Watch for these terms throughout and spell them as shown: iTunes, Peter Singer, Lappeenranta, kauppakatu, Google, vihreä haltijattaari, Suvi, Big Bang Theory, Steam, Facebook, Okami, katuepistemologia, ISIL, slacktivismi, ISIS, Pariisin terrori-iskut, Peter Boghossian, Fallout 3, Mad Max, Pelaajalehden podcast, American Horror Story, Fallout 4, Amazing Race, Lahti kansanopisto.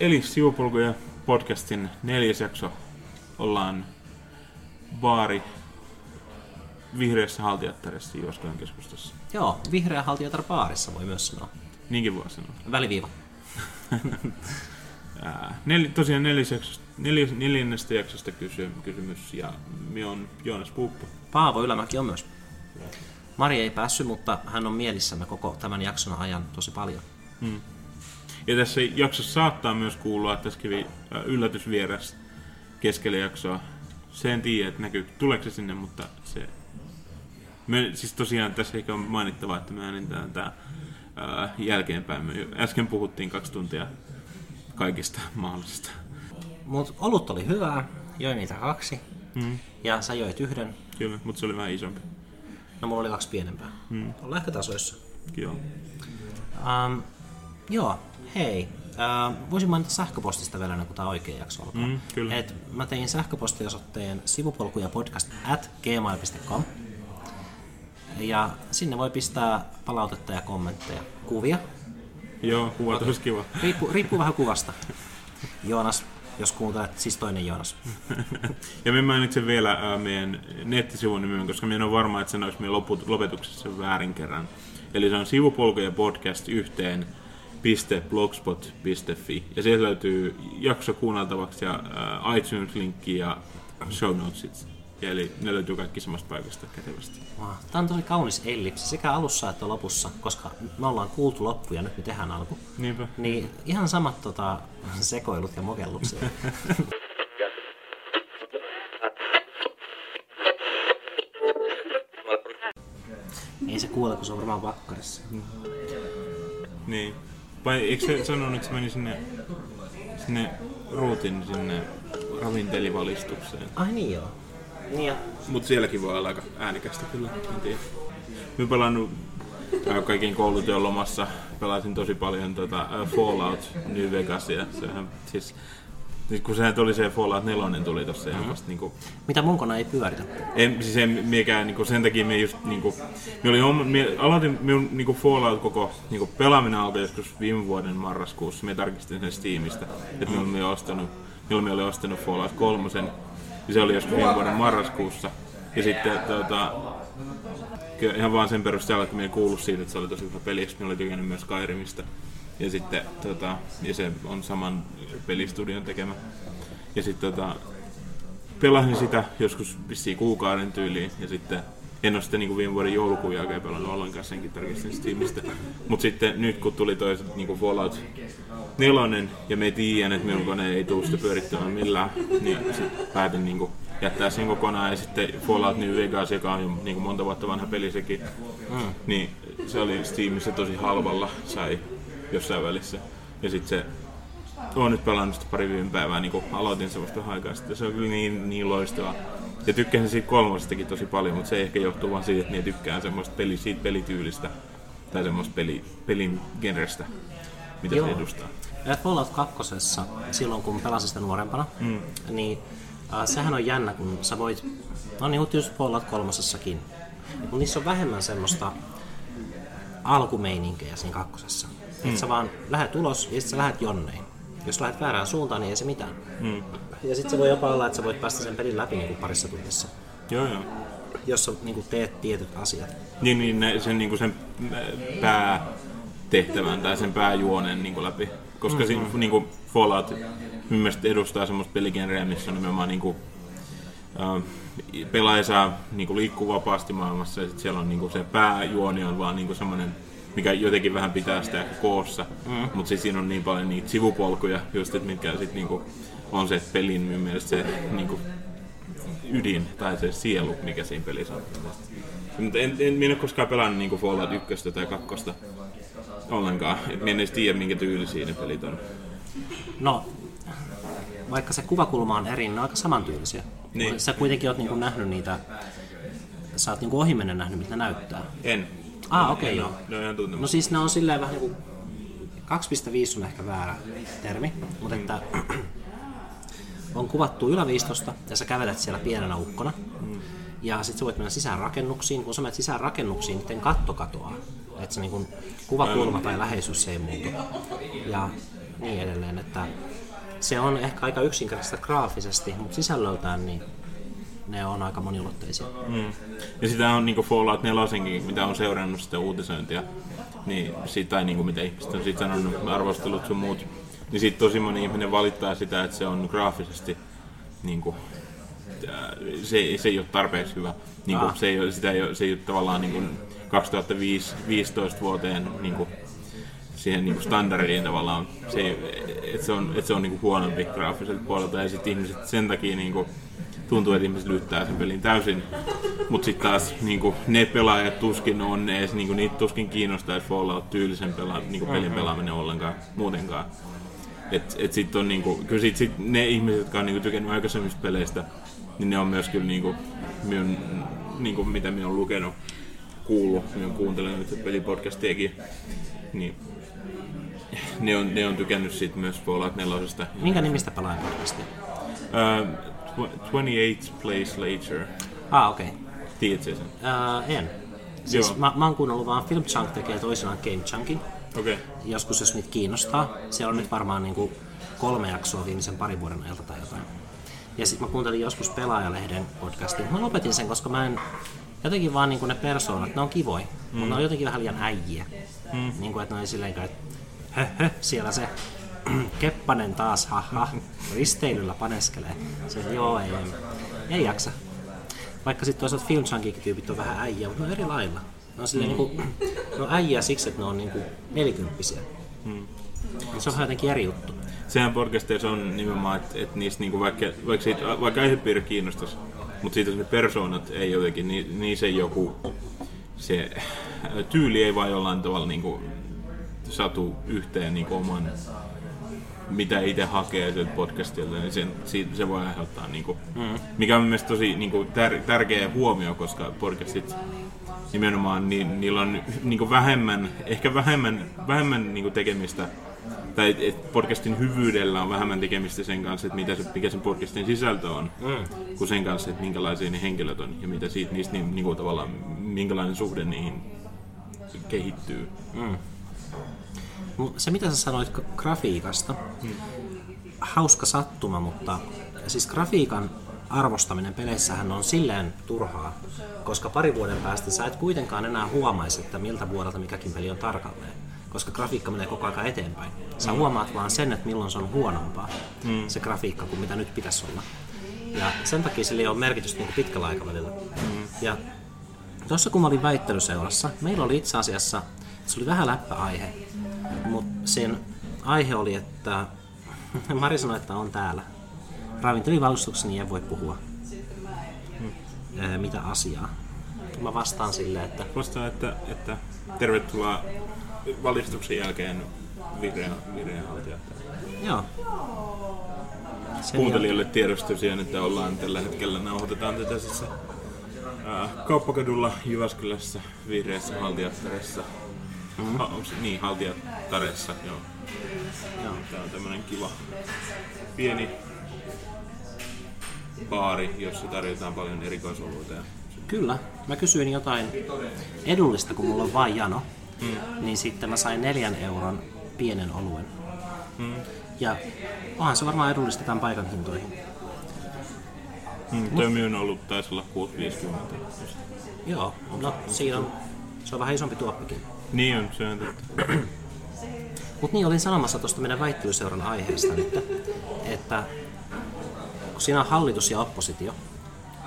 Eli Sivupolkuja podcastin 4. jakso. Ollaan baari vihreässä haltijattarissa Jyväskylän keskustassa. Joo, vihreä haltijattar baarissa voi myös sanoa. Niinkin voi sanoa. Väliviiva. Tosiaan neljännestä jaksosta kysymys ja minä olen Joonas Puuppo. Paavo Ylämäki on myös. Mari ei päässyt, mutta hän on mielissämme koko tämän jakson ajan tosi paljon. Hmm. Ja tässä jaksossa saattaa myös kuulua, että tässä kävi yllätysvieras keskellä jaksoa. Se en tiedä, että näkyy, tuleeko se sinne, mutta se... Me, siis tosiaan tässä eikä ole mainittavaa, että me äänitään tämä jälkeenpäin. Me äsken puhuttiin 2 tuntia kaikista mahdollisista. Mut olut oli hyvää, join niitä 2 ja sä joit 1. Kyllä, mutta se oli vähän isompi. No mulla oli 2 pienempää. Ollaan ehkä tasoissa. Joo. Joo, hei. Voisin mainita sähköpostista vielä ennen kuin tämä oikea jakso alkaa. Kyllä. Et mä tein sähköpostiosoitteen sivupolkujapodcast@gmail.com ja sinne voi pistää palautetta ja kommentteja. Kuvia. Joo, kuvat olisi kiva. Riippuu vähän kuvasta. Joonas, jos kuuntelet, siis toinen Joonas. Ja minä mainitsen vielä meidän nettisivun nimen, koska minä en ole varma, että sen olisi meidän lopetuksessa väärin kerran. Eli se on sivupolkuja podcast yhteen. .blogspot.fi ja sieltä löytyy jakso kuunneltavaksi ja iTunes-linkki ja show notesit. Eli ne löytyy kaikki samasta paikasta kätevästi. Tämä on tosi kaunis ellipsi sekä alussa että lopussa, koska me ollaan kuultu loppu ja nyt me tehdään alku. Niinpä. Niin ihan samat sekoilut ja mokellut siellä. Ei se kuule, kun se on varmaan vakkarissa. Niin. Vai eikö se sanonut, että se meni sinne ruutin sinne ravintelivalistukseen? Ai niin joo. Niin. Mut sielläkin voi olla aika äänikästä kyllä, en tiedä. Mä pelannut kaiken koulutyön lomassa, pelasin tosi paljon Fallout New Vegasia. Sehän siis kun sehän tuli se Fallout 4 tuli tossa ihan vasta niinku... Mitä mun kone ei pyöritä? Sen takia me just niinku... Me aloitin Fallout koko niinku pelaaminen alkoi joskus viime vuoden marraskuussa. Me tarkistin sen Steamista, että me olin ostanut Fallout 3. Ja se oli joskus viime vuoden marraskuussa. Ja sitten ihan vaan sen perusteella, että me ei kuullut siitä, että se oli tosi hyvä peli. Me olin tykännyt myös Skyrimistä. Ja sitten ja se on saman pelistudion tekemä. Ja sitten pelasin sitä joskus vissiin kuukauden tyyliin ja sitten en ole sitten niinku viime vuoden joulukuun jälkeen pelannut ollenkaan, senkin tarkistin Steamista. Mut sitten nyt kun tuli toi niinku Fallout 4 ja me tiedän, että minun kone ei tule sitä pyörittämään millään, niin sit päätin niinku jättää sen kokonaan. Ja sitten Fallout New Vegas, joka on jo niinku monta vuotta vanha peli sekin, niin se oli Steamissa tosi halvalla, sai jossain välissä. Ja sit se on nyt pelannut sitä pari viime päivää, niin kun aloitin se vasta aikaa sitten. Se on kyllä niin loistavaa. Ja tykkään siitä 3:stakin tosi paljon, mutta se ei ehkä johtuu vaan siitä, että ne tykkään semmoista siitä pelityylistä tai semmoista pelin genrestä, mitä se edustaa. Ja Fallout 2, silloin kun pelasin sitä nuorempana, niin sehän on jännä, kun sä voit... No niin, just Fallout 3:ssakin. Kun niissä on vähemmän semmoista alkumeininkiä siinä 2:ssa. Sä vaan lähet ulos ja sitten sä lähet jonnein. Jos lähet väärään suuntaan, niin ei se mitään. Ja sitten se voi jopa olla, että sä voit päästä sen pelin läpi niin kuin parissa tunnissa. Joo. Jos sä niin kuin teet tietyt asiat. Niin sen, niin kuin sen päätehtävän tai sen pääjuonen niin kuin läpi. Koska niin kuin Fallout mielestäni edustaa semmoista peligenreä, missä on nimenomaan niin kuin, pelaaja saa niin kuin liikkuu vapaasti maailmassa. Ja sitten siellä on niin kuin se pääjuoni on vaan niin kuin semmoinen, mikä jotenkin vähän pitää sitä koossa, mutta siis siinä on niin paljon niitä sivupolkuja, just että mitkä sit niinku on se pelin mielestä se niinku ydin tai se sielu, mikä siinä pelissä on. Mutta minä en ole koskaan pelannut niinku Fallout 1 tai 2 ollenkaan, et minä en edes tiedä minkä tyylisiä ne pelit on. No, vaikka se kuvakulma on eri, ne on aika samantyylisiä. Niin. Sä kuitenkin oot niinku nähnyt niitä, sä oot niinku ohimennen nähnyt mitä ne näyttää. En. Okei, okay, joo. No siis ne on silleen vähän niinku... 2.5 on ehkä väärä termi, mutta että on kuvattu yläviistosta ja sä kävelet siellä pienenä ukkona. Ja sit sä voit mennä sisään rakennuksiin. Kun sä menet sisään rakennuksiin, niin katto katoaa. Et se niinku kuvakulma tai läheisyys ei muutu. Ja niin edelleen, että se on ehkä aika yksinkertaista graafisesti, mutta sisällöltään niin ne on aika moniulotteisia. Mm. Ja sitä on niinku Fallout 4:nkin, mitä on seurannut sitä uutisointia, niin sitä tai niinku mitä ihmiset on sitten sanonut, arvostelut sun muut, niin sit tosi moni ihminen valittaa sitä, että se on graafisesti niinku se ei ole tarpeeksi hyvä. Niinku se ei ole tavallaan niinku 2015 vuoteen niinku siihen niinku standardiin tavallaan. Se on niinku huonompi graafiselta puolelta ja sit ihmiset sen takia niinku tuntuu, että ihmiset lyttää sen pelin täysin. Mut sit taas niinku ne pelaajat tuskin on ees niinku niitä tuskin kiinnostaa, että Fallout tyylisen niinku pelin pelaaminen ollenkaan muutenkaan. Et sit on niinku kyllä sit ne ihmiset, jotka on niinku tykännyt aikaisemmista peleistä, niin ne on myös kyllä niinku mitä minä olen lukenut, kuullut, minä olen kuuntelenut pelipodcastiakin, niin ne on tykännyt siitä myös Fallout 4:sta. Minkä nimistä pelaajapodcastia? 28 Plays Later. Okei. Okay. Tiedätkö sen? En. Siis mä oon kuunnellut vaan Film Junk tekee toisenaan Game Junkin. Okay. Joskus jos niitä kiinnostaa. Siellä on nyt varmaan niinku 3 jaksoa viimeisen parin vuoden ajalta tai jotain. Ja sit mä kuuntelin joskus Pelaajalehden podcastin. Mä lopetin sen, koska mä en jotenkin vaan niinku ne persoonat, ne on kivoja, mutta ne on jotenkin vähän liian äijiä. Niinku että ne on silleenkään, että höhö, siellä se Keppanen taas, haha, risteilyllä paneskelee. Se, joo, ei jaksa. Vaikka sit toisaalta Film Junkin tyypit on vähän äijiä, mutta ne on eri lailla. Ne on silleen niinku, ne on äijiä siksi, että ne on niinku 40-vuotiaita. Se on jotenkin eri juttu. Sehän podcasteissa on nimenomaan, että niistä niinku vaikka aihepiiri kiinnostaisi, mutta siitä ne persoonat ei jotenkin, niin se joku, se tyyli ei vaan jollain tavalla niinku satu yhteen niinku oman, mitä itse hakee sieltä podcastilta, niin se voi aiheuttaa niinku, mikä on mielestäni tosi niinku tärkeä huomio, koska podcastit nimenomaan niillä on niinku vähemmän niinku tekemistä. Tai podcastin hyvyydellä on vähemmän tekemistä sen kanssa, että mikä sen podcastin sisältö on, kuin sen kanssa, että minkälaisia ne henkilöt on ja mitä siitä, niistä niinku tavallaan, minkälainen suhde niihin kehittyy. Se mitä sä sanoit grafiikasta, hauska sattuma, mutta siis grafiikan arvostaminen peleissähän on silleen turhaa, koska pari vuoden päästä sä et kuitenkaan enää huomaisi, että miltä vuodelta mikäkin peli on tarkalleen. Koska grafiikka menee koko ajan eteenpäin. Sä huomaat vaan sen, että milloin se on huonompaa, se grafiikka, kuin mitä nyt pitäisi olla. Ja sen takia sillä ei ole merkitystä niin kuin pitkällä aikavälillä. Ja tuossa kun mä olin väittelyseurassa, meillä oli itse asiassa, se oli vähän läppäaihe, mutta sen aihe oli, että Mari sanoi, että on täällä. Ravintolivalmistukseni ei voi puhua. Mitä asiaa? Mä vastaan silleen, että... Vastaan, että tervetuloa valistuksen jälkeen vihreän haltijattaari. Joo. Kuuntelijoille tiedosto siihen, että ollaan tällä hetkellä, nauhoitetaan tätä siis Kauppakadulla Jyväskylässä vihreässä haltijattaressa. Niin, haltijattaressa, joo. Tää on tämmönen kiva pieni baari, jossa tarjotaan paljon erikoisoluita. Kyllä. Mä kysyin jotain edullista, kun mulla on vain jano. Niin sitten mä sain 4 euron pienen oluen. Ja onhan se varmaan edullista tämän paikan hintoihin. Toi myyn ollut taisi olla 6,50. Joo, no siinä on, se on vähän isompi tuoppikin. Niin on, se on totta. Mut niin, olin sanomassa tuosta meidän väittelyseuran aiheesta nyt, että kun siinä on hallitus ja oppositio,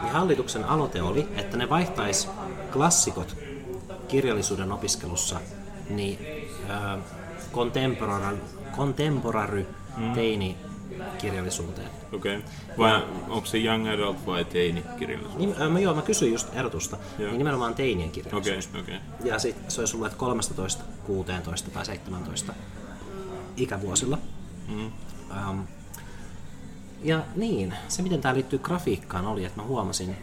niin hallituksen aloite oli, että ne vaihtais klassikot kirjallisuuden opiskelussa niin contemporary teini kirjallisuuteen. Okei. Okay. Vai onko se young adult vai teini kirjallisuus? Mä kysyin just erotusta. Joo. Niin nimenomaan teinien kirjallisuus. Okay. Ja sit se olisi ollut 13, 16 tai 17 ikävuosilla. Ja niin, se miten tää liittyy grafiikkaan oli, että mä huomasin,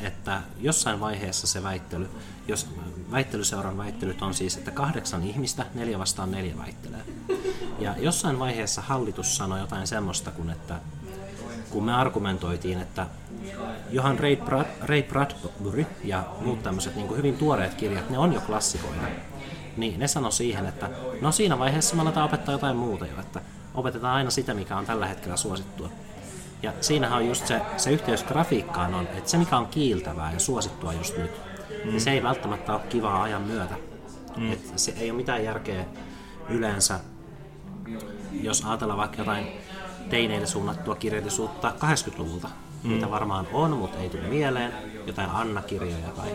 että jossain vaiheessa se väittely, jos väittelyseuran väittelyt on siis, että 8 ihmistä 4 vastaan 4 väittelee. Ja jossain vaiheessa hallitus sanoi jotain semmoista kuin, että kun me argumentoitiin, että Johan Ray Bradbury ja muut tämmöiset niin kuin hyvin tuoreet kirjat, ne on jo klassikoita, niin ne sanoi siihen, että no siinä vaiheessa me aletaan opettaa jotain muuta jo, että opetetaan aina sitä, mikä on tällä hetkellä suosittua. Ja siinähän on just se yhteys grafiikkaan on, että se mikä on kiiltävää ja suosittua just nyt, niin se ei välttämättä ole kivaa ajan myötä. Että se ei ole mitään järkeä yleensä, jos ajatellaan vaikka jotain teineille suunnattua kirjallisuutta 80-luvulta, mitä varmaan on, mutta ei tule mieleen, jotain Anna-kirjoja tai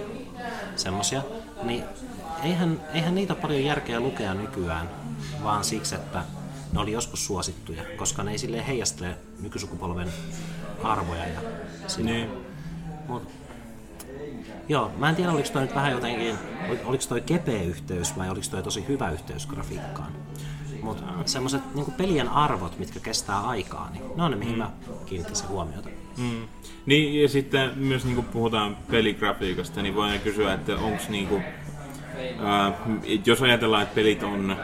semmosia, niin eihän niitä paljon järkeä lukea nykyään, vaan siksi, että ne oli joskus suosittuja, koska ne ei silleen heijastele nykysukupolven arvoja ja sitä. Niin. Mut, joo, mä en tiedä oliko toi nyt vähän jotenkin, oliko toi kepeä yhteys vai oliko toi tosi hyvä yhteys grafiikkaan. Mutta semmoiset niinku pelien arvot, mitkä kestää aikaa, niin ne on ne, mihin mä kiinnittäisin huomiota. Niin, ja sitten myös niinku puhutaan peligrafiikasta, niin voidaan kysyä, että onko niinku, jos ajatellaan, että pelit on,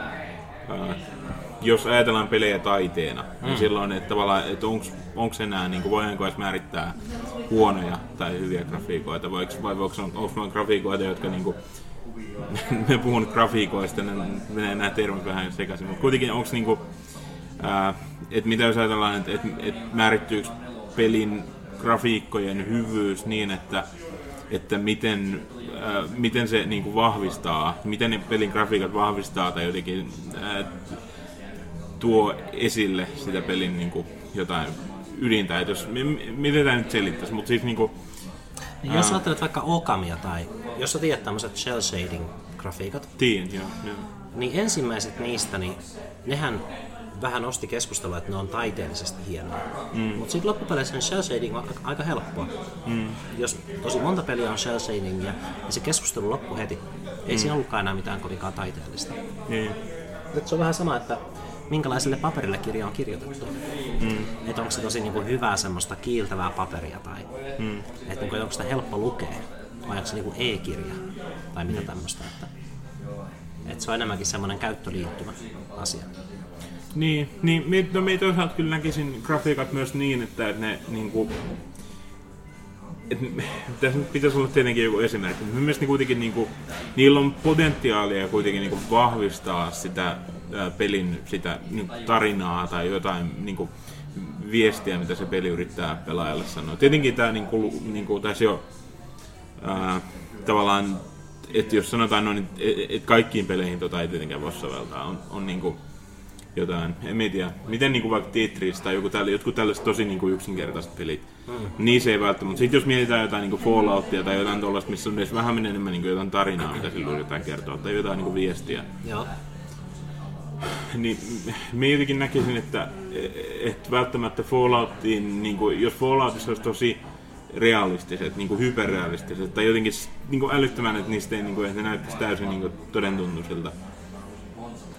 jos ajatellaan pelejä taiteena, niin silloin, että tavallaan, että onko enää, niin voidaanko edes määrittää huonoja tai hyviä grafiikoita, vai onko noin grafiikoita, jotka niinku, me puhun grafiikoista, ne menee nämä termit vähän sekaisin, mutta kuitenkin onko niinku, että mitä jos ajatellaan, että määrittyykö pelin grafiikkojen hyvyys niin, että miten se niinku vahvistaa, miten ne pelin grafiikat vahvistaa tai jotenkin tuo esille sitä pelin niinku jotain ydintä, että jos, miten tämä nyt selittäisi, mutta siis niinku, jos ajattelet vaikka Okamia tai jos sä tiedät tämmöiset shell shading grafiikat, niin ensimmäiset niistä, niin nehän vähän nosti keskustelua, että ne on taiteellisesti hienoja. Mutta sitten loppupeleissä shell shading on aika helppoa. Jos tosi monta peliä on shell shadingia, niin se keskustelu loppui heti. Ei siinä ollutkaan enää mitään kovinkaan taiteellista. Se on vähän sama, että minkälaiselle paperille kirja on kirjoitettu. Että onko se tosi niinku hyvää semmoista kiiltävää paperia tai että niinku, onko sitä helppo lukea vai onko se niinku e-kirja tai mitä tämmöistä. Että se on enemmänkin semmoinen käyttöliittymä asia. Niin me toisaalta kyllä näkisin grafiikat myös niin, että ne niinku, tässä nyt pitäisi olla tietenkin joku esimerkki. Mielestäni kuitenkin niinku, niillä on potentiaalia kuitenkin niinku vahvistaa sitä pelin sitä niin tarinaa tai jotain niin kuin viestiä, mitä se peli yrittää pelaajalle sanoa. Tietenkin tämä niin kuin tässä jo tavallaan, että jos sanotaan noin, että kaikkiin peleihin ei tietenkään voi soveltaa, on niin kuin jotain, en tiedä, miten niin kuin vaikka Tetris tai jotkut tällaiset tosi niin kuin yksinkertaiset pelit, niin se ei välttämättä. Mutta sitten jos mietitään jotain niin kuin Falloutia tai jotain tuollaista, missä on edes vähän enemmän niin kuin jotain tarinaa, mitä sillä yritetään kertoa, tai jotain niin kuin viestiä. Joo. Niin me jotenkin näkisin, että välttämättä Falloutiin, niin kuin, jos Falloutissa olisi tosi realistiset, niin kuin hyperrealistiset, tai jotenkin niin kuin älyttömän, että niistä ei niin kuin, että ne näyttäisi täysin niin kuin todentuntuiselta.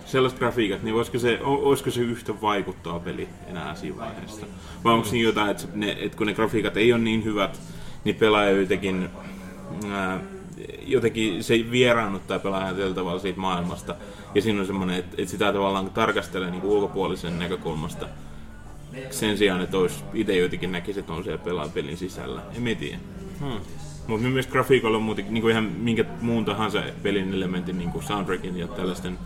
Sellaiset grafiikat, niin olisiko se yhtä vaikuttaa peli enää siinä vaiheessa? Vai onko siinä jotain, että kun ne grafiikat ei ole niin hyvät, niin pelaaja jotenkin se vieraannuttaa pelaajan tällä tavalla siitä maailmasta. Ja siinä on semmoinen, että sitä tavallaan tarkastelee niin kuin ulkopuolisen näkökulmasta sen sijaan, että itse jotenkin näkisi, että on siellä pelaa pelin sisällä. En tiedä. Mutta myös grafiikolla on muuten niin kuin ihan minkä muun tahansa pelin elementin, niin kuin soundtrackin ja tällaisten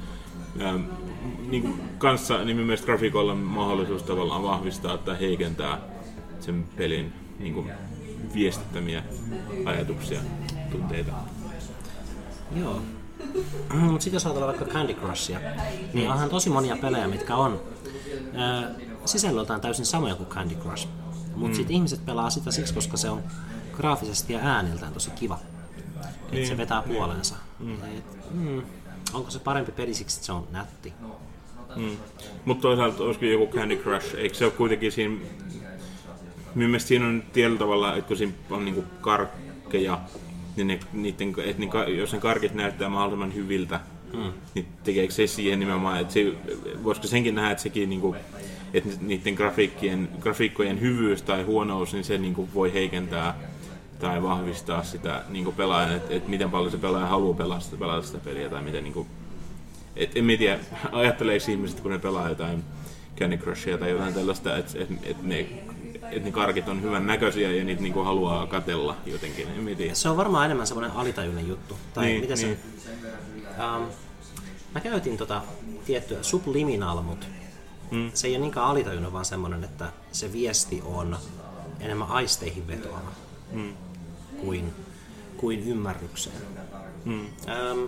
niin kuin kanssa, niin myös grafiikolla on mahdollisuus tavallaan vahvistaa tai heikentää sen pelin niin kuin viestittämiä ajatuksia, tunteita. Joo. Mutta sitten jos ajatellaan vaikka Candy Crushia, niin onhan tosi monia pelejä, mitkä on sisällöltään täysin samoja kuin Candy Crush. Mutta sitten ihmiset pelaa sitä siksi, koska se on graafisesti ja ääniltään tosi kiva. Että se vetää puoleensa. Onko se parempi peli siksi, että se on nätti? Mutta toisaalta olisiko joku Candy Crush, eikö se ole kuitenkin siinä... Mielestäni siinä on tietyllä tavalla, että kun siinä on niinku karkkeja, niin jos ne karkit näyttää mahdollisimman hyviltä, niin tekeekö se siihen nimenomaan, että voisiko senkin nähdä, että sekin niinku, että niiden grafiikkojen hyvyys tai huonous, niin se niinku voi heikentää tai vahvistaa sitä niinku pelaajan, että miten paljon se pelaaja haluaa pelata sitä peliä tai miten niinku, en tiedä, ajatteleeko ihmiset, kun ne pelaa jotain Candy Crushia tai jotain tällaista, että ne että ne karkit on hyvän näköisiä ja niitä niinku haluaa katsella jotenkin. Se on varmaan enemmän semmoinen alitajuinen juttu. Tai niin, mitä niin. Mä käytin tiettyä subliminal, mutta se ei ole niinkään alitajuinen, vaan semmoinen, että se viesti on enemmän aisteihin vetoava kuin ymmärrykseen.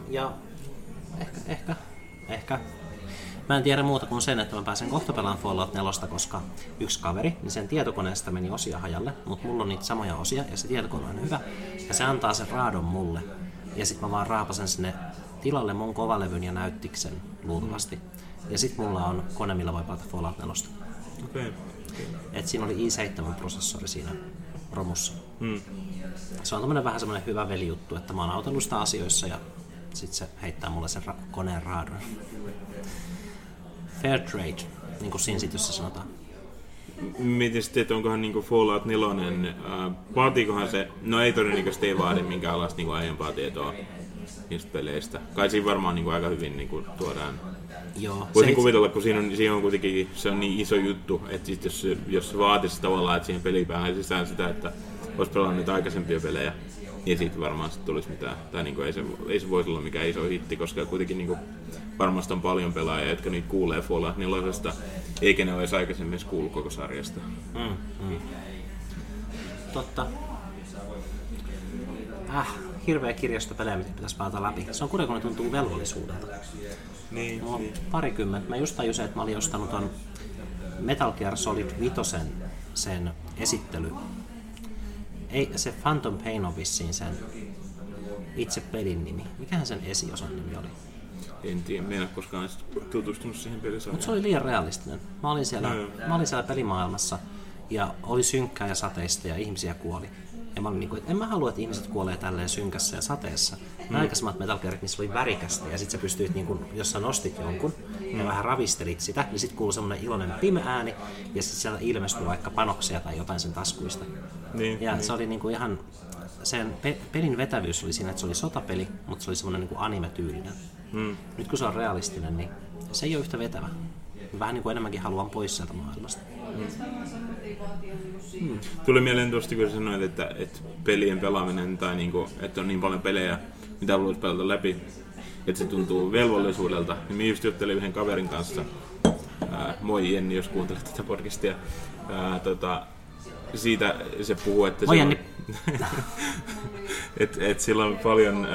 Ja ehkä. Mä en tiedä muuta kuin sen, että mä pääsen kohta pelaamaan Fallout 4, koska yksi kaveri, niin sen tietokoneesta meni osia hajalle, mutta mulla on niitä samoja osia ja se tietokone on hyvä ja se antaa sen raadon mulle. Ja sit mä vaan raapasen sinne tilalle mun kovalevyn ja näyttiksen luultavasti. Ja sit mulla on kone, millä voi pelata Fallout 4. Okay. Et siinä oli i7-prosessori siinä romussa. Se on tommonen vähän semmonen hyvä velijuttu, että mä oon autellut sitä asioissa ja sit se heittää mulle sen koneen raadon. Fair trade, niin kuin siinä sityssä sanotaan. Miten sitten, että onkohan niin Fallout 4, vaatiikohan se, no ei todennäköisesti ei vaadi minkäänlaista niin aiempaa tietoa niistä peleistä. Kai siinä varmaan niin aika hyvin niin tuodaan. Joo, voisin kuvitella, kun siinä on kuitenkin, se on niin iso juttu, että sit jos vaatisi tavallaan, että siihen pelipäähän sisään sitä, että olisi pelannut aikaisempia pelejä, niin siitä varmaan sit tulisi mitään. Tai niin ei se voisi olla mikään iso hitti, koska kuitenkin niin varmasti on paljon pelaajia, jotka niitä kuulee Fallout 4:sta, eikä ne ole edes aikaisemmin kuullut koko sarjasta. Totta. Hirveä kirjastopelejä, mitä pitäisi päätä läpi. Se on kurja, kun ne tuntuu velvollisuudelta. Niin. No, 20. Mä just tajusin, että mä olin ostanut ton Metal Gear Solid 5:n sen esittely. Ei, se Phantom Pain on vissiin sen itse pelin nimi. Mikähän sen esiosan nimi oli? En tiedä, mä en ole koskaan tutustunut siihen pelisarjaan. Mutta se oli liian realistinen. Mä olin siellä pelimaailmassa ja oli synkkää ja sateista ja ihmisiä kuoli. Ja mä olin niinku, että en mä halua, että ihmiset kuolee tälleen synkässä ja sateessa. Aikaisemmat Metal Gearit, niissä oli värikästä ja sit sä pystyit, niinku, jos sä nostit jonkun ja vähän ravistelit sitä, niin sit kuului semmonen iloinen pimeä ääni ja sit sieltä ilmestyi vaikka panoksia tai jotain sen taskuista. Niin, ja se oli niinku ihan, sen pelin vetävyys oli siinä, että se oli sotapeli, mutta se oli semmonen niinku anime-tyylinen. Nyt kun se on realistinen, niin se ei ole yhtä vetävä. Vähän niin kuin enemmänkin haluan pois sieltä maailmasta. Tuli mieleen tuosta, kun sanoit, että pelien pelaaminen tai niin kuin, että on niin paljon pelejä, mitä haluaisi pelata läpi, että se tuntuu velvollisuudelta. Niin minä just juttelin yhden kaverin kanssa. Moi Jenni, jos kuuntelet tätä podcastia. Siitä se puhuu, että moi Jenni! Et sillä on paljon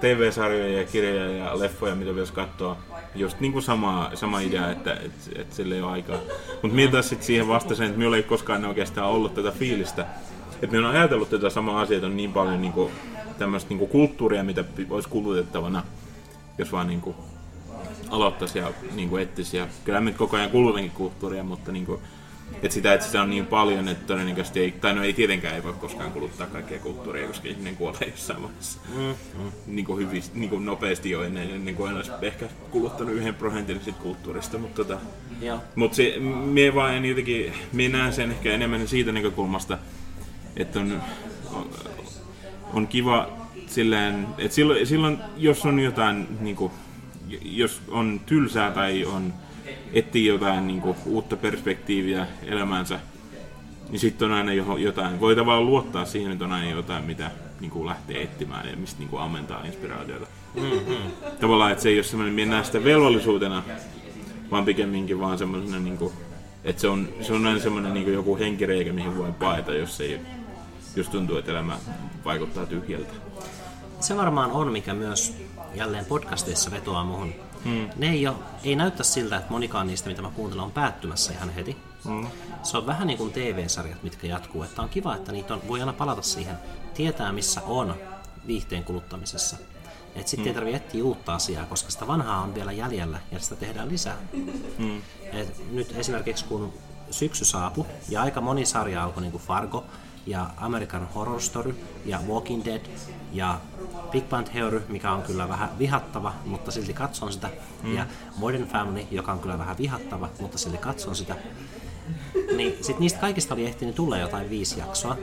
TV-sarjoja ja kirjoja ja leffoja, mitä pitäisi katsoa. Just niin kuin sama idea, että sillä ei ole aikaa. Mutta minä taas sit siihen vastasin, että minulla ei koskaan oikeastaan ollut tätä fiilistä. Että minä olen ajatellut tätä samaa asiaa, että on niin paljon niinku tämmöistä niinku kulttuuria, mitä olisi kulutettavana, jos vaan niinku aloittaisi ja niinku etsisi. Ja kyllä minä koko ajan kulutenkin kulttuuria, mutta niinku, että sitä on niin paljon, että todennäköisesti ei tietenkään ei voi koskaan kuluttaa kaikkea kulttuuria, koska ihminen kuolee jossain vaiheessa. Niin kuin nopeasti jo ennen kuin en olisi ehkä kuluttanut 1% siitä kulttuurista. Mutta minä vaan jotenkin, minä näen sen ehkä enemmän siitä näkökulmasta, että on kiva silleen, että silloin jos on jotain, niin kuin, jos on tylsää tai on etsii jotain niin kuin, uutta perspektiiviä elämäänsä, niin sitten on aina jotain. Voi tavallaan luottaa siihen, että on aina jotain, mitä niin kuin, lähtee etsimään ja mistä niin kuin, ammentaa inspiraatiota. Tavallaan, että se ei ole sellainen, minä näen sitä velvollisuutena, vaan pikemminkin vaan semmoisena, niin kuin, että se on aina semmoinen niin kuin, joku henkireikä, mihin voi paeta, jos tuntuu, että elämä vaikuttaa tyhjältä. Se varmaan on, mikä myös jälleen podcasteissa vetoaa muhun. Ne ei näytä siltä, että monikaan niistä, mitä mä kuuntelen, on päättymässä ihan heti. Se on vähän niin kuin TV-sarjat, mitkä jatkuu. Että on kiva, että niitä voi aina palata siihen. Tietää, missä on viihteen kuluttamisessa. Että sitten ei tarvitse etsiä uutta asiaa, koska sitä vanhaa on vielä jäljellä ja sitä tehdään lisää. Et nyt esimerkiksi kun syksy saapui ja aika moni sarja alkoi, niin kuin Fargo ja American Horror Story ja Walking Dead ja Big Bang Theory, mikä on kyllä vähän vihattava, mutta silti katson sitä, ja Modern Family, joka on kyllä vähän vihattava, mutta silti katson sitä, niin sit niistä kaikista oli ehtinyt tulla jotain 5 jaksoa,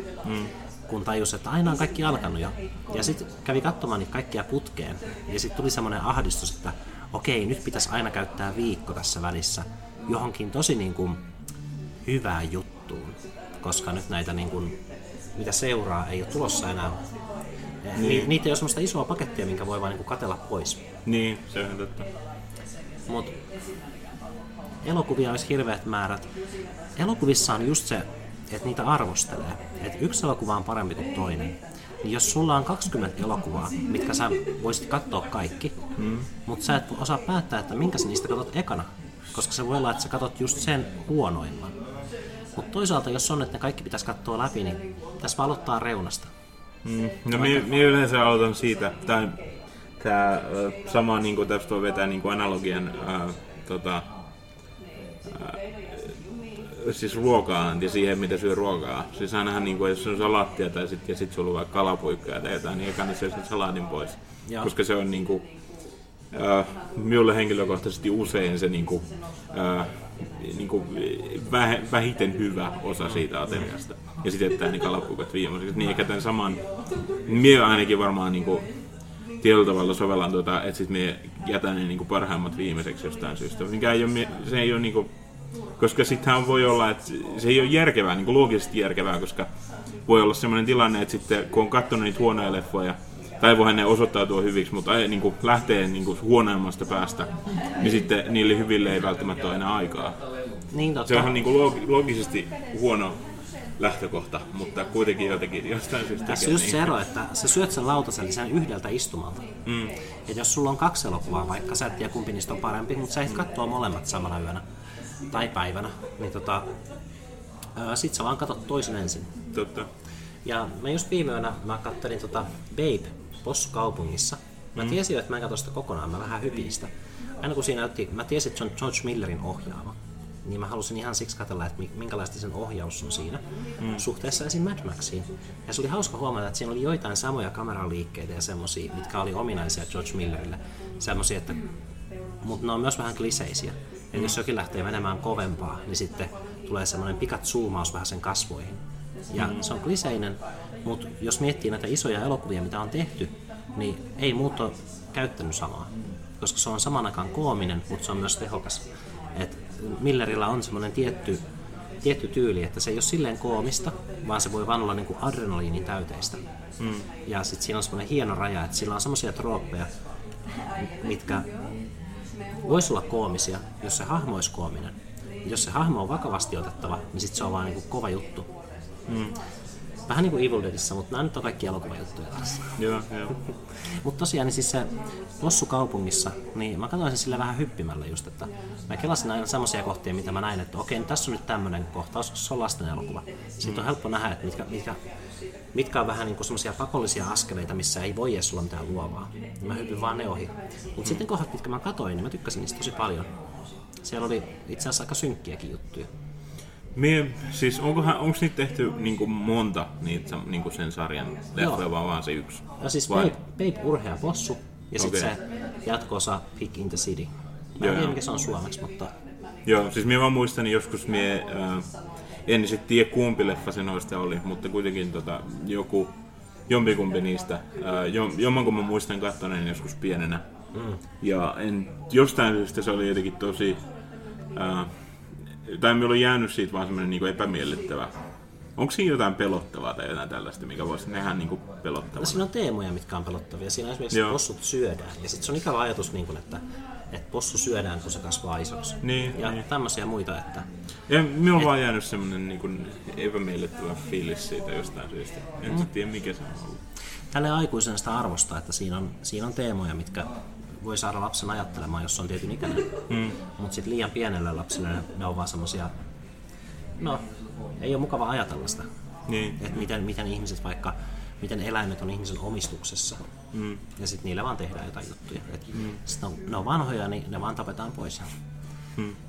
kun tajus, että aina on kaikki alkanut jo. Ja sit kävi katsomaan niitä kaikkia putkeen, ja sit tuli semmoinen ahdistus, että okei, nyt pitäisi aina käyttää viikko tässä välissä johonkin tosi niin kuin hyvään juttuun. koska nyt näitä niin kuin, mitä seuraa, ei ole tulossa enää. Niin. Niitä ei ole semmoista isoa pakettia, minkä voi vaan niin kuin katella pois. Niin, se on totta. Mut elokuvia olisi hirveät määrät. Elokuvissa on just se, että niitä arvostelee. Että yksi elokuva on parempi kuin toinen. Niin jos sulla on 20 elokuvaa, mitkä sä voisit katsoa kaikki, mutta sä et osaa päättää, että minkä sä niistä katot ekana. Koska se voi olla, että sä katot just sen huonoimman. Mutta toisaalta, jos on, että ne kaikki pitäisi katsoa läpi, niin pitäisi vaan aloittaa reunasta. No minä yleensä aloitan siitä. Tämä sama, niin kuin tästä voi vetää niin kuin analogian siis ruokaan ja siihen, mitä syö ruokaa. Siis ainahan, niin kuin, jos on salaattia tai sitten sit sulla on vaikka kalapuikkoja tai jotain, niin ei kannata syödä salaatin pois. Joo. Koska se on niin kuin, minulle henkilökohtaisesti usein se niin kuin vähiten hyvä osa siitä ateriasta. Ja sitten jättää ne kalapuikot viimeiseksi. Niin ehkä tämän saman, minä ainakin varmaan niin kuin, tietyllä tavalla sovellaan, että sitten minä jätän ne niin kuin parhaimmat viimeiseksi jostain syystä. Se ei ole niin kuin, koska sittenhän voi olla, että se ei ole järkevää, niin kuin loogisesti järkevää, koska voi olla sellainen tilanne, että sitten kun on katsonut niitä huonoja leffoja, tai voihan ne osoittautua hyviksi, mutta niin kuin lähtee niin kuin huonoimmasta päästä, niin sitten niille hyville ei välttämättä ole enää aikaa. Niin, totta. Se on niin kuin loogisesti huono lähtökohta, mutta kuitenkin jotenkin jostain syystä. Tässä on just se ero, että sä syöt sen lautaselle sen yhdeltä istumalta. Että jos sulla on kaksi elokuvaa, vaikka sä et tiedä kumpi niistä on parempi, mutta sä et katsoa molemmat samana yönä tai päivänä, niin sit sä vaan katot toisen ensin. Totta. Ja mä just viime yönä mä kattelin Babe Postkaupungissa. Mä tiesin, että mä en katso sitä kokonaan, mä vähän hypin sitä. Aina kun siinä otti, mä tiesin, että se on George Millerin ohjaama. Niin mä halusin ihan siksi katsella, että minkälaista sen ohjaus on siinä suhteessa esim. Mad Maxiin. Ja se oli hauska huomata, että siinä oli joitain samoja kameraliikkeitä ja semmosia, mitkä oli ominaisia George Millerille. Semmosia, että... Mutta ne on myös vähän kliseisiä. Eli jos jokin lähtee menemään kovempaa, niin sitten tulee semmoinen pikatsuumaus vähän sen kasvoihin. Ja se on kliseinen, mutta jos miettii näitä isoja elokuvia, mitä on tehty, niin ei muut ole käyttänyt samaa. Koska se on samanakaan koominen, mutta se on myös tehokas. Et Millerillä on semmoinen tietty tyyli, että se ei ole silleen koomista, vaan se voi vaan olla niinku adrenaliinin täyteistä. Ja sitten siinä on semmoinen hieno raja, että sillä on semmoisia trooppeja, mitkä voisi olla koomisia, jos se hahmo olisi koominen. Jos se hahmo on vakavasti otettava, niin sitten se on vaan niinku kova juttu. Vähän niin kuin Evil Deadissä, mutta nämä nyt on kaikki elokuvajuttuja taas. Joo. Mutta tosiaan niin siis se Possukaupungissa, niin mä katsoin sen sillä vähän hyppimällä just, että mä kelasin aina semmoisia kohtia, mitä mä näin, että okei, tässä on nyt tämmöinen kohtaus, koska se on lasten elokuva. Sitten on helppo nähdä, että mitkä on vähän niin kuin semmoisia pakollisia askeleita, missä ei voi edes olla mitään luovaa. Mä hypin vaan ne ohi. Mutta sitten kohdat, mitkä mä katsoin, niin mä tykkäsin niistä tosi paljon. Siellä oli itse asiassa aika synkkiäkin juttuja. Siis onko niitä tehty niinku monta niitä, niinku sen sarjan leffoja, vaan se yksi? Ja siis Babe Urhea Possu ja sitten se jatko-osa Pig in the City. Mä en tiedä mikä se on suomeksi, mutta... Joo, siis minä vaan muistan, joskus en sit tiedä kumpi leffa se noista oli, mutta kuitenkin jompikumpi niistä. Jommanko mä muistan kattoneen joskus pienenä. Ja jostain syystä se oli jotenkin tosi... Tai minulla on jäänyt siitä vaan semmoinen niin kuin epämiellyttävä. Onko siinä jotain pelottavaa tai jotain tällaista, mikä voisi nähdä niin kuin pelottavaa? No siinä on teemoja, mitkä on pelottavia. Siinä esimerkiksi possut syödään. Ja sitten se on ikävä ajatus, niin kuin, että possu syödään, kun se kasvaa isoksi. Niin, ja tämmöisiä muita, että... Ja minulla on vaan jäänyt semmoinen niin kuin epämiellyttävä fiilis siitä jostain syystä. En tiedä, mikä se on ollut. Tälleen aikuisena sitä arvostaa, että siinä on teemoja, mitkä... voi saada lapsen ajattelemaan, jos on tietyn ikäinen. Mutta sitten liian pienelle lapselle ne on vaan semmosia... No, ei ole mukava ajatella sitä. Niin. Että miten ihmiset vaikka... Miten eläimet on ihmisen omistuksessa. Ja sitten niillä vaan tehdään jotain juttuja. Ne on vanhoja, niin ne vaan tapetaan pois.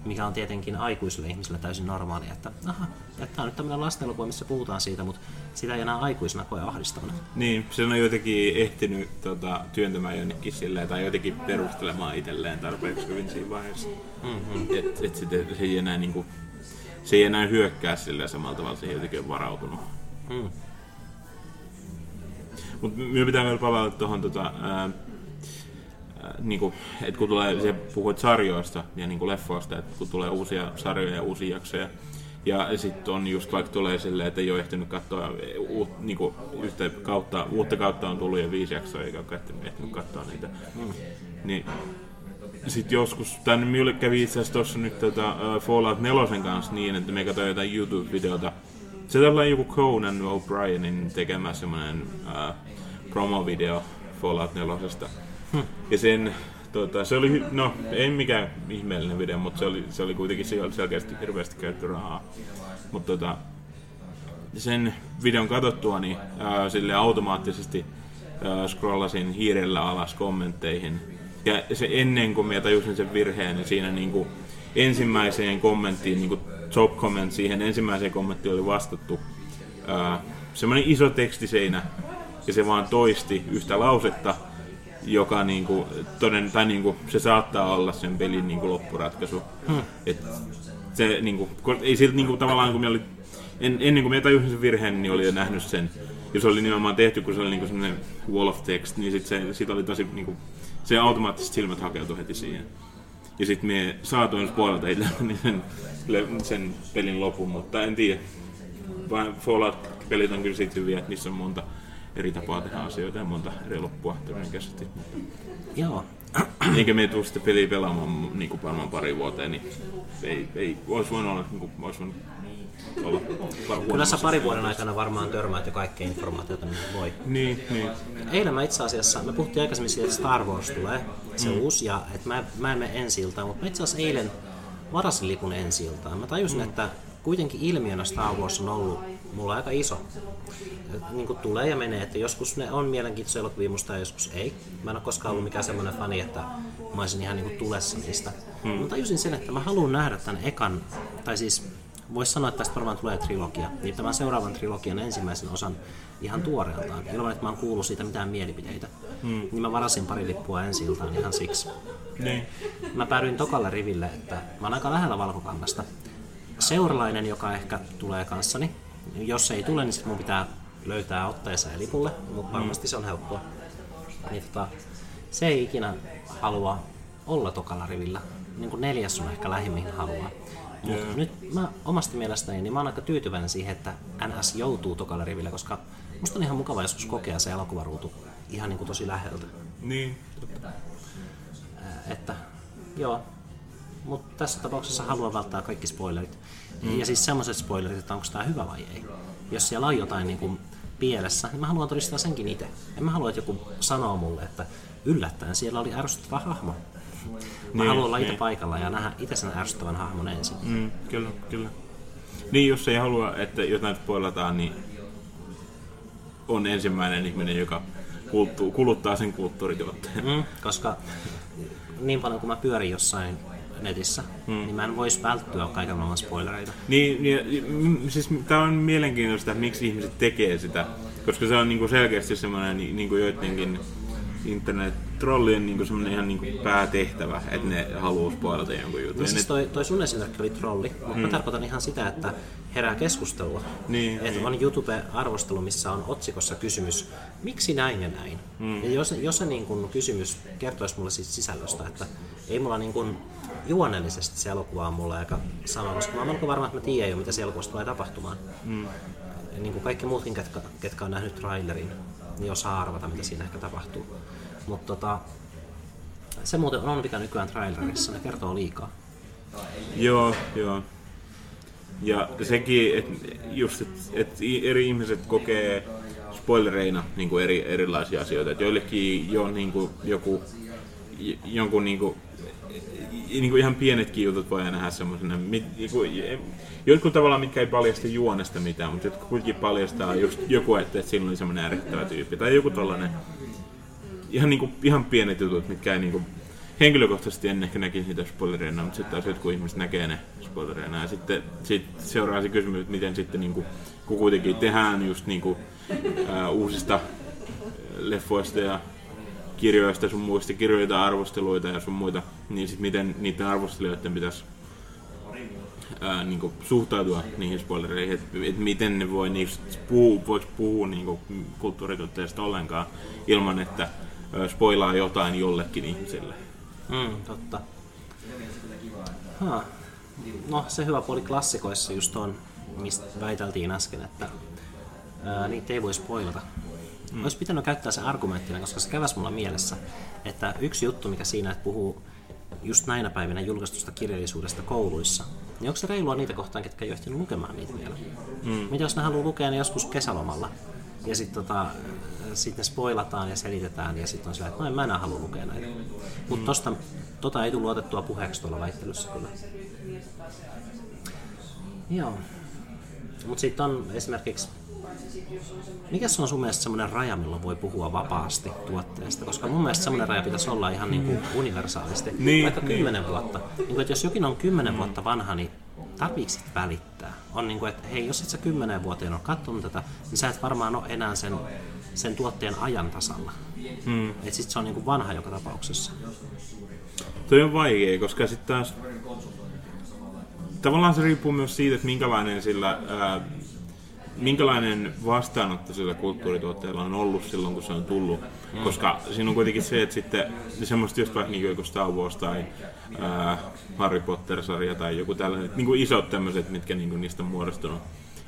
Mikä on tietenkin aikuisille ihmisille täysin normaalia. Että tämä on nyt tämmöinen lastenelokuva, missä puhutaan siitä, mutta sitä ei enää aikuisena koe ahdistavana. Niin, se on jotenkin ehtinyt työntämään jonnekin silleen, tai jotenkin perustelemaan itselleen tarpeeksi hyvin siinä vaiheessa. Et se ei enää, niin kuin, se ei enää hyökkää silleen samalla tavalla, se ei jotenkin ole varautunut. Mutta minun pitää vielä palata tuohon... Niinku, et kun tulee, puhuit sarjoista ja niinku leffoista, että kun tulee uusia sarjoja ja uusia jaksoja Ja sitten on just vaikka tulee silleen, että ei ole ehtinyt katsoa niinku yhtä kautta, uutta kautta on tullut jo 5 jaksoa, eikä ole ehtinyt katsoa niitä. Niin. Sitten joskus, tai minulle kävi itse asiassa tuossa nyt tätä Fallout 4 kanssa niin, että me katsoin jotain YouTube-videota. Se tällainen joku Conan O'Brienin tekemä semmoinen promovideo Fallout 4. Ja sen, se oli, no ei mikään ihmeellinen video, mutta se oli kuitenkin selkeästi hirveästi käytetty rahaa. Mutta sen videon katsottua, niin sille automaattisesti scrollasin hiirellä alas kommentteihin. Ja se ennen kuin minä tajusin sen virheen, niin siinä niinku ensimmäiseen kommenttiin, niinku top comment, siihen ensimmäiseen kommenttiin oli vastattu semmoinen iso tekstiseinä, ja se vaan toisti yhtä lausetta, joka niinku, se saattaa olla sen pelin niinku loppuratkaisu. Et se niinku, ei silti niinku tavallaan, kun minä oli, ennen kuin minä tajusin sen virheen, niin oli jo nähnyt sen. Ja se oli nimenomaan tehty, kun se oli niinku semmoinen wall of text, niin sit oli tosi niinku, se automaattisesti silmät hakeutui heti siihen. Ja sit me saatoin spoilata sen pelin lopun, mutta en tiedä. Vaan Fallout-pelit on kyllä siitä hyviä, että niissä on monta eri tapaa tehdä asioita ja monta eri loppua todennäköisesti. Joo. Eikä me tule sitä peliä pelaamaan niin varmaan pari vuoteen, niin ei olisi voinut olla. Niin kyllä sä parin vuoden aikana varmaan törmäät jo kaikkea informaatiota, mitä voi. Niin. Eilen mä itse asiassa, me puhuttiin aikaisemmin siitä, että Star Wars tulee, se uusi, ja että mä en mene ensi-iltaan, mutta mä itse asiassa eilen varasin lipun ensi-iltaan. Mä tajusin, että kuitenkin ilmiönä Star Wars on ollut mulla aika iso. Niin kuin tulee ja menee, että joskus ne on mielenkiintoisia elokuvia musta ja joskus ei. Mä en ole koskaan ollut mikään semmoinen fani, että mä olisin ihan niin kuin tulessa niistä. Mä tajusin sen, että mä haluan nähdä tämän ekan, tai siis voisi sanoa, että tästä varmaan tulee trilogia, niin tämän seuraavan trilogian ensimmäisen osan ihan tuoreeltaan, ilman että mä oon kuullut siitä mitään mielipiteitä. Niin mä varasin pari lippua ensi-iltaan ihan siksi. Niin. Mä päädyin tokalle riville, että mä oon aika lähellä valkokangasta. Seuralainen, joka ehkä tulee kanssani, jos ei tule, niin sit mun pitää löytää ottaessa ja lipulle, mutta varmasti se on helppoa. Niin se ei ikinä halua olla tokalla rivillä, niin kuin neljäs on ehkä lähimmin haluaa. Mutta nyt mä omasta mielestäni niin mä oon aika tyytyväinen siihen, että NS joutuu tokalle riville, koska musta on ihan mukava joskus kokea se elokuvaruutu ihan niin kuin tosi läheltä. Niin. Että joo. Mutta tässä tapauksessa haluan välttää kaikki spoilerit. Ja siis semmoiset spoilerit, että onko tää hyvä vai ei. Jos siellä on jotain niin kuin pielessä, niin mä haluan todistaa senkin itse. En mä halua, että joku sanoo mulle, että yllättäen siellä oli ärsyttävä hahmo. Mä haluan olla itse paikalla ja nähdä itse sen ärsyttävän hahmon ensin. Kyllä. Niin, jos ei halua, että jotain spoilataan, niin on ensimmäinen ihminen, joka kuluttaa sen kulttuurituotteen. Koska niin paljon kuin mä pyörin jossain netissä, niin mä en vois välttyä kaiken maailman spoilereita. Niin, siis tää on mielenkiintoista, että miksi ihmiset tekee sitä, koska se on niinku selkeästi semmoinen niinku joidenkin internet-trollien niinku semmoinen ihan niinku päätehtävä, että ne haluaa spoilata jonkun jutun. Niin siis toi sun esimerkki oli trolli, mutta mä tarkoitan ihan sitä, että herää keskustelua. Niin. On YouTube-arvostelu, missä on otsikossa kysymys, miksi näin ja näin. Ja jos se niin kun kysymys kertoisi mulle siitä sisällöstä, että ei mulla niin kun juonellisesti se elokuva on mulle aika sama, koska mä oon melko varma, että mä tiedän jo, mitä se elokuvasta tulee tapahtumaan. Niin kuin kaikki muutkin, ketkä on nähnyt trailerin, niin osaa arvata, mitä siinä ehkä tapahtuu. Mutta se muuten on mikä nykyään trailerissa, ne kertoo liikaa. Joo. Ja sekin, että eri ihmiset kokee spoilereina niin kuin erilaisia asioita. Et joillekin jo niin kuin, jonkun niin kuin ihan pienetkin jutut voi nähdä semmoisena. Jotkut tavallaan, mitkä ei paljasta juonesta mitään, mutta jotkut kuitenkin paljastaa just joku, että siinä oli semmoinen ärsyttävä tyyppi. Tai joku tollainen ihan pienet jutut, mitkä ei niinku henkilökohtaisesti en ehkä näkisi niitä spoilereina, mutta sitten taas jotkut ihmiset näkee ne spoilereina. Ja sitten seuraa se kysymys, että miten sitten, niin kun kuitenkin tehdään just uusista leffoista ja kirjoista, sun muista kirjoita, arvosteluita ja sun muita, niin sitten miten niiden arvostelijoiden pitäisi niin suhtautua niihin spoilereihin, että miten ne voi puhua niin kulttuurituotteesta ollenkaan ilman, että spoilaa jotain jollekin ihmiselle. Totta. No se hyvä puoli klassikoissa just on, mistä väiteltiin äsken, että niitä ei voi spoilata. Olisi pitänyt käyttää sen argumenttina, koska se käväs mulla mielessä, että yksi juttu, mikä siinä, että puhuu just näinä päivinä julkaistusta kirjallisuudesta kouluissa, niin onko se reilua niitä kohtaan, ketkä ei ole ehtinyt lukemaan niitä vielä? Mitä jos ne haluaa lukea, niin joskus kesälomalla, ja sitten ne spoilataan ja selitetään, ja sitten on sillä, että no en mä enää halua lukea näitä. Mutta tota ei tullut otettua puheeksi tuolla väittelyssä kyllä. Joo. Mutta sitten on esimerkiksi, mikä se on sun mielestä semmoinen raja, milloin voi puhua vapaasti tuotteesta? Koska mun mielestä semmoinen raja pitäisi olla ihan niin universaalisti, vaikka 10 vuotta. Niin kuin, että jos jokin on 10 vuotta vanha, niin tarviiko sit välittää? On niin kuin, että hei, jos et sä 10 vuoteen ole katsonut tätä, niin sä et varmaan ole enää sen tuotteen ajan tasalla. Että sit se on niin kuin vanha joka tapauksessa. Toi on vaikea, koska sitten taas tavallaan se riippuu myös siitä, että minkälainen vastaanotto sillä kulttuurituotteella on ollut silloin, kun se on tullut. Koska siinä on kuitenkin se, että sitten semmoista just vaikka niin kuin Star Wars tai Harry Potter-sarja tai joku tällainen, niin kuin isot tämmöiset, mitkä niin kuin niistä on muodostunut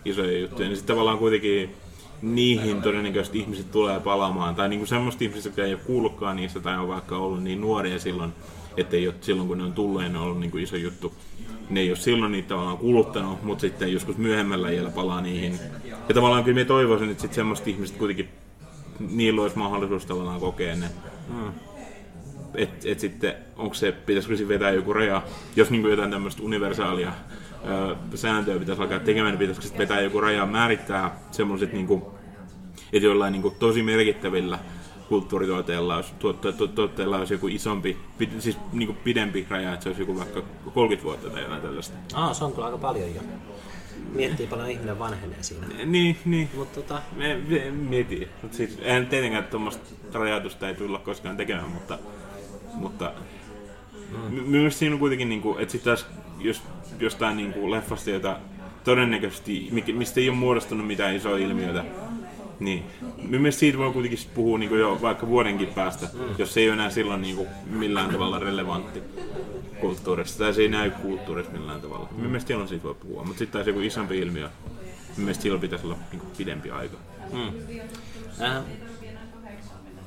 isoja juttuja, niin sitten tavallaan kuitenkin niihin todennäköisesti ihmiset tulee palaamaan. Tai niin kuin semmoista ihmiset, jotka ei ole kuullutkaan niistä tai on vaikka ollut niin nuoria silloin, että ei ole, silloin kun ne on tullut, ne on ollut niin kuin iso juttu. Ne ei ole silloin niitä tavallaan kuluttanut, mutta sitten joskus myöhemmällä iällä palaa niihin. Ja tavallaan kyllä minä toivoisin, että sitten semmoiset ihmiset kuitenkin, niillä olisi mahdollisuus tavallaan kokea ne. Et sitten, pitäisikö siinä vetää joku raja, jos niin kuin jotain tämmöistä universaalia sääntöä pitäisi alkaa tekemään, niin pitäisikö sitten vetää joku raja määrittää semmoiset, niin kuin, että jollain niin kuin tosi merkittävillä kulttuurituotteella olisi joku isompi, siis niinku pidempi raja, että se olisi joku vaikka 30 vuotta tai jotain tällaista. Se on kyllä aika paljon jo. Miettii paljon ihminen vanhenee siinä. Niin. Mutta mietin. Siis eihän tietenkään tuommoista rajatusta ei tulla koskaan tekemään, mutta myös siinä on kuitenkin, niinku, että sitten taas jos jostain niinku leffasta, jota todennäköisesti, mistä ei ole muodostunut mitään isoa ilmiötä, niin. Mielestäni siitä voi kuitenkin puhua niin jo vaikka vuodenkin päästä, jos se ei ole enää silloin niin millään tavalla relevantti kulttuurista, tai se ei näy kulttuurista millään tavalla. Mielestäni silloin siitä voi puhua, mutta sitten taas joku isompi ilmiö, mielestäni silloin pitäisi olla niin pidempi aika.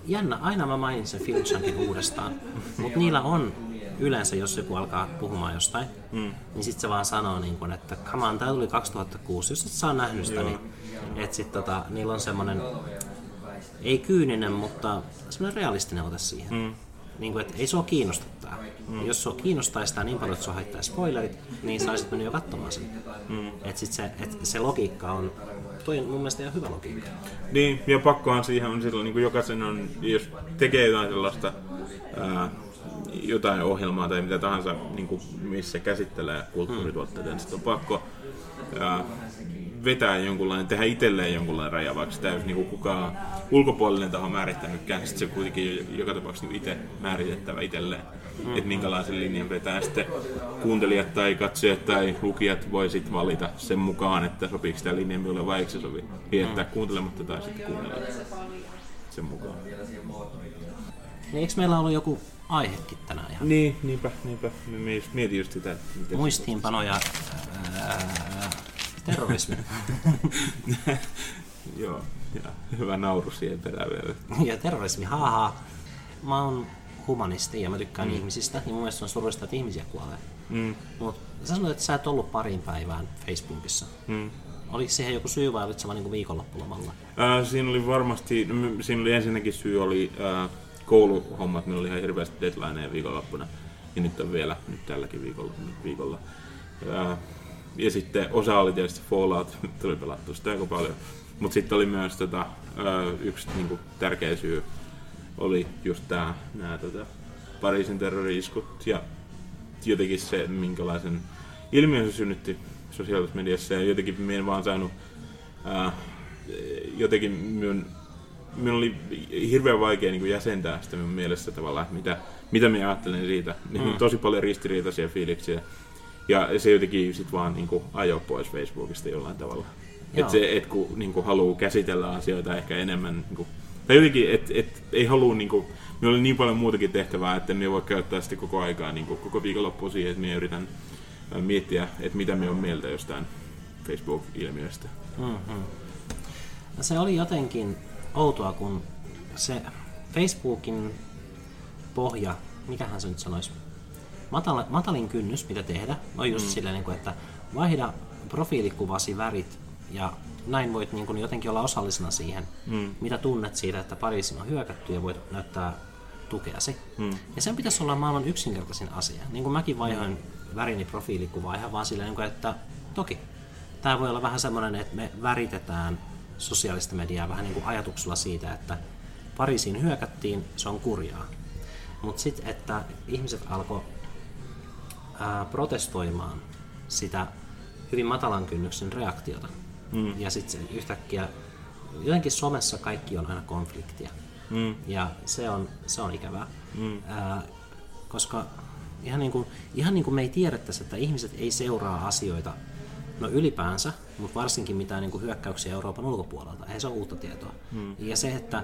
Jännä, aina mä mainitsen Film Junkin uudestaan, mutta niillä on yleensä, jos joku alkaa puhumaan jostain, niin sitten se vaan sanoo, niin kun, että come on, tää tuli 2006, jos et saa nähnyt sitä, niin että sit niillä on semmonen, ei kyyninen, mutta semmonen realistinen ote siihen. Niin kun, että ei sua kiinnosta tää. Jos sua kiinnostaisi tää niin paljon, että sua haittaisi spoilerit, niin sä olisit mennyt jo katsomaan sen. Että sit se logiikka on, toi on mun mielestä ihan hyvä logiikka. Niin, ja pakkohan siihen on silloin, niin kun jokaisen on, jos tekee jotain sellaista, jotain ohjelmaa tai mitä tahansa, niin kuin missä käsittelee kulttuurituotteita, niin sitten on pakko vetää jonkunlainen, tehdä itselleen jonkunlainen raja, vaikka sitä ei olisi niin kukaan ulkopuolinen taho määrittänytkään, sitten se on kuitenkin joka tapauksessa niin itse määritettävä itselleen, että minkälaisen linjan vetää. Sitten kuuntelijat tai katsojat tai lukijat voi sitten valita sen mukaan, että sopiiko sitä linja minulle vai eikö se sovi. Viettää kuuntelematta tai sitten kuunnella sen mukaan. Niin eikö meillä ollut joku aihekin tänään ihan? Niin, niinpä. Mietin just sitä. Muistiinpanoja terrorismi. Joo, ja hyvä nauru siihen perään vielä. Ja terrorismi, haha. Mä oon humanisti ja mä tykkään ihmisistä, niin mun mielestä on surullista, että ihmisiä kuolee. Mut sä sanoit, että sä et ollut pariin päivään Facebookissa. Oliko siihen joku syy vai olit sä vaan niinku viikonloppulomalla? Siinä oli varmasti, ensinnäkin syy oli kouluhommat, meillä oli ihan hirveästi deadlineja viikonloppuna, ja nyt on vielä, nyt tälläkin viikolla. Ja sitten osa oli tietysti Fallout, tuli pelattu sitä aika paljon, mutta sitten oli myös yksi niinku tärkeä syy, oli just nämä Pariisin terrori-iskut, ja jotenkin se, minkälaisen ilmiön se synnytti sosiaalisessa mediassa, ja jotenkin minä en vaan saanut, jotenkin minun oli hirveän vaikea niin kuin jäsentää sitä minun mielessä tavallaan, mitä minä ajattelen siitä. Tosi paljon ristiriitaisia fiiliksiä. Ja se jotenkin sit vaan niin kuin ajoi pois Facebookista jollain tavalla. Et kun niin kuin haluaa käsitellä asioita ehkä enemmän. Niin kuin, tai jotenkin, ei halua, niin kuin, minulla oli niin paljon muutakin tehtävää, että minä voi käyttää sitä koko aikaa, niin kuin, koko viikonloppuun siihen, että minä yritän miettiä, että mitä me on mieltä jostain Facebook-ilmiöstä. Mm-hmm. Se oli jotenkin outoa, kun se Facebookin pohja, mikähän se nyt sanoisi, matalin kynnys, mitä tehdä, on just silleen, että vaihda profiilikuvasi värit ja näin voit jotenkin olla osallisena siihen, mitä tunnet siitä, että Pariisin on hyökätty ja voit näyttää tukeasi. Ja sen pitäisi olla maailman yksinkertaisin asia. Niin kuin mäkin vaihoin värini profiilikuvaa ihan vaan silleen, että toki. Tämä voi olla vähän semmoinen, että me väritetään sosiaalista mediaa vähän niin kuin ajatuksella siitä, että Pariisiin hyökättiin, se on kurjaa. Mutta sitten, että ihmiset alkoi protestoimaan sitä hyvin matalan kynnyksen reaktiota. Ja sitten yhtäkkiä, jotenkin somessa kaikki on aina konfliktia. Ja se on ikävää. Koska ihan niin kuin me ei tiedettäisi, että ihmiset ei seuraa asioita ylipäänsä, mutta varsinkin mitään niin kuin hyökkäyksiä Euroopan ulkopuolelta. Eihän se ole uutta tietoa. Ja se, että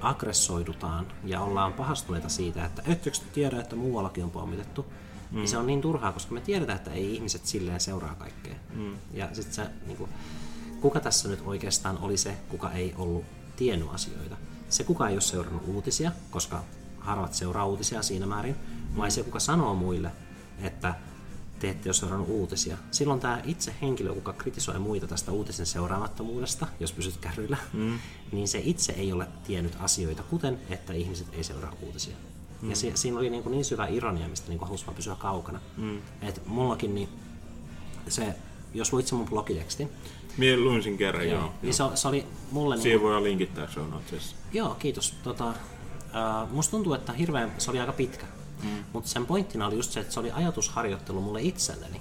aggressoidutaan ja ollaan pahastuneita siitä, että ettekö tiedä, että muuallakin on pommitettu, niin se on niin turhaa, koska me tiedetään, että ei ihmiset silleen seuraa kaikkea. Ja sitten se, niin kuin, kuka tässä nyt oikeastaan oli se, kuka ei ollut tiennyt asioita? Se, kuka ei ole seurannut uutisia, koska harvat seuraa uutisia siinä määrin, vai se, kuka sanoo muille, että te ette ole seurannut uutisia. Silloin tämä itse henkilö, joka kritisoi muita tästä uutisen seuraamattomuudesta, jos pysyt kärryillä, niin se itse ei ole tiennyt asioita, kuten että ihmiset ei seuraa uutisia. Ja siinä oli niin syvä ironia, mistä halusin vaan pysyä kaukana. Että mullakin niin se, jos luit se mun blogitekstin. Mie luin sen kerran, joo. Niin se oli mulle... Siihen voi linkittää, se on otsessa. Joo, kiitos. Musta tuntuu, että se oli aika pitkä. Mutta sen pointtina oli just se, että se oli ajatusharjoittelu mulle itselleni.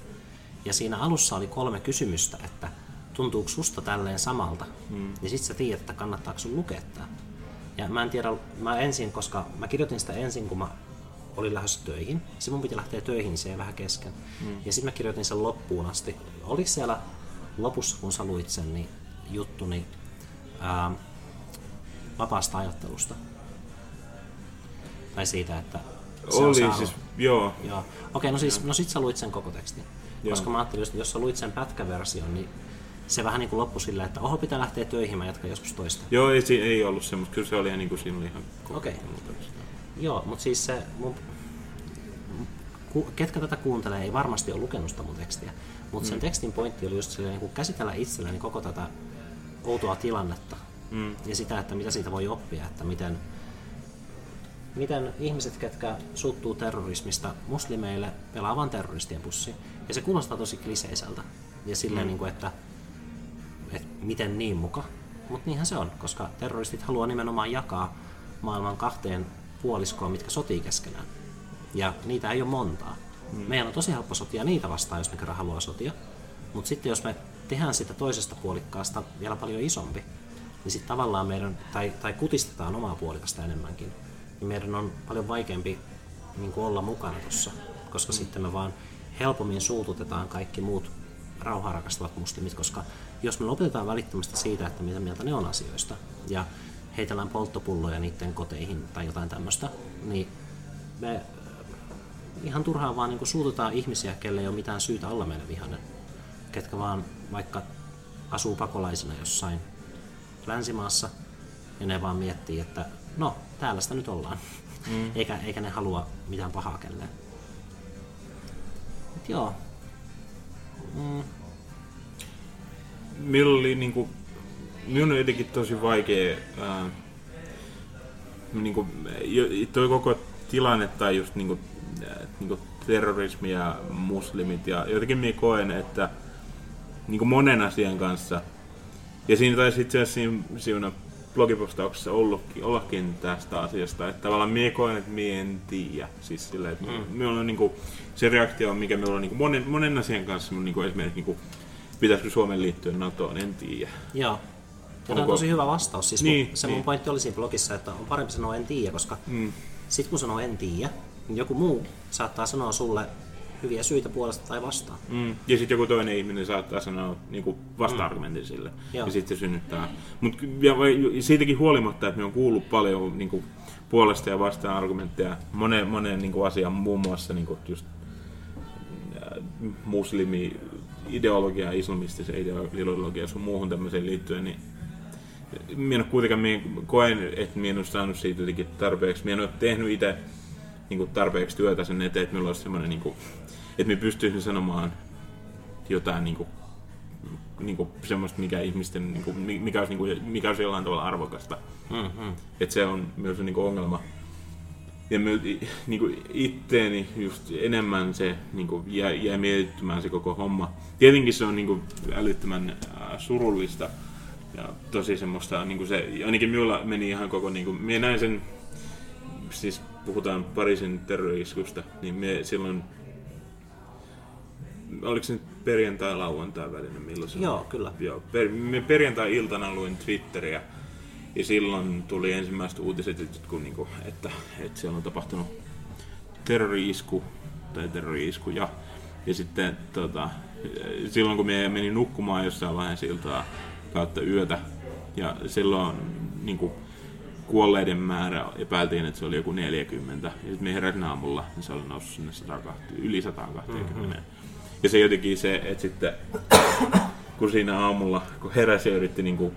Ja siinä alussa oli 3 kysymystä, että tuntuuko susta tälleen samalta? Ja sit sä tiedät, että kannattaako sun lukea tää. Ja mä en tiedä, koska mä kirjoitin sitä ensin, kun mä olin lähdössä töihin. Se mun piti lähteä töihin, niin se jäi vähän kesken. Ja sit mä kirjoitin sen loppuun asti. Oliko siellä lopussa, kun sä luit sen niin juttu, niin vapaasta ajattelusta? Tai siitä, että... Oli siis, joo. Joo. Okei, no sit sä luit sen koko tekstin. Joo. Koska mä ajattelin, jos sä luit sen pätkäversion, niin se vähän niin kuin loppui sillä, että oho, pitää lähteä töihin, mä jatkan joskus toista. Joo, ei ollut semmoista, kyllä se oli niin kuin siinä ihan koko. Okei. Joo, mutta siis se, ketkä tätä kuuntelee, ei varmasti ole lukenut sitä mun tekstiä. Mutta sen tekstin pointti oli just silleen, kun käsitellä itselläni koko tätä outoa tilannetta. Ja sitä, että mitä siitä voi oppia, että miten ihmiset, ketkä suuttuu terrorismista muslimeille, pelaa vaan terroristien pussiin. Ja se kuulostaa tosi kliseiseltä. Ja silleen, että miten niin muka. Mutta niinhän se on, koska terroristit haluaa nimenomaan jakaa maailman 2 puoliskoa, mitkä sotii keskenään. Ja niitä ei ole montaa. Meidän on tosi helppo sotia niitä vastaan, jos me kerran haluaa sotia. Mutta sitten jos me tehdään sitä toisesta puolikkaasta vielä paljon isompi, niin sitten tavallaan meidän, tai kutistetaan omaa puolikasta enemmänkin. Meidän on paljon vaikeampi olla mukana tuossa, koska sitten me vaan helpommin suututetaan kaikki muut rauhaa rakastavat muslimit, koska jos me lopetetaan välittömästi siitä, että mitä mieltä ne on asioista, ja heitellään polttopulloja niiden koteihin tai jotain tämmöistä, niin me ihan turhaan vaan suututaan ihmisiä, kelle ei ole mitään syytä olla meidän vihainen, ketkä vaan vaikka asuu pakolaisena jossain länsimaassa, ja ne vaan miettii, että no, täällä sitä nyt ollaan. Eikä ne halua mitään pahaa kelleen. Mut joo. Minulla oli minun on jotenkin tosi vaikea toi koko tilanne tai just terrorismi ja muslimit ja jotenkin minä koen, että monen asian kanssa. Ja siinä taisi itse asiassa siinä blogipostauksessa ollakin tästä asiasta, että tavallaan mie koen, että mie en tiedä. Siis silleen, että minulla on se reaktio, mikä minulla on monen asian kanssa, esimerkiksi pitäisikö Suomen liittyä NATOon, en tiedä. Joo. Tämä on tosi hyvä vastaus. Siis mun pointti oli siinä blogissa, että on parempi sanoa en tiedä, koska sit kun sanoo en tiedä, niin joku muu saattaa sanoa sulle hyviä syitä puolesta tai vastaan. Ja sitten joku toinen ihminen saattaa sanoa vasta-argumentin sille. Ja sitten se synnyttää. Mut siitäkin huolimatta, että me on kuullut paljon puolesta ja vastaan argumentteja monen niinku asian, muun muassa niinku just muslimi-ideologia, islamistisen ideologia sun muuhun tämmöiseen liittyen, niin minä en ole kuitenkaan, koen, että minä en ole saanut siitä jotenkin tarpeeksi. Minä en ole tehnyt itse niin tarpeeksi työtä sen eteen, että minulla olisi semmoinen, niin kuin, että minä pystyisin sanomaan jotain niin kuin semmoista, mikä ihmisten, niin kuin, mikä olisi jollain tavalla arvokasta. Mm-hmm. Että se on myös niin kuin ongelma. Ja niin kuin itteeni just enemmän se niin kuin jäi mietittymään se koko homma. Tietenkin se on niin kuin älyttömän surullista. Ja tosi semmoista, niin kuin se, ainakin minulla meni ihan koko, niin kuin, minä näin sen, siis puhutaan Pariisin terrori-iskusta, niin minä silloin, oliko se nyt perjantai-lauantai välinen, milloin se? Joo, kyllä. Joo, minä perjantai-iltana luin Twitteriä, ja silloin tuli ensimmäiset uutiset, että siellä on tapahtunut terrori-isku, tai terrori-iskuja, ja sitten silloin kun minä menin nukkumaan jossain vaiheessa iltaa, kautta yötä, ja silloin niin kuin, kuolleiden määrä epäiltiin, että se oli joku 40, ja sitten me heräsin aamulla, niin se oli noussut sinne 120, yli 120. Mm-hmm. Ja se jotenkin se, että sitten kun siinä aamulla, kun heräsi ja yritti niin kuin,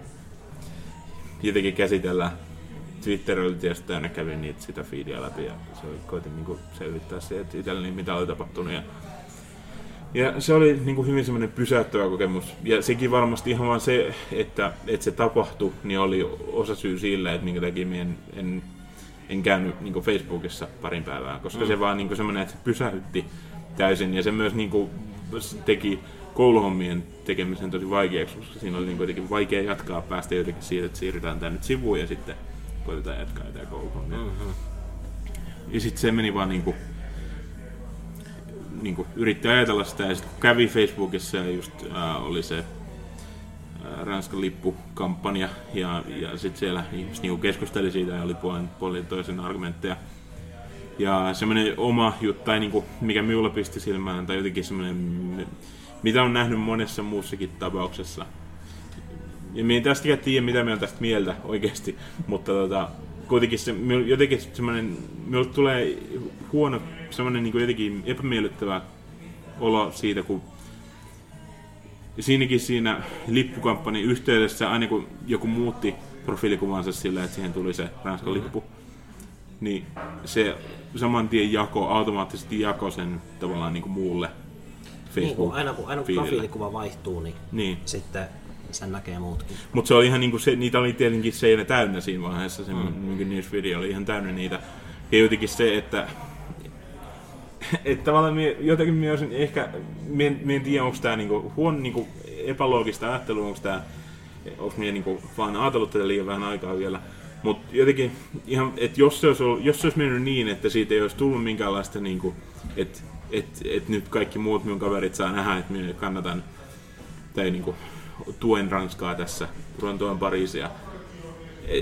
jotenkin käsitellä, Twitter oli tietysti täynnä, kävin niitä sitä feedia läpi, ja se oli koitin niin kuin, selvittää se, että itselleni mitä oli tapahtunut. Ja se oli niin kuin hyvin semmoinen pysäyttävä kokemus. Ja sekin varmasti ihan vaan se, että se tapahtui, niin oli osa syy sillä, että minkä takia en käynyt niin kuin Facebookissa parin päivää. Koska se vaan niin kuin semmoinen, että se pysäytti täysin. Ja se myös niin kuin teki kouluhommien tekemisen tosi vaikeaksi, koska siinä oli niin kuitenkin vaikea jatkaa, päästä jotenkin siitä, että siirrytään tänne sivuun ja sitten koitetaan jatkaa jotain kouluhommia. Mm-hmm. Ja sitten se meni vaan niin kuin yritti ajatella sitä, ja sitten kun kävi Facebookissa ja just oli se Ranskan lippukampanja, ja sitten siellä ihmiset niin keskusteli siitä ja oli puolin toisen argumentteja. Ja semmoinen oma juttu, tai niin kuin, mikä minulla pisti silmään, tai jotenkin semmoinen, mitä on nähnyt monessa muussakin tapauksessa. Ja minä tästäkään tiedä, mitä minä olen tästä mieltä oikeasti, mutta kuitenkin se, jotenkin semmoinen, minulle tulee huono, semmoinen niin kuin jotenkin epämiellyttävä olo siitä, kun siinäkin siinä lippukampanjan yhteydessä, aina kun joku muutti profiilikuvansa sillä, että siihen tuli se Ranskan lippu, niin se saman tien automaattisesti jakoi sen tavallaan niin kuin muulle Facebook-fiilille. Niin, aina kun profiilikuva vaihtuu, niin sitten sen näkee muutkin. Mutta se oli ihan niinku se, niitä oli tietenkin seinä täynnä siinä vaiheessa, se newsvideo oli ihan täynnä niitä. Ja jotenkin se, että tavallaan jotenkin olisin ehkä, en tiedä onko tämä niinku huono niinku epäloogista ajattelua, onko minä niinku vaan ajatellut tätä liian vähän aikaa vielä. Mutta jotenkin ihan, että jos se olisi mennyt niin, että siitä ei olisi tullut minkäänlaista, niinku, että nyt kaikki muut minun kaverit saa nähdä, että minä kannatan tai niinku tuen Ranskaa tässä, tuen Pariisia.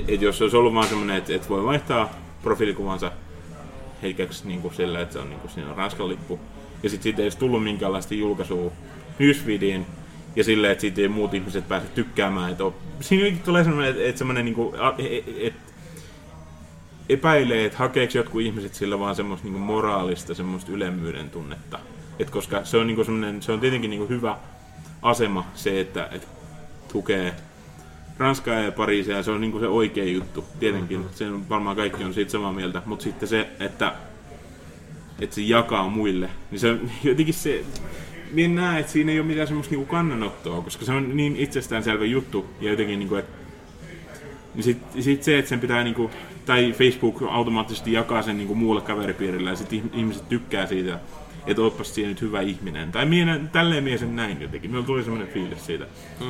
Et jos olisi ollut vaan semmoinen, että voi vaihtaa profiilikuvansa hetkeksi niin kuin sillä, että se on, niin kuin, siinä on Ranskan lippu, ja sitten siitä ei olisi tullut minkäänlaista julkaisua newsfeediin, ja sillä, että siitä ei muut ihmiset pääse tykkäämään. Siinä tulee semmoinen, että semmoinen niin kuin, epäilee, että hakeeko jotkut ihmiset sillä vaan semmoista niin kuin moraalista, semmoista ylemmyyden tunnetta. Et koska se on, niin kuin semmoinen, se on tietenkin niin kuin hyvä asema se, että tukee Ranskaa ja Pariisia, ja se on niinku se oikea juttu, tietenkin, sen varmaan kaikki on siitä samaa mieltä, mutta sitten se, että se jakaa muille, niin se on jotenkin se, minä en näe, että siinä ei ole mitään semmoista niinku kannanottoa, koska se on niin itsestäänselvä juttu, ja jotenkin niinku, että niin sit se, että sen pitää niinku, tai Facebook automaattisesti jakaa sen niinku muulle kaveripiirille, ja sitten ihmiset tykkää siitä, että ootpas siihen nyt hyvä ihminen. Tai tälleen minä sen näin jotenkin. Meillä tuli semmoinen fiilis siitä.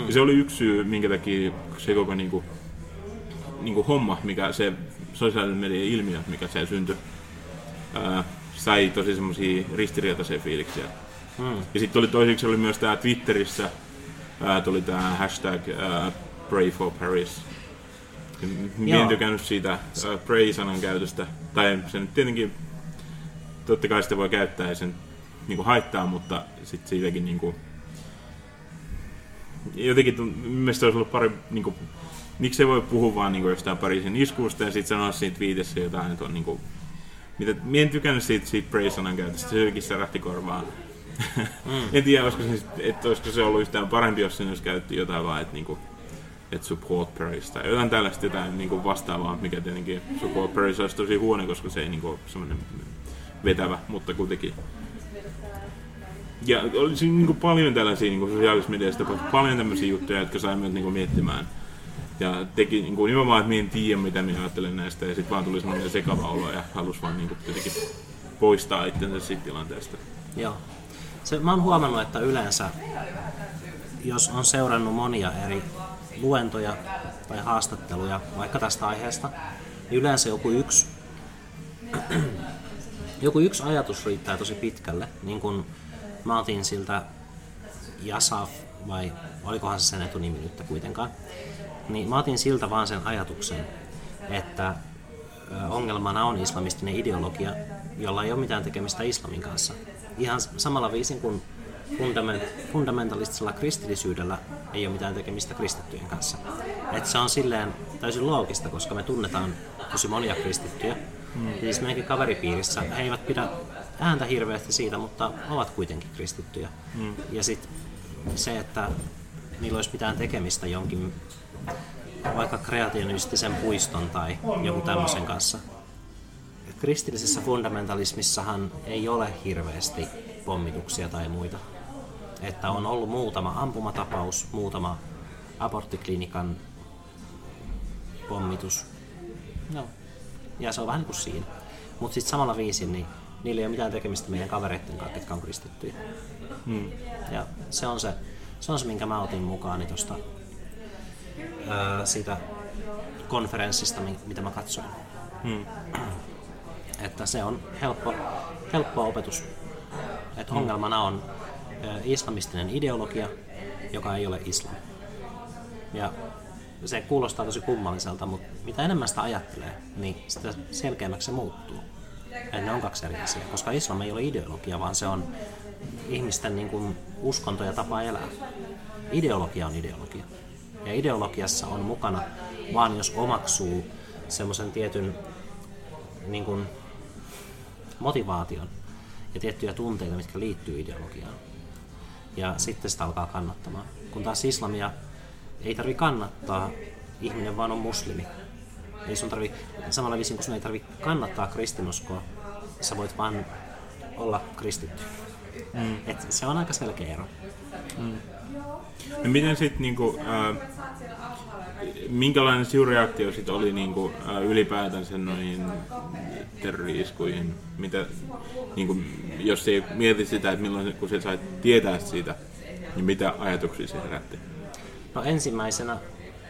Ja se oli yksi syy, minkä takia se koko niinku homma, mikä se sosiaalinen median ilmiö, mikä se syntyi, sai tosi semmoisia ristiriitaisia fiiliksiä. Ja sitten oli toiseksi oli myös tää Twitterissä, tuli tää hashtag Pray for Paris. Minä en tykännyt siitä pray-sanan käytöstä. Tai se nyt tietenkin, totta kai sitä voi käyttää ja sen niin kuin haittaa, mutta sitten siitäkin niin kuin, jotenkin mielestäni olisi ollut pari niin kuin, miksi se voi puhua vaan niinku jostain Pariisin iskusta ja sitten sanoa siinä twiitissä jotain, että on niinku... Mitä, mie en tykännyt siitä Prey-sanan käytöstä, se hyvinkin särähti korvaan. En tiedä, olisiko se ollut yhtään parempi, jos sen olisi käytetty jotain vaan, että niinku... Että support Preys tai jotain tällaista jotain niinku vastaavaa, mikä tietenkin support Preys olisi tosi huono, koska se ei niinku ole semmoinen vetävä, mutta kuitenkin. Ja oli siinä niinku paljon tällaisia niinku sosiaalisessa mediassa, paljon tämmöisiä juttuja, jotka sai meidät niinku miettimään. Ja teki niinku nimenomaan, että minä en tiedä mitä minä ajattelen näistä, ja sitten vaan tuli semmoinen sekava olo ja halusi vaan niinku jotenkin poistaa itsensä siitä tilanteesta. Joo. Se, mä oon huomannut, että yleensä, jos on seurannut monia eri luentoja tai haastatteluja vaikka tästä aiheesta, niin yleensä joku yksi ajatus riittää tosi pitkälle, niin kun mä otin siltä Jasaf, vai olikohan se sen etunimi nyt kuitenkaan, niin mä otin siltä vaan sen ajatuksen, että ongelmana on islamistinen ideologia, jolla ei ole mitään tekemistä islamin kanssa. Ihan samalla viisin kuin fundamentalistisella kristillisyydellä ei ole mitään tekemistä kristittyjen kanssa. Et se on silleen täysin loogista, koska me tunnetaan tosi monia kristittyjä. Siis meidänkin kaveripiirissä he eivät pidä ääntä hirveästi siitä, mutta ovat kuitenkin kristittyjä. Ja sitten se, että niillä olisi mitään tekemistä jonkin vaikka kreationistisen puiston tai joku tämmöisen kanssa. Kristillisessä fundamentalismissahan ei ole hirveästi pommituksia tai muita. Että on ollut muutama ampumatapaus, muutama aborttiklinikan pommitus. No. Ja se on vähän niin kuin siinä. Mutta sitten samalla viisin, niin niillä ei ole mitään tekemistä meidän kavereiden kanssa, ketkä on kristittyjä. Ja se on se, minkä mä otin mukaani tuosta siitä konferenssista, mitä mä katsoin. Että se on helppo opetus. Että ongelmana on islamistinen ideologia, joka ei ole islam. Ja se kuulostaa tosi kummalliselta, mutta mitä enemmän sitä ajattelee, niin sitä selkeämmäksi se muuttuu. Ja ne on kaksi eri asiaa, koska islam ei ole ideologia, vaan se on ihmisten niin kuin uskonto ja tapa elää. Ideologia on ideologia. Ja ideologiassa on mukana vaan jos omaksuu semmoisen tietyn niin kuin motivaation ja tiettyjä tunteita, mitkä liittyy ideologiaan. Ja sitten sitä alkaa kannattamaan. Kun taas islamia ei tarvitse kannattaa, ihminen vaan on muslimi. Ei sun tarvitse, samalla viisin kun sun ei tarvitse kannattaa kristinuskoa, sä voit vaan olla kristitty. Et se on aika selkeä ero. No miten sitten, niinku, minkälainen reaktio sit oli niinku, ylipäätänsä noihin terrori-iskuihin? Mitä, niinku, jos ei mieti sitä, että milloin kun sä sait tietää siitä, niin mitä ajatuksia se herätti? No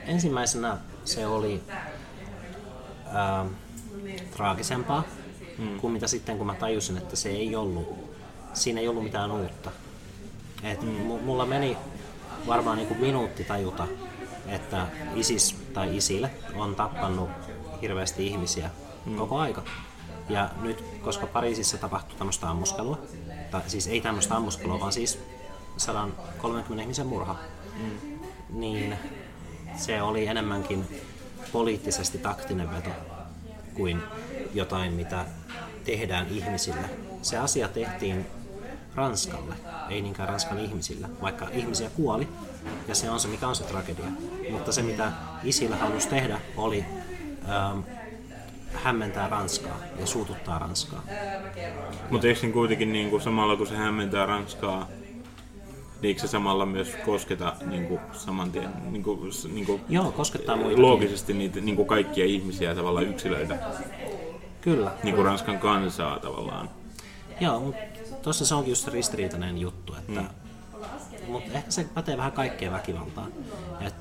ensimmäisenä se oli traagisempaa kuin mitä sitten, kun mä tajusin, että se ei ollut, siinä ei ollut mitään uutta. Et mulla meni varmaan niin kuin minuutti tajuta, että ISIS tai ISIL on tappanut hirveästi ihmisiä koko aika. Ja nyt, koska Pariisissa tapahtui tämmöistä ammuskelua, tai siis ei tämmöistä ammuskelua, vaan siis 130 ihmisen murha, niin se oli enemmänkin poliittisesti taktinen veto kuin jotain, mitä tehdään ihmisille. Se asia tehtiin Ranskalle, ei niinkään Ranskan ihmisillä, vaikka ihmisiä kuoli, ja se on se, mikä on se tragedia. Mutta se, mitä ISIL halusi tehdä, oli hämmentää Ranskaa ja suututtaa Ranskaa. Mutta eikö kuitenkin niinku, samalla, kun se hämmentää Ranskaa, niin eikö se samalla myös kosketa niinku, saman tien, niinku, joo, koskettaa loogisesti niitä, niinku, kaikkia ihmisiä, tavallaan yksilöitä? Kyllä. Niinku Ranskan kansaa tavallaan. Joo, tuossa se onkin just se ristiriitainen juttu, että, mutta ehkä se pätee vähän kaikkeen väkivaltaan. Et,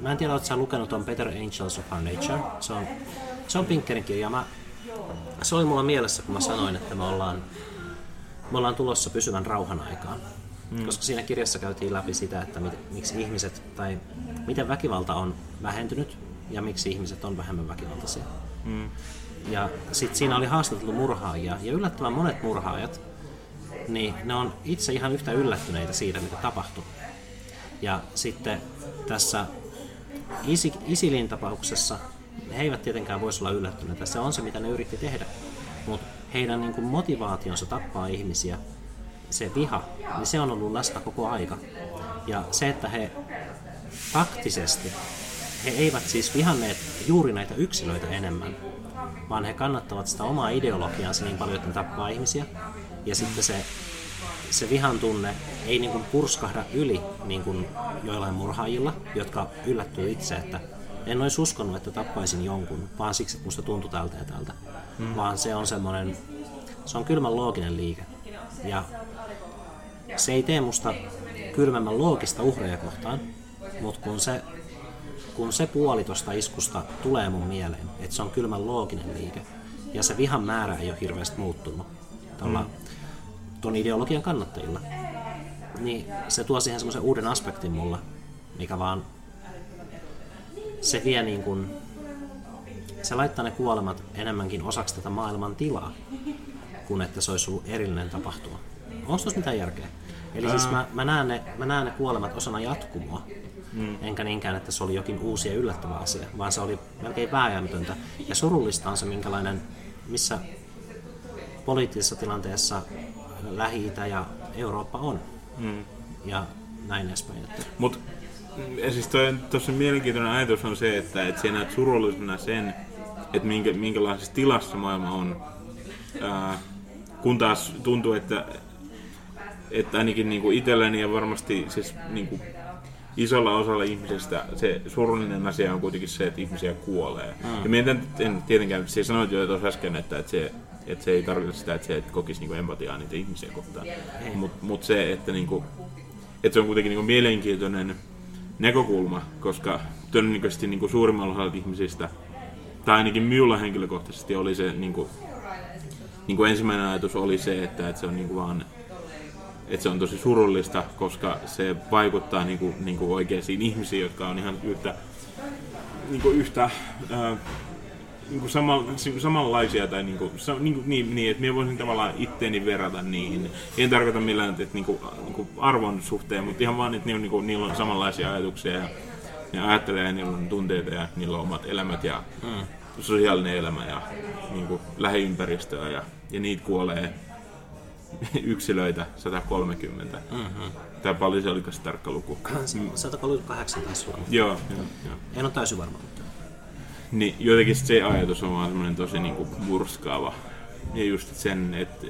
mä en tiedä, oletko sä lukenut tuon Better Angels of Our Nature, se on Pinkkerin kirja. Se oli mulla mielessä, kun mä sanoin, että me ollaan tulossa pysyvän rauhan aikaan, koska siinä kirjassa käytiin läpi sitä, että miksi ihmiset, tai miten väkivalta on vähentynyt ja miksi ihmiset on vähemmän väkivaltaisia. Ja sitten siinä oli haastateltu murhaajia, ja yllättävän monet murhaajat, niin ne on itse ihan yhtä yllättyneitä siitä, mitä tapahtui. Ja sitten tässä Isilin tapauksessa he eivät tietenkään voisi olla yllättyneitä. Se on se, mitä ne yritti tehdä. Mutta heidän niin kuin motivaationsa tappaa ihmisiä, se viha, niin se on ollut läsnä koko aika. Ja se, että he taktisesti, he eivät siis vihanneet juuri näitä yksilöitä enemmän, vaan he kannattavat sitä omaa ideologiaansa niin paljon, että ne tappaa ihmisiä. Ja sitten se vihan tunne ei niin kuin purskahda yli niin kuin joillain murhaajilla, jotka yllättyy itse, että en olisi uskonut, että tappaisin jonkun, vaan siksi, että musta tuntui tältä ja tältä. Mm. Vaan se on semmoinen, se on kylmän looginen liike. Ja se ei tee musta kylmemmän loogista uhreja kohtaan, mutta kun se puoli tuosta iskusta tulee mun mieleen, että se on kylmän looginen liike, ja se vihan määrä ei ole hirveästi muuttunut tuon ideologian kannattajilla, niin se tuo siihen semmoisen uuden aspektin mulla, mikä vaan se vie niin kuin, se laittaa ne kuolemat enemmänkin osaksi tätä maailman tilaa, kuin että se olisi ollut erillinen tapahtuma. Onko tuossa mitään järkeä? Eli siis mä näen ne kuolemat osana jatkumoa, enkä niinkään, että se oli jokin uusi ja yllättävä asia, vaan se oli melkein vääjäämätöntä. Ja surullista on se, minkälainen, missä poliittisessa tilanteessa Lähi-Itä ja Eurooppa on. Ja näin edespäin. Mut siis tuossa mielenkiintoinen ajatus on se, että et sä näet surullisena sen, että minkälaisessa tilassa maailma on. Kun taas tuntuu, että ainakin niinku itselleni ja varmasti siis niinku isolla osalla ihmisestä se surullinen asia on kuitenkin se, että ihmisiä kuolee. Ja meidän tietenkään, sä sanoit jo tuossa äsken, että se ei tarkoita sitä, että se et kokisi niinku empatiaa niitä ihmisiä kohtaan. Mutta se, että niinku, et se on kuitenkin niinku mielenkiintoinen näkökulma, koska todennäköisesti niinku suurimmalla osalla ihmisistä, tai ainakin minulla henkilökohtaisesti oli se niinku ensimmäinen ajatus oli se, että se on niinku vaan, että se on tosi surullista, koska se vaikuttaa niinku oikeisiin ihmisiin, jotka on ihan samanlaisia tai niin, että minä voisin tavallaan itteeni verrata niihin. En tarkoita millään, että niinku arvon suhteen, mutta ihan vaan, että niillä on samanlaisia ajatuksia ja ne ajattelee ja niillä on tunteita ja niillä on omat elämät ja sosiaalinen elämä ja niinku lähiympäristöä ja niitä kuolee yksilöitä 130. Tämä paljon se olikas tarkka luku. 138 taisi olla. Joo. En ole täysin varma. Niin, jotenkin se ajatus on vaan semmoinen tosi niinku murskaava. Ja just sen, että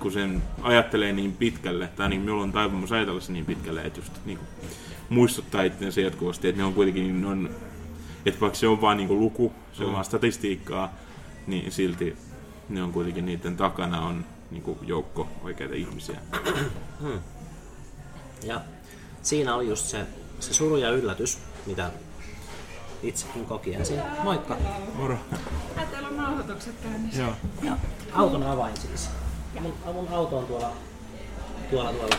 kun sen ajattelee niin pitkälle, tai niin minulla on taipumus ajatella se niin pitkälle, että just niinku muistuttaa itseänsä jatkuvasti, että ne on kuitenkin, että vaikka se on vaan niinku luku, se on vaan statistiikkaa, niin silti ne on kuitenkin, niiden takana on niinku joukko oikeita ihmisiä. Ja siinä oli just se suru ja yllätys, mitä itsekin koki ensin. Moikka! Moro! Täällä on nauhoitukset käynnissä. Ja auton avain siis. Mun auto on tuolla.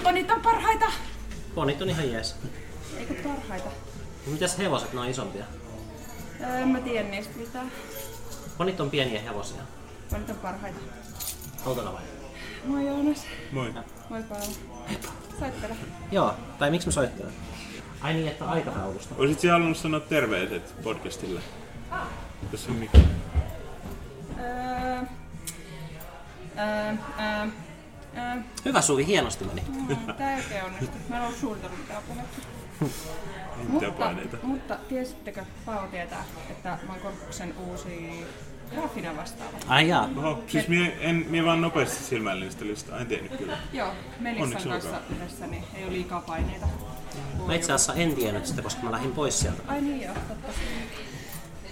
Ponit on parhaita! Ponit on ihan jees. Eikö parhaita? Mitäs hevoset, ne on isompia? En mä tiedä niistä mitään. Ponit on pieniä hevosia. Ponit on parhaita. Autona vai? Moi Joonas. Moi. Moi Paavo. Soittele. Joo, tai miksi mä soittelen? Ai niin, että aikataulusta. Oisit sinä halunnut sanoa terveiset podcastille? Tässä on Mikko. Hyvä Suvi, hienosti meni. Tää oikein onnistu. Mä en ollut suunnitellut mitään puhetta. Mutta tiesittekö, Paavo tietää, että mä oon Korkuksen uusi graafina vastaava. Ai jaa. Oho, siis mie vaan nopeasti silmäilin sitä listaa, en tiennyt kyllä. Joo, Melissan kanssa yhdessä, niin ei ole liikaa paineita. Mä itse asiassa en tiennyt sitä, koska mä lähdin pois sieltä. Ai niin joo, totta.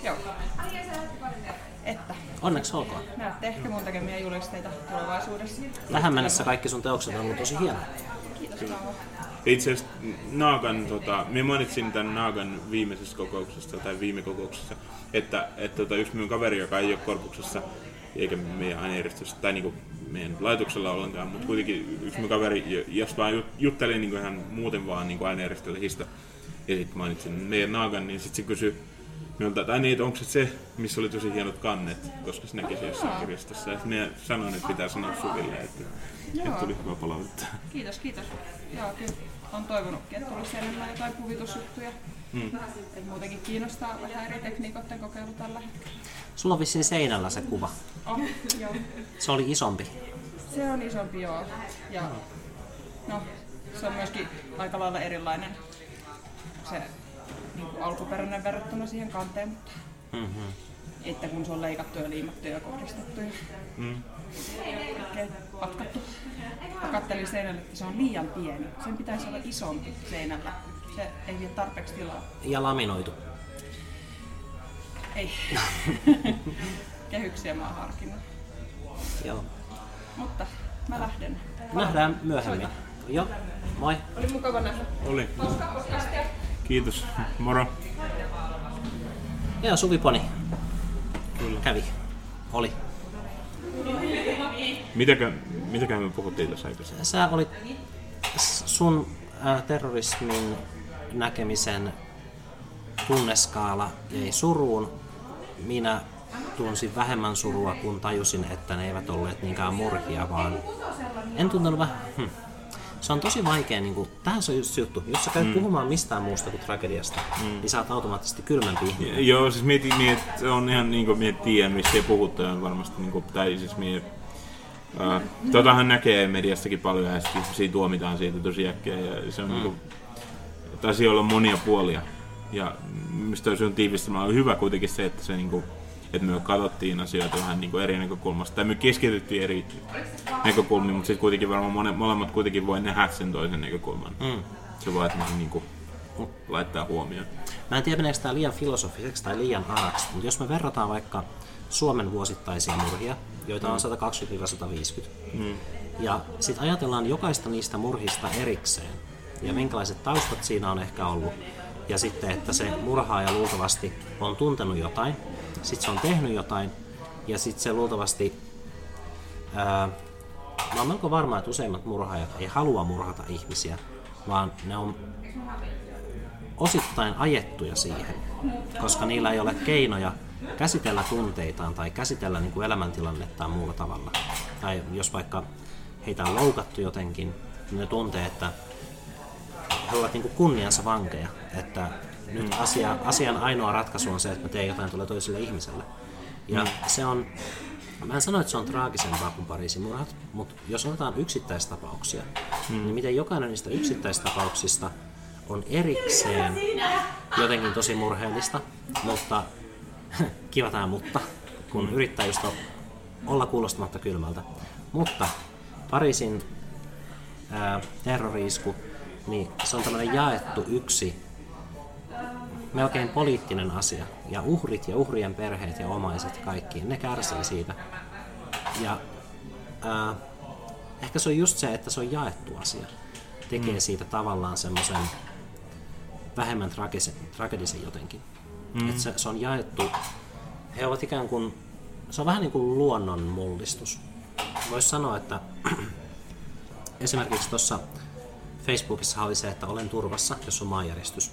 Joo. Että. Onneksi olkoon. Näette ehkä mun tekemiä julisteita tulevaisuudessa. Tähän mennessä kaikki sun teokset on ollut tosi hienoja. Kiitos Paavo. Itse asiassa Naagan, minä mainitsin tämän Naagan viimeisessä kokouksessa tai viime kokouksessa, että yksi minun kaveri, joka ei ole Korpuksessa eikä meidän ainejärjestössä tai niin kuin meidän laitoksella ollenkaan, mutta kuitenkin yksi minun kaveri, jos vaan juttelin niin kuin hän muuten vaan niin kuin ainejärjestölehistä ja sitten mainitsin meidän Naagan, niin sitten se kysyi minulta, että niin, onko se, missä oli tosi hienot kannet, koska se näkisi jossain kirjastossa. Ja minä sanoin, että pitää sanoa Suville, että tuli hyvä palautetta. Kiitos. Joo, kyllä. Olen toivonutkin, että olisi enemmän jotain kuvitusjuttuja. Et muutenkin kiinnostaa vähän eri tekniikoiden kokeilu tällä hetkellä. Sulla on vissiin seinällä se kuva. Oh, joo. Se oli isompi. Se on isompi, joo. Ja no, se on myöskin aika lailla erilainen se niin alkuperäinen verrattuna siihen kanteen. Mm-hmm. Että kun se on leikattu ja liimattu ja kohdistettu ja patkattu. Mä kattelin seinällä, että se on liian pieni. Sen pitäisi olla isompi seinällä. Se ei vie tarpeeksi tilaa. Ja laminoitu? Ei. Kehyksiä mä oon harkinnut. Joo. Mutta mä lähden. Nähdään myöhemmin. Soita. Joo, moi. Oli mukava nähdä. Oli. Kiitos. Moro. Joo, Suviponi. Kyllä. Kävi. Oli. Mitäköhän me puhuttiin tässä aikaisemmin? Sä olit sun terrorismin näkemisen tunneskaala jäi suruun. Minä tunsin vähemmän surua, kun tajusin, että ne eivät olleet niinkään murhia, vaan en tuntenut vähän. Se on tosi vaikea, niin kuin, tähän se on just juttu, jos sä käyt puhumaan mistään muusta kuin tragediasta, niin sä oot automaattisesti kylmämpi ihminen. Joo, siis mietin, että on ihan niin kuin mie tiedän, mistä ei puhuta varmasti, niin kuin, tai siis mie, totahan näkee mediastakin paljon ja siitä tuomitaan siitä tosi äkkiä ja se on niin kuin, että asioilla on monia puolia ja mistä se on tiivistämään on hyvä kuitenkin se, että se niin kuin, että me katsottiin asioita vähän niin kuin eri näkökulmasta, tai me keskityttiin eri näkökulmiin, mutta sitten kuitenkin varmaan molemmat kuitenkin voi nähdä sen toisen näkökulman. Se vaan, että niin kuin laittaa huomioon. Mä en tiedä, meneekö tämä liian filosofiseksi tai liian araksi, mutta jos me verrataan vaikka Suomen vuosittaisia murhia, joita on 120-150, ja sitten ajatellaan jokaista niistä murhista erikseen, ja minkälaiset taustat siinä on ehkä ollut, ja sitten, että se murhaaja luultavasti on tuntenut jotain, sitten se on tehnyt jotain, ja sitten se luultavasti, mä oon melko varma, että useimmat murhaajat ei halua murhata ihmisiä, vaan ne on osittain ajettuja siihen, koska niillä ei ole keinoja käsitellä tunteitaan tai käsitellä niin kuin elämäntilannettaan muulla tavalla. Tai jos vaikka heitä on loukattu jotenkin, niin ne tuntee, että he ovat niin kuin kunniansa vankeja, että nyt asian ainoa ratkaisu on se, että mä teen jotain tuolle toiselle ihmiselle. Ja se on, mä en sano, että se on traagisempaa kuin Pariisin murhat, mutta jos otetaan yksittäistapauksia, niin miten jokainen niistä yksittäistapauksista on erikseen jotenkin tosi murheellista, mutta kiva tää mutta, kun yrittää just olla kuulostamatta kylmältä. Mutta Pariisin terrori-isku, niin se on tämmöinen jaettu yksi melkein poliittinen asia, ja uhrit ja uhrien perheet ja omaiset kaikki, ne kärsii siitä. Ja ehkä se on just se, että se on jaettu asia. Tekee siitä tavallaan semmoisen vähemmän tragedisen jotenkin. Että se on jaettu, he ovat ikään kuin, se on vähän niin kuin luonnon mullistus. Voisi sanoa, että esimerkiksi tuossa Facebookissa oli se, että olen turvassa, jos on maanjäristys.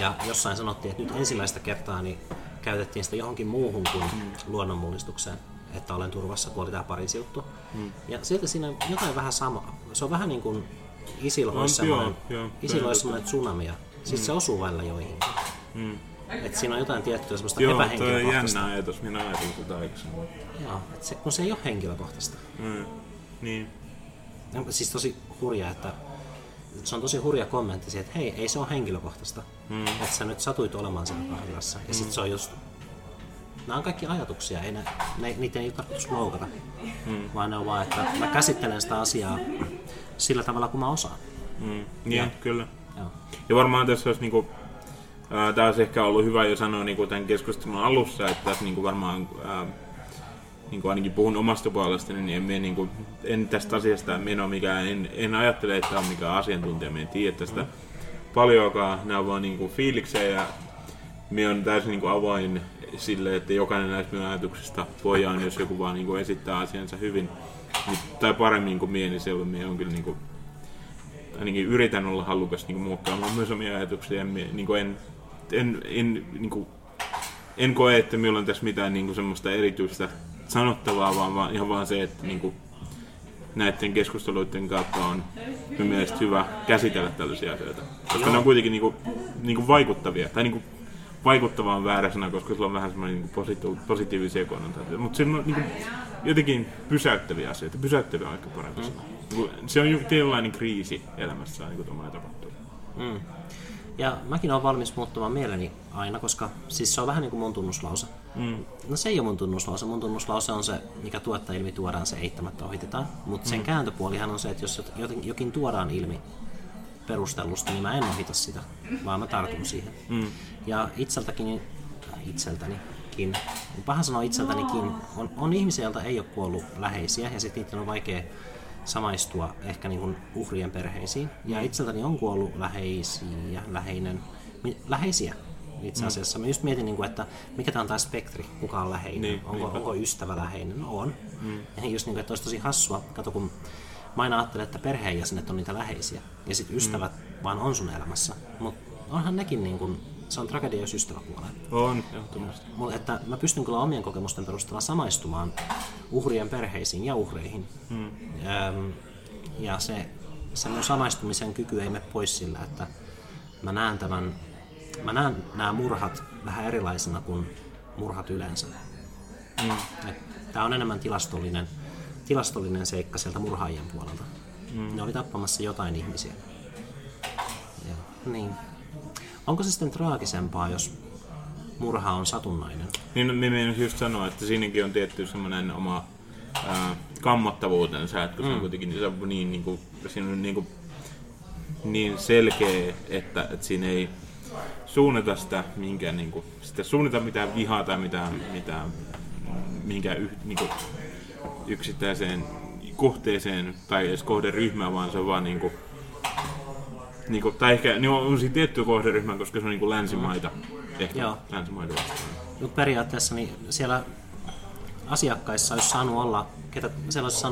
Ja jossain sanottiin, että nyt ensimmäistä kertaa niin käytettiin sitä johonkin muuhun kuin luonnonmullistukseen, että olen turvassa, kun oli tämä Pariisin juttu. Ja silti siinä on jotain vähän samaa. Se on vähän niin kuin ISIL olisi sellainen tsunami ja sitten se osuu välillä joihin. Että siinä on jotain tiettyä semmoista epähenkilökohtaista. Joo, toi jännä ajatus. Minä ajattelin sitä aikaisemmin. Joo, kun se ei ole henkilökohtaista. Niin. No, siis tosi hurjaa, että se on tosi hurja kommentti siihen, että hei, ei se ole henkilökohtaista, että sä nyt satuit olemaan siellä kahvilassa. Ja sit se on just, nämä on kaikki ajatuksia, ei niitä ei ole tarkoitus loukata, vaan ne on vaan, että mä käsittelen sitä asiaa sillä tavalla, kun mä osaan. Ja, kyllä. Joo. Ja varmaan tässä olisi, niin kuin, tämä olisi ehkä ollut hyvä jo sanoa niin kuin tämän keskustelun alussa, että tässä niin kuin varmaan, niin kuin ainakin puhun omasta puolestani, niin en tästä asiasta en ajattele, että on mikään asiantuntija, en tiedä tästä paljonkaan. Nämä vaan niin kuin fiiliksejä ja minä olen täysin niin kuin avoin sille, että jokainen näistä minun ajatuksista voidaan, jos joku vaan niin kuin esittää asiansa hyvin tai paremmin kuin minä, niin silloin minä olen kyllä niin kuin, ainakin yritän olla halukas niin kuin muokkaamaan myös omia ajatuksia. En koe, että minulla on tässä mitään niin kuin semmoista erityistä sanottavaa, vaan ihan vaan se, että niinku, näiden keskusteluiden kautta on mielestäni hyvä käsitellä tällaisia asioita. Koska ne on kuitenkin niinku vaikuttavia. Tai niinku vaikuttava on väärä sana, koska sillä on vähän semmoinen niinku positiivisia konnotaatioita. Mutta siinä on niinku jotenkin pysäyttäviä asioita. Pysäyttäviä on ehkä parempi sana. Se on tietynlainen kriisi elämässä, niin kuin tuommoinen tapahtuu. Mm. Ja mäkin olen valmis muuttamaan mieleni aina, koska siis se on vähän niin kuin mun tunnuslause. Mm. No se ei ole mun tunnuslause. Mun tunnuslause on se, mikä tuottaa ilmi tuodaan, se eittämättä ohitetaan. Mutta sen kääntöpuolihan on se, että jos jokin tuodaan ilmi perustellusta, niin mä en ohita sitä, vaan mä tartun siihen. Mm. Ja itseltänikin, paha sanoa itseltänikin, on ihmisiä, joilta ei ole kuollut läheisiä ja sitten niiden on vaikea samaistua ehkä niin kuin uhrien perheisiin. Ja itseltäni on kuollut läheisiä itse asiassa. Mä just mietin, että mikä tämä on tämä spektri, kuka on läheinen, onko ystävä läheinen, no on. Ja just että olisi tosi hassua, kato kun mä aina ajattelen, että perheenjäsenet on niitä läheisiä ja sitten ystävät vaan on sun elämässä, mutta onhan nekin niin kuin, se on tragedia, jos ystävä kuolee. On, ehdottomasti. Mutta mä pystyn kyllä omien kokemusten perusteella samaistumaan uhrien perheisiin ja uhreihin. Ja se mun samaistumisen kyky ei mene pois sillä, että mä näen nämä murhat vähän erilaisena kuin murhat yleensä. Tää on enemmän tilastollinen seikka sieltä murhaajien puolelta. Ne oli tappamassa jotain ihmisiä. Ja, niin. Onko se sitten traagisempaa, jos murha on satunnainen? Niin, minä menen just sanoa, että siinäkin on tietty semmoinen oma kammottavuutensa, että se on kuitenkin niin selkeä, että siinä ei suunnata sitä minkään mitään vihaa tai mihinkään yksittäiseen kohteeseen tai edes kohderyhmään, vaan se on vaan tai ehkä on siinä tiettyä kohderyhmää, koska se on länsimaita ehkä. Länsimaita vastaan. Mut periaatteessa niin siellä asiakkaissa olisi saanut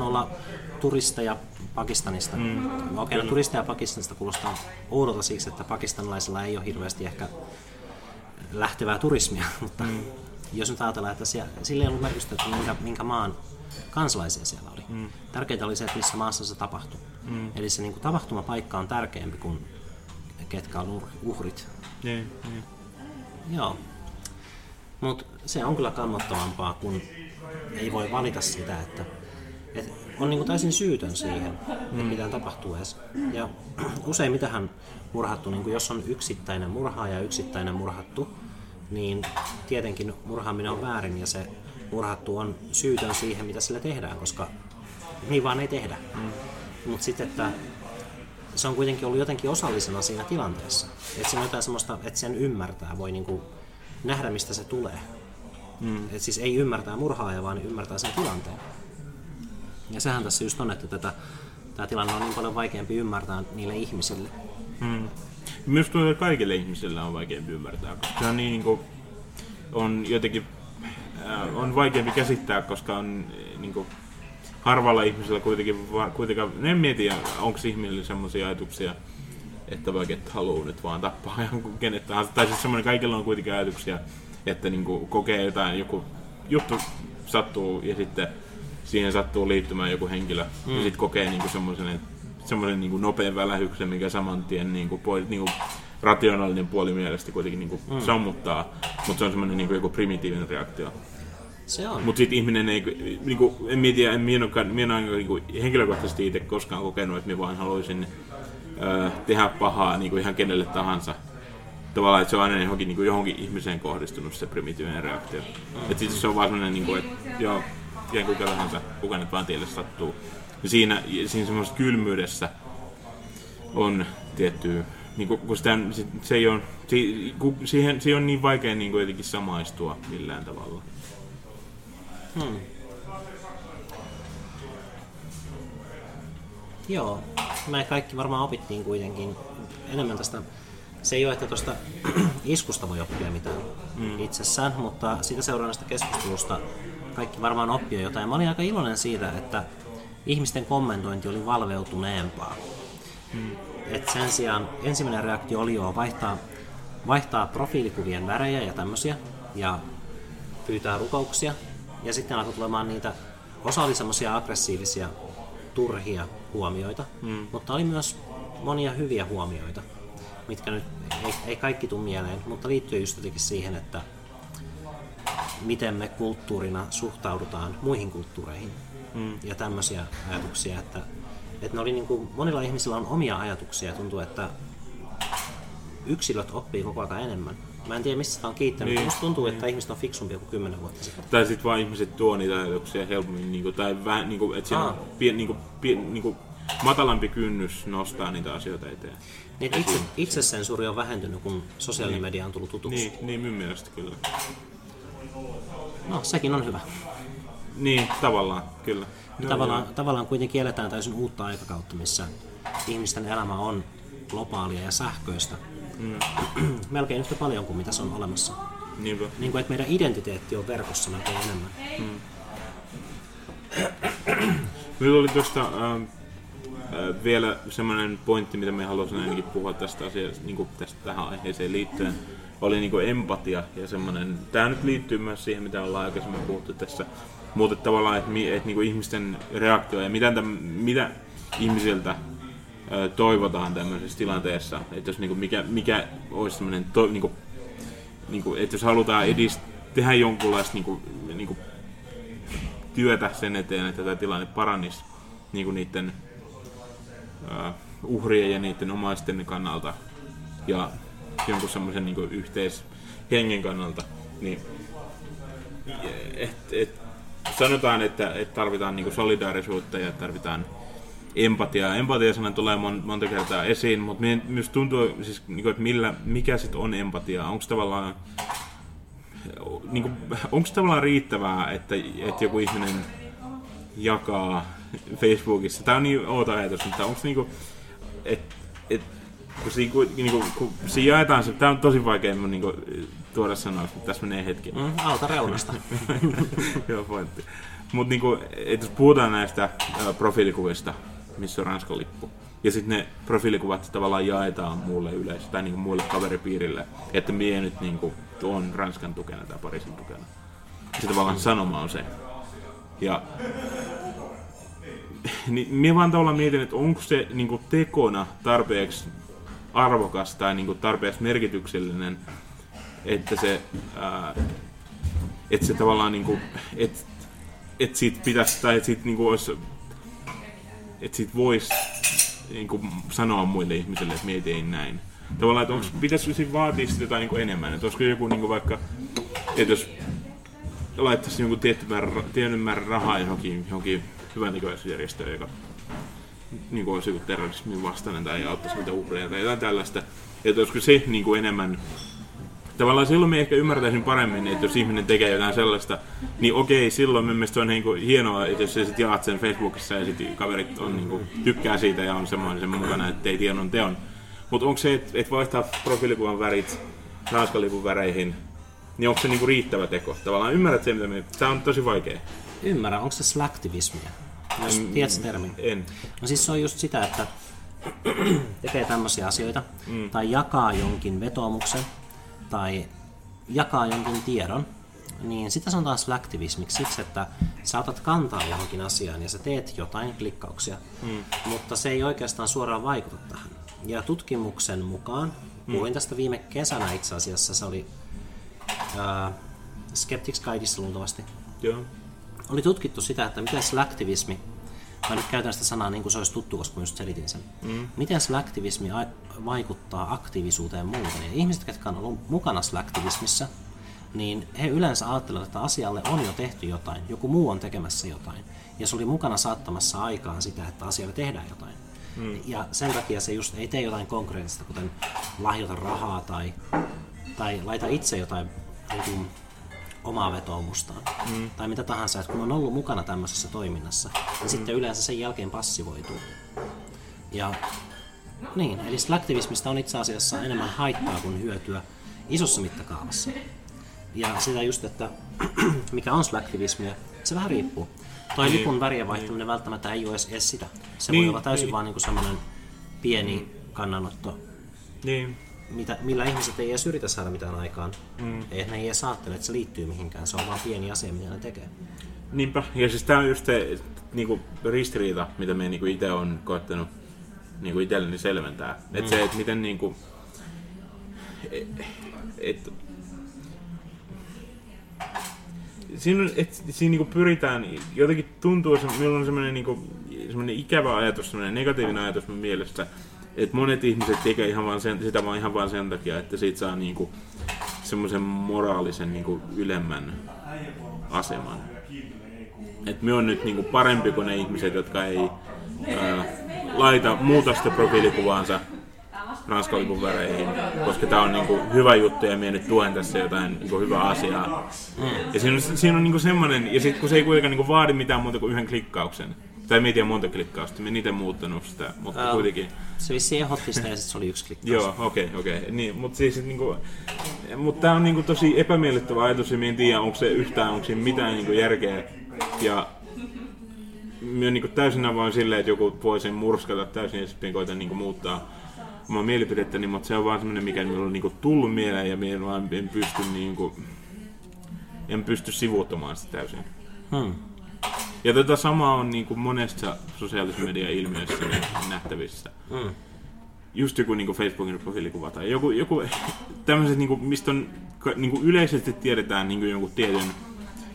olla, turisteja Pakistanista. Okei, no turisteja Pakistanista kuulostaa oudolta siksi, että pakistanilaisilla ei ole hirveästi ehkä lähtevää turismia, mutta jos nyt ajatellaan, että sillä ei ollut merkitystä, että minkä maan kansalaisia siellä oli. Tärkeintä oli se, että missä maassa se tapahtui. Eli se tapahtumapaikka on tärkeämpi kuin ketkä on uhrit. Joo. Mutta se on kyllä kammottavampaa, kun ei voi valita sitä, että on täysin syytön siihen, mitä tapahtuu edes. Ja useimmitenhän murhattu, jos on yksittäinen murhaaja ja yksittäinen murhattu, niin tietenkin murhaaminen on väärin ja se murhattu on syytön siihen, mitä sillä tehdään, koska niin vaan ei tehdä. Mutta sitten, että se on kuitenkin ollut jotenkin osallisena siinä tilanteessa. Että se on jotain semmoista, että sen ymmärtää, voi nähdä, mistä se tulee. Että siis ei ymmärtää murhaaja, vaan ymmärtää sen tilanteen. Ja sehän tässä just on, että tämä tilanne on niin paljon vaikeampi ymmärtää niille ihmisille. Myös kaikille ihmisille on vaikeampi ymmärtää, koska se on on vaikeampi käsittää, koska on harvalla ihmisellä kuitenkaan en mieti, onko ihmisillä sellaisia ajatuksia, että vaikka et haluu nyt vaan tappaa jonkun kenet tahansa. Tai siis semmoinen, kaikilla on kuitenkin ajatuksia, että kokee jotain, joku juttu sattuu ja sitten siihen sattuu liittymään joku henkilö. Ja sitten kokee semmoisen nopean välähyksen, mikä saman tien rationaalinen puoli mielestä kuitenkin sammuttaa. Mutta se on semmoinen joku primitiivinen reaktio. Mutta sitten ihminen ei, en henkilökohtaisesti itse koskaan kokenut, että minä vaan haluaisin tehdä pahaa ihan kenelle tahansa. Tavallaan, että se on aina johonkin ihmiseen kohdistunut se primitiivinen reaktio. Että sitten se on vaan semmoinen, että joo, ihan kuka tahansa, kuka nyt vaan tielle sattuu. Ja siinä semmoisessa kylmyydessä on tiettyä, siihen on niin vaikea jotenkin samaistua millään tavalla. Joo, me kaikki varmaan opittiin kuitenkin enemmän tästä. Se ei ole, että tuosta iskusta voi oppia mitään itsessään, mutta siitä seuraavasta keskustelusta kaikki varmaan oppii jotain. Mä olin aika iloinen siitä, että ihmisten kommentointi oli valveutuneempaa. Et sen sijaan ensimmäinen reaktio oli jo vaihtaa profiilikuvien värejä ja tämmöisiä ja pyytää rukouksia. Ja sitten alkoi tulemaan niitä, osa oli semmoisia aggressiivisia turhia huomioita, mutta oli myös monia hyviä huomioita, mitkä nyt ei kaikki tule mieleen, mutta liittyy just jotenkin siihen, että miten me kulttuurina suhtaudutaan muihin kulttuureihin ja tämmöisiä ajatuksia, että ne oli niin kuin, monilla ihmisillä on omia ajatuksia ja tuntuu, että yksilöt oppii koko ajan enemmän. Mä en tiedä, mistä sitä on kiittänyt, niin, musta tuntuu, että ihmiset on fiksumpia kuin 10 vuotta sitten. Tai sitten vaan ihmiset tuo niitä ajatuksia helpommin, niin kuin, tai vähän, niin kuin, että siellä on niin kuin matalampi kynnys nostaa niitä asioita eteen. Niin, itsesensuuri on vähentynyt, kun sosiaalinen media on tullut tutuksi. Niin, minun mielestä kyllä. No, sekin on hyvä. Niin, tavallaan, kyllä. Tavallaan kuitenkin eletään täysin uutta aikakautta, missä ihmisten elämä on globaalia ja sähköistä. Melkein yhtä paljon kuin mitä se on olemassa. Niinpä. Niin kuin, että meidän identiteetti on verkossa melkein enemmän. Meillä oli tuosta vielä semmoinen pointti, mitä me haluaisin ainakin puhua tästä asiasta, niin kuin tästä tähän aiheeseen liittyen. Oli niin kuin empatia ja semmoinen. Tämä nyt liittyy myös siihen, mitä ollaan aikaisemmin puhuttu tässä. Mutta tavallaan, että niin kuin ihmisten reaktio ja mitä ihmisiltä toivotaan tämmöisessä tilanteessa, että jos niinku mikä olisi semmoinen niinku, että jos halutaan tehdä jonkunlaista niinku työtä sen eteen, että tämä tilanne paranisi niinku niiden uhrien ja niiden omaisten kannalta ja jonkun semmoisen niinku yhteishengen kannalta, niin sanotaan, että tarvitaan niinku solidaarisuutta ja tarvitaan empatiaa. Empatia-sana tulee monta kertaa esiin, mutta myös tuntuu, siis, että mikä sitten on empatiaa? Onko tavallaan, riittävää, että joku ihminen jakaa Facebookissa? Tämä on niin outo ajatus, mutta onko kun siinä jaetaan se, tämä on tosi vaikea tuoda sanoa, mutta tässä menee hetki. Auta reunasta. Joo, pointti. Mutta jos puhutaan näistä profiilikuvista, missä on Ranskan lippu. Ja sitten ne profiilikuvat tavallaan jaetaan muulle yleisölle tai muulle kaveripiirille, että mie nyt on Ranskan tukena tai Pariisin tukena. Se tavallaan sanoma on se. Ja niin mie vaan tavallaan mietin, että onko se tekona tarpeeksi arvokas tai tarpeeksi merkityksellinen, että se tavallaan että siitä pitäisi tai että siitä voisi sanoa muille ihmisille, että mie tein näin. Tavallaan, että pitäisi vaatia sitä jotain enemmän. Että olisiko joku vaikka, että jos laittaisi jonkun tietyn määrän rahaa johonkin hyväntekeväisyysjärjestöön, joka olisi joku terrorismin vastainen tai auttaisi niitä uhreja tai jotain tällaista. Että olisiko se enemmän. Tavallaan silloin me ehkä ymmärtäisin paremmin, että jos ihminen tekee jotain sellaista, niin okei, silloin mielestäni on hienoa, että jos sä sit jaat sen Facebookissa ja sit kaverit on, tykkää siitä ja on semmoinen mukana, että ei tiedon teon. Mutta onko se, että vaihtaa profiilikuvan värit ranskalipun väreihin, niin onko se riittävä teko? Tavallaan ymmärrät se, mitä me... Tää on tosi vaikea. Ymmärrän. Onko se slacktivismia? Tiedätkö termin? En. No siis se on just sitä, että tekee tämmöisiä asioita tai jakaa jonkin vetoomuksen tai jakaa jonkin tiedon, niin sitä sanotaan slacktivismiksi siksi, että sä otat kantaa johonkin asiaan ja sä teet jotain klikkauksia, mutta se ei oikeastaan suoraan vaikuta tähän. Ja tutkimuksen mukaan, puhuin tästä viime kesänä itse asiassa, se oli Skeptics Guideissa luultavasti, yeah. Oli tutkittu sitä, että miten slacktivismi, mä nyt käytän sitä sanaa niin kuin se olisi tuttu, koska mä just selitin sen. Miten slacktivismi vaikuttaa aktiivisuuteen muuten? Ja ihmiset, jotka on ollut mukana slacktivismissa, niin he yleensä ajattelevat, että asialle on jo tehty jotain, joku muu on tekemässä jotain. Ja se oli mukana saattamassa aikaan sitä, että asialle tehdään jotain. Ja sen takia se just ei tee jotain konkreettista, kuten lahjoita rahaa tai laita itse jotain omaa vetoomustaan tai mitä tahansa, että kun on ollut mukana tämmöisessä toiminnassa, niin sitten yleensä sen jälkeen passivoituu. Ja niin, eli slacktivismista on itse asiassa enemmän haittaa kuin hyötyä isossa mittakaavassa. Ja sitä just, että mikä on slacktivismia, se vähän riippuu. Toi lipun värien vaihtaminen välttämättä ei ole edes sitä. Se voi olla täysin vaan semmoinen pieni kannanotto. Millä ihmiset ei edes yritä saada mitään aikaan. Eihän ne ei edes ajattele, että se liittyy mihinkään. Se on vaan pieni asia, mitä ne tekee. Niinpä. Ja siis tämä on just se, niinku ristiriita, mitä me niinku itse on koettanut niinku itselleni selventää. Että se, että miten niinku siinä niinku pyritään, jotenkin tuntuu, että minulla on semmoinen niinku, ikävä ajatus, semmoinen negatiivinen ajatus mun mielestä, että monet ihmiset tekee ihan vaan sen takia, että siitä saa niinku semmoisen moraalisen niinku ylemmän aseman. Et me on nyt niinku parempi kuin ne ihmiset, jotka ei laita muutosta profiilikuvaansa ranskalipun väreihin, koska tää on niinku hyvä juttu ja mie nyt tuen tässä jotain niinku hyvää asiaa. Ja siinä on niinku semmonen, ja sit kun se ei kuitenkaan niinku vaadi mitään muuta kuin yhden klikkauksen. Tai mie ei tiedä monta klikkausta, mie niitä muuttanut sitä, mutta kuitenkin. Se vissiin ehdotti sitä ja sit se oli yksi klikkaus. Joo, okei. Niin, mut siis niinku, mut tää on niinku tosi epämiellyttävä ajatus ja mie en tiedä onko se yhtään, onko siinä mitään niinku järkeä. Ja mie on niinku täysin avoin silleen, että joku voi sen murskata täysin ja sitten koita niinku muuttaa omaa mielipidettäni, mutta se on vaan semmoinen, mikä minulla on niinku tullut mieleen ja minä en pysty sivuuttamaan sitä täysin. Ja tätä samaa on niinku monessa sosiaalisen median ilmiössä nähtävissä. Just joku niinku Facebookin profiilikuva tai joku tämmöiset, niinku, mistä on, niinku yleisesti tiedetään niinku jonkun tietyn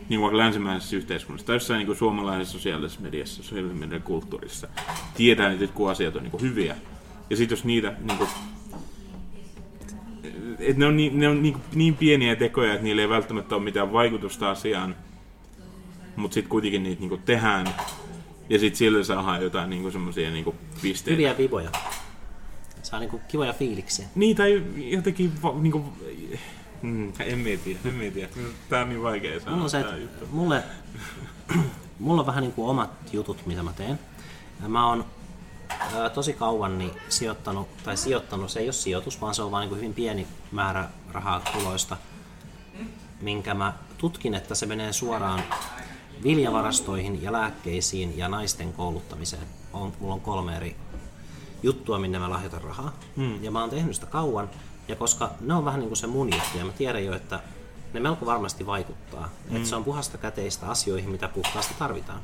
niin vaikka länsimäisessä yhteiskunnassa tai jossain niinku suomalaisessa sosiaalisessa mediassa, sosiaalisen median kulttuurissa tiedetään, että jotkut asiat on niinku hyviä. Ja sit jos niitä, niinku, et ne on niin pieniä tekoja, että niillä ei välttämättä ole mitään vaikutusta asiaan, mutta sit kuitenkin niitä niinku tehdään, ja sit sillä saadaan jotain niinku semmosia niinku pisteitä. Hyviä viboja. Saa niinku kivoja fiiliksiä. Niin, tai jotenkin niinku... En tiedä. Tää on niin vaikea sanoa. Mulla on vähän niinku omat jutut, mitä mä teen. Mä oon tosi kauan niin sijoittanut, se ei ole sijoitus, vaan se on vaan niin kuin hyvin pieni määrä rahaa tuloista, minkä mä tutkin, että se menee suoraan viljavarastoihin ja lääkkeisiin ja naisten kouluttamiseen. Mulla on 3 eri juttua, minne mä lahjoitan rahaa. Ja mä oon tehnyt sitä kauan, ja koska ne on vähän niin kuin se mun juttu, ja mä tiedän jo, että ne melko varmasti vaikuttaa. Että se on puhasta käteistä asioihin, mitä puhtaasti tarvitaan.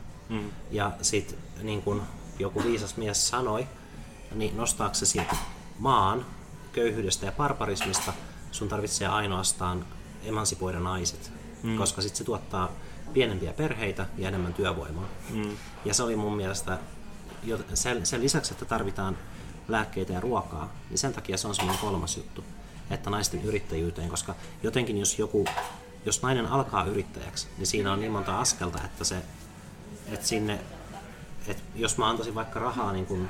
Ja sit niin kuin joku viisas mies sanoi, niin nostaaksesi maan köyhyydestä ja barbarismista sun tarvitsee ainoastaan emansipoida naiset, koska sit se tuottaa pienempiä perheitä ja enemmän työvoimaa. Ja se oli mun mielestä, sen lisäksi, että tarvitaan lääkkeitä ja ruokaa, niin sen takia se on semmoinen 3. juttu, että naisten yrittäjyyteen, koska jotenkin jos nainen alkaa yrittäjäksi, niin siinä on niin monta askelta, että sinne... Et jos mä antaisin vaikka rahaa niin kun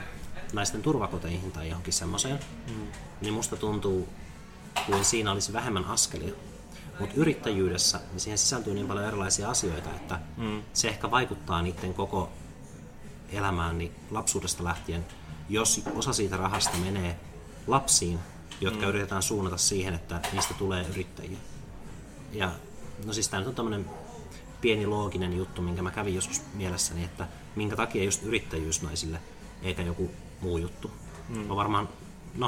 naisten turvakoteihin tai johonkin semmoiseen, niin musta tuntuu, kuin siinä olisi vähemmän askelia. Mutta yrittäjyydessä niin siihen sisältyy niin paljon erilaisia asioita, että se ehkä vaikuttaa niiden koko elämään niin lapsuudesta lähtien, jos osa siitä rahasta menee lapsiin, jotka yritetään suunnata siihen, että niistä tulee yrittäjiä. Ja, no siis tää nyt on tämmönen pieni looginen juttu, minkä mä kävin joskus mielessäni, että minkä takia just yrittäjyys naisille, eikä joku muu juttu. No varmaan,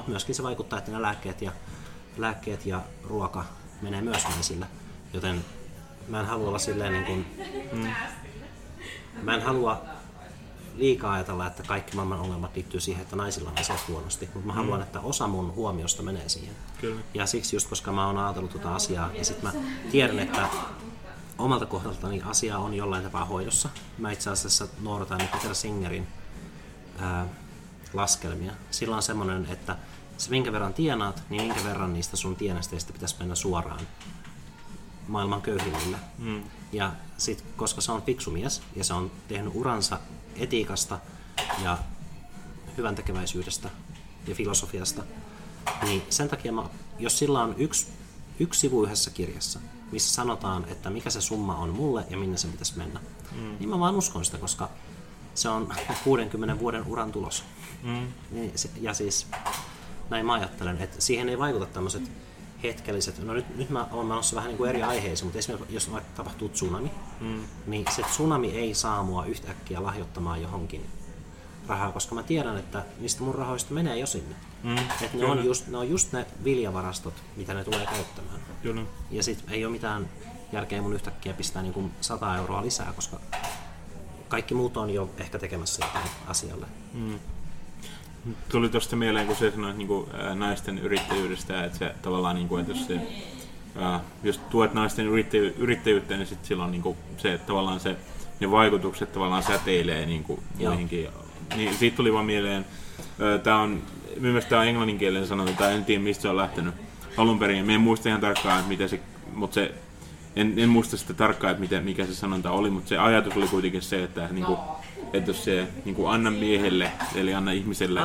myöskin se vaikuttaa, että ne lääkkeet ja ruoka menee myös naisille, joten mä en halua olla silleen niin kuin, mä en halua liikaa ajatella, että kaikki maailman ongelmat liittyy siihen, että naisilla on asiat huonosti, mutta mä haluan, että osa mun huomiosta menee siihen. Kyllä. Ja siksi just, koska mä oon ajatellut tota asiaa, ja sit mä tiedän, että omalta kohdaltani asia on jollain tapaa hoidossa. Mä itse asiassa noudatan Peter Singerin laskelmia. Sillä on semmoinen, että se minkä verran tienaat, niin minkä verran niistä sun tienesteistä pitäisi mennä suoraan maailman köyhimmille. Ja sit, koska se on fiksu mies ja se on tehnyt uransa etiikasta ja hyväntekeväisyydestä ja filosofiasta, niin sen takia jos sillä on yksi sivu yhdessä kirjassa, missä sanotaan, että mikä se summa on mulle ja minne se pitäisi mennä, niin mä vaan uskon sitä, koska se on 60 vuoden uran tulos. Ja siis näin mä ajattelen, että siihen ei vaikuta tämmöiset hetkelliset, no nyt mä oon menossa vähän niin kuin eri aiheisiin, mutta esimerkiksi jos tapahtuu tsunami, niin se tsunami ei saa mua yhtäkkiä lahjoittamaan johonkin rahaa, koska mä tiedän, että niistä mun rahoista menee jo sinne. Että ne on just ne viljavarastot, mitä ne tulee käyttämään. Kyllä. Ja sit ei oo mitään järkeä mun yhtäkkiä pistää niinku 100 euroa lisää, koska kaikki muut on jo ehkä tekemässä jotain asialle. Mm. Tuli tuosta mieleen, kun sä sanoit niin kuin, naisten yrittäjyydestä, että se tavallaan, niin kuin, että jos tuet naisten yrittäjyyttä, niin sit silloin niin kuin, se, tavallaan se, ne vaikutukset tavallaan säteilee niin kuin, muihinkin. Niin, siitä tuli vaan mieleen, tää on, myös tää on englanninkielinen sanonta, tai en tiedä mistä se on lähtenyt alun perin. Mä en muista ihan tarkkaan, että mitä se, mutta se, en muista sitä tarkkaan, että mikä se sanonta oli, mutta se ajatus oli kuitenkin se, että niin kuin, että jos se niin anna miehelle, eli anna ihmiselle,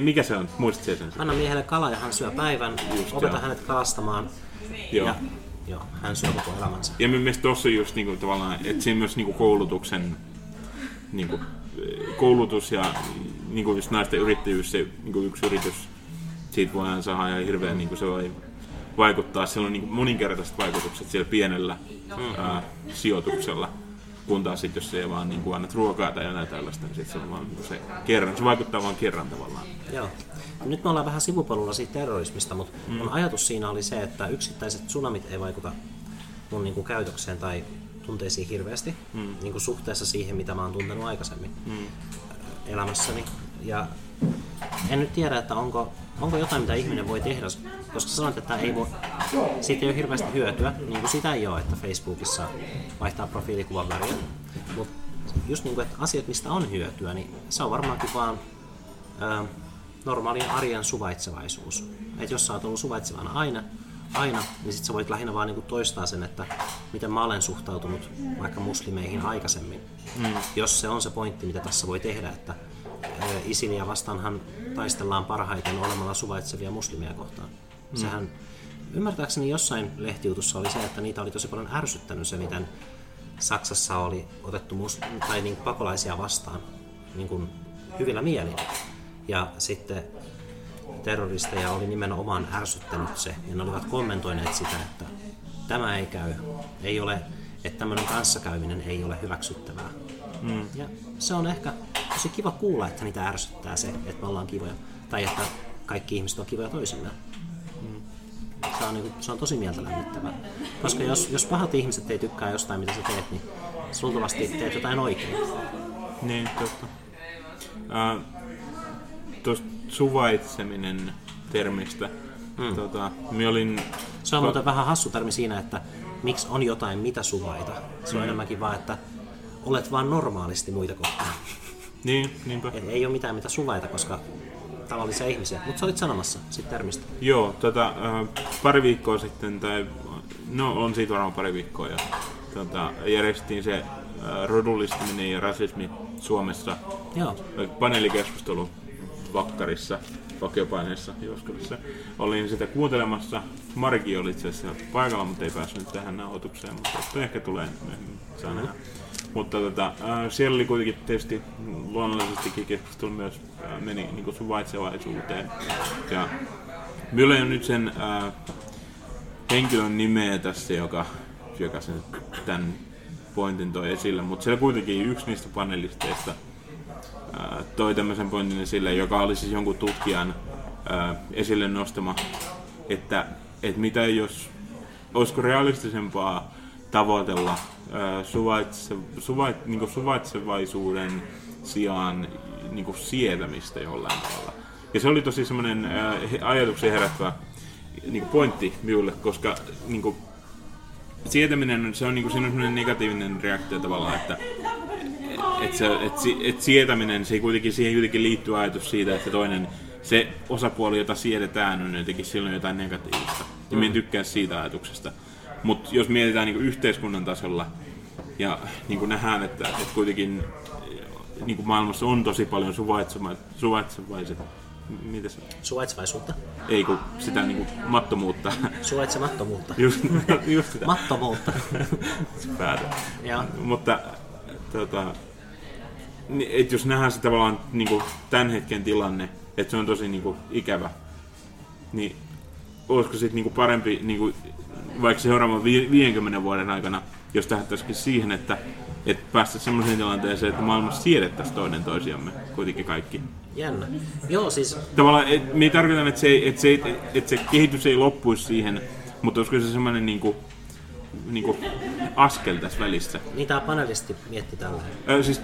mikä se on, muistat sen? Anna miehelle kala ja hän syö päivän, opeta hänet kalastamaan ja hän syö koko elämänsä. Ja mielestäni tuossa just niin kuin, tavallaan, että siinä myös niin kuin koulutuksen, niin kuin, koulutus ja niin kuin just naisten yrittäjyys, se niin kuin yksi yritys, siitä voidaan saada ihan hirveän, niin kuin se voi vaikuttaa, siellä on niin kuin moninkertaiset vaikutukset siellä pienellä sijoituksella. Kun taas sit, jos ei vaan niin annat ruokaa tai jotain tällaista, niin sit se, on vaan, niin se, kerran, se vaikuttaa vaan kerran tavallaan. Joo. Nyt me ollaan vähän sivupolulla siitä terrorismista, mutta mun ajatus siinä oli se, että yksittäiset tsunamit ei vaikuta mun niin kuin käytökseen tai tunteisiin hirveästi niin kuin suhteessa siihen, mitä mä oon tuntenut aikaisemmin elämässäni. Ja en nyt tiedä, että onko jotain, mitä ihminen voi tehdä, koska sanoit, että siitä ei ole hirveästi hyötyä, niin kuin sitä ei ole, että Facebookissa vaihtaa profiilikuvan väriä. Mutta just niin kuin, että asiat, mistä on hyötyä, niin se on varmaankin vaan normaali arjen suvaitsevaisuus. Että jos sä oot ollut suvaitsevana aina, niin sit sä voit lähinnä vaan niin kuin toistaa sen, että miten mä olen suhtautunut vaikka muslimeihin aikaisemmin. Jos se on se pointti, mitä tässä voi tehdä, että ISISiä vastaanhan taistellaan parhaiten olemalla suvaitsevia muslimia kohtaan. Sehän, ymmärtääkseni jossain lehtijutussa oli se, että niitä oli tosi paljon ärsyttänyt se, miten Saksassa oli otettu tai niin pakolaisia vastaan niin kuin hyvillä mielin. Ja sitten terroristeja oli nimenomaan ärsyttänyt se, ja ne olivat kommentoineet sitä, että tämä ei käy, ei ole, että tämmöinen kanssakäyminen ei ole hyväksyttävää. Ja se on ehkä tosi kiva kuulla, että niitä ärsyttää se, että me ollaan kivoja, tai että kaikki ihmiset on kivoja toisilleen. Se on tosi mieltä lämmittävää. Koska jos pahat ihmiset ei tykkää jostain, mitä sä teet, niin luultavasti teet jotain oikein. Niin, totta. Tuosta suvaitseminen termistä. Se on muuten vähän hassu termi siinä, että miksi on jotain, mitä suvaita. Se on enemmänkin vaan, että olet vaan normaalisti muita kohtaan. Niinpä. Et ei ole mitään mitä suvaita, koska tavallisia ihmisiä, mutta sä olit sanomassa siitä termistä. Joo, pari viikkoa sitten, on siitä varmaan pari viikkoa jo, järjestettiin se rodullistaminen ja rasismi Suomessa. Joo. Paneelikeskustelu Vakkarissa, Vakiopaineessa Jyväskylässä. Olin sitä kuuntelemassa. Marikin oli itse asiassa paikalla, mutta ei päässyt tähän nauhoitukseen, mutta ehkä tulee myöhemmin, saa nähdä. Mutta siellä oli kuitenkin tietysti luonnollisestikin keskustelu myös meni niin kuin suvaitsevaisuuteen. Ja minulla ei ole nyt sen henkilön nimeä tässä, joka sen tämän pointin toi esille, mutta siellä kuitenkin yksi niistä panelisteista toi tämmöisen pointin esille, joka oli siis jonkun tutkijan esille nostama, että mitä jos, olisiko realistisempaa tavoitella niin suvaitsevaisuuden sijaan niin sietämistä jollain tavalla. Ja se oli tosi semmoinen ajatuksen herättävä niin pointti minulle, koska niin kuin, sietäminen se on niin semmoinen negatiivinen reaktio tavallaan, että sietäminen, siihen kuitenkin liittyy ajatus siitä, että toinen, se osapuoli, jota siedetään, on jotenkin silloin jotain negatiivista. Ja minä en tykkää siitä ajatuksesta. Mutta jos mietitään niinku yhteiskunnan tasolla ja niinku nähdään, että kuitenkin niinku maailmassa on tosi paljon suvaitsevaisuutta. Ei kun sitä niinku mattomuutta. Suvaitsemattomuutta. just sitä. Mattomuutta. Mutta et jos nähdään se tavallaan niinku tämän hetken tilanne, että se on tosi niinku ikävä, niin olisiko sitten niinku parempi niinku vaikka seuraavan 50 vuoden aikana, jos tähdättäisikin siihen, että päästäisiin sellaiseen tilanteeseen, että maailmassa siedettäisiin toinen toisiamme, kuitenkin kaikki. Jännä. Joo, siis tavallaan, me tarkoitan, että se kehitys ei loppuisi siihen, mutta olisiko se sellainen niin kuin, niinku askel tässä välissä. Niin tämä panelisti mietti tällä. Siis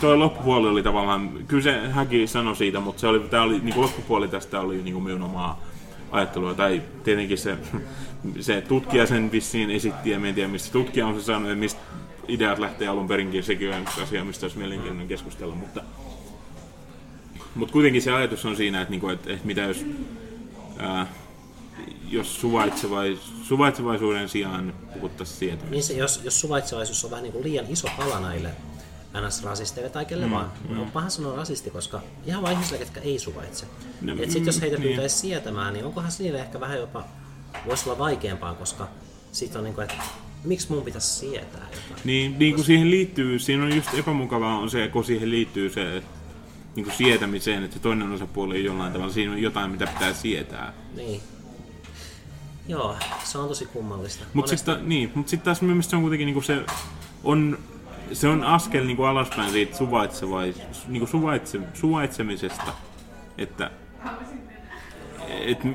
tuo loppupuoli oli tavallaan, kyllä se Häki sanoi siitä, mutta se oli, tää oli, niinku loppupuoli tästä oli niinku minun omaa ajattelua. Tai tietenkin se tutkija sen vissiin esitti ja en tiedä mistä tutkija on se saanut ja mistä ideat lähtee alun perinkin. Sekin on yksi asia, mistä olisi mielenkiintoinen keskustella. Mutta kuitenkin se ajatus on siinä, että niinku, et mitä jos suvaitsevaisuuden sijaan puhuttaisiin siitä. Niin se, jos suvaitsevaisuus on vähän niin kuin liian iso pala näille NS-rasisteille tai kelle vaan. On paha sanoa rasisti, koska ihan vain ihmisillä, ketkä ei suvaitse. No, et sit jos heitä pyytäisi sietämään, niin onkohan niille ehkä vähän jopa, voisi olla vaikeampaa, koska siitä on niin kuin, että miksi mun pitäisi sietää jotain. Niin kuin siihen liittyy, siinä on just epämukavaa on se, kun siihen liittyy se, että niin kuin sietämiseen, että se toinen osapuoli on jollain tavalla, siinä on jotain, mitä pitää sietää. Niin. Joo, se on tosi kummallista. Mutta sitten taas mielestäni se on kuitenkin niinku se on askel niinku alaspäin siitä niinku suvaitsemisesta, että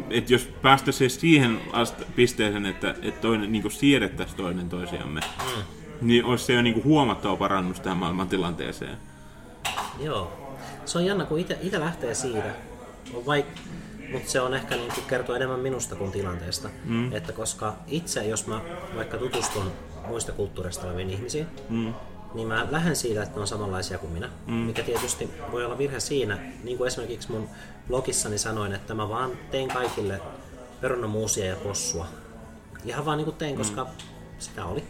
et jos päästäisiin siihen pisteeseen, että toinen niinku siedettäisiin toinen toisiamme, niin olisi se jo niinku huomattava parannus tähän maailmantilanteeseen. Joo, se on jännä, kun itse lähtee siitä. Mutta se on ehkä niin kuin kertoo enemmän minusta kuin tilanteesta. Että koska itse, jos mä vaikka tutustun muista kulttuureista oleviin ihmisiin, niin mä lähden siitä, että ne on samanlaisia kuin minä. Mikä tietysti voi olla virhe siinä. Niin kuin esimerkiksi mun blogissani sanoin, että mä vaan tein kaikille perunamuusia ja possua. Ihan vaan niin kuin tein, koska sitä oli.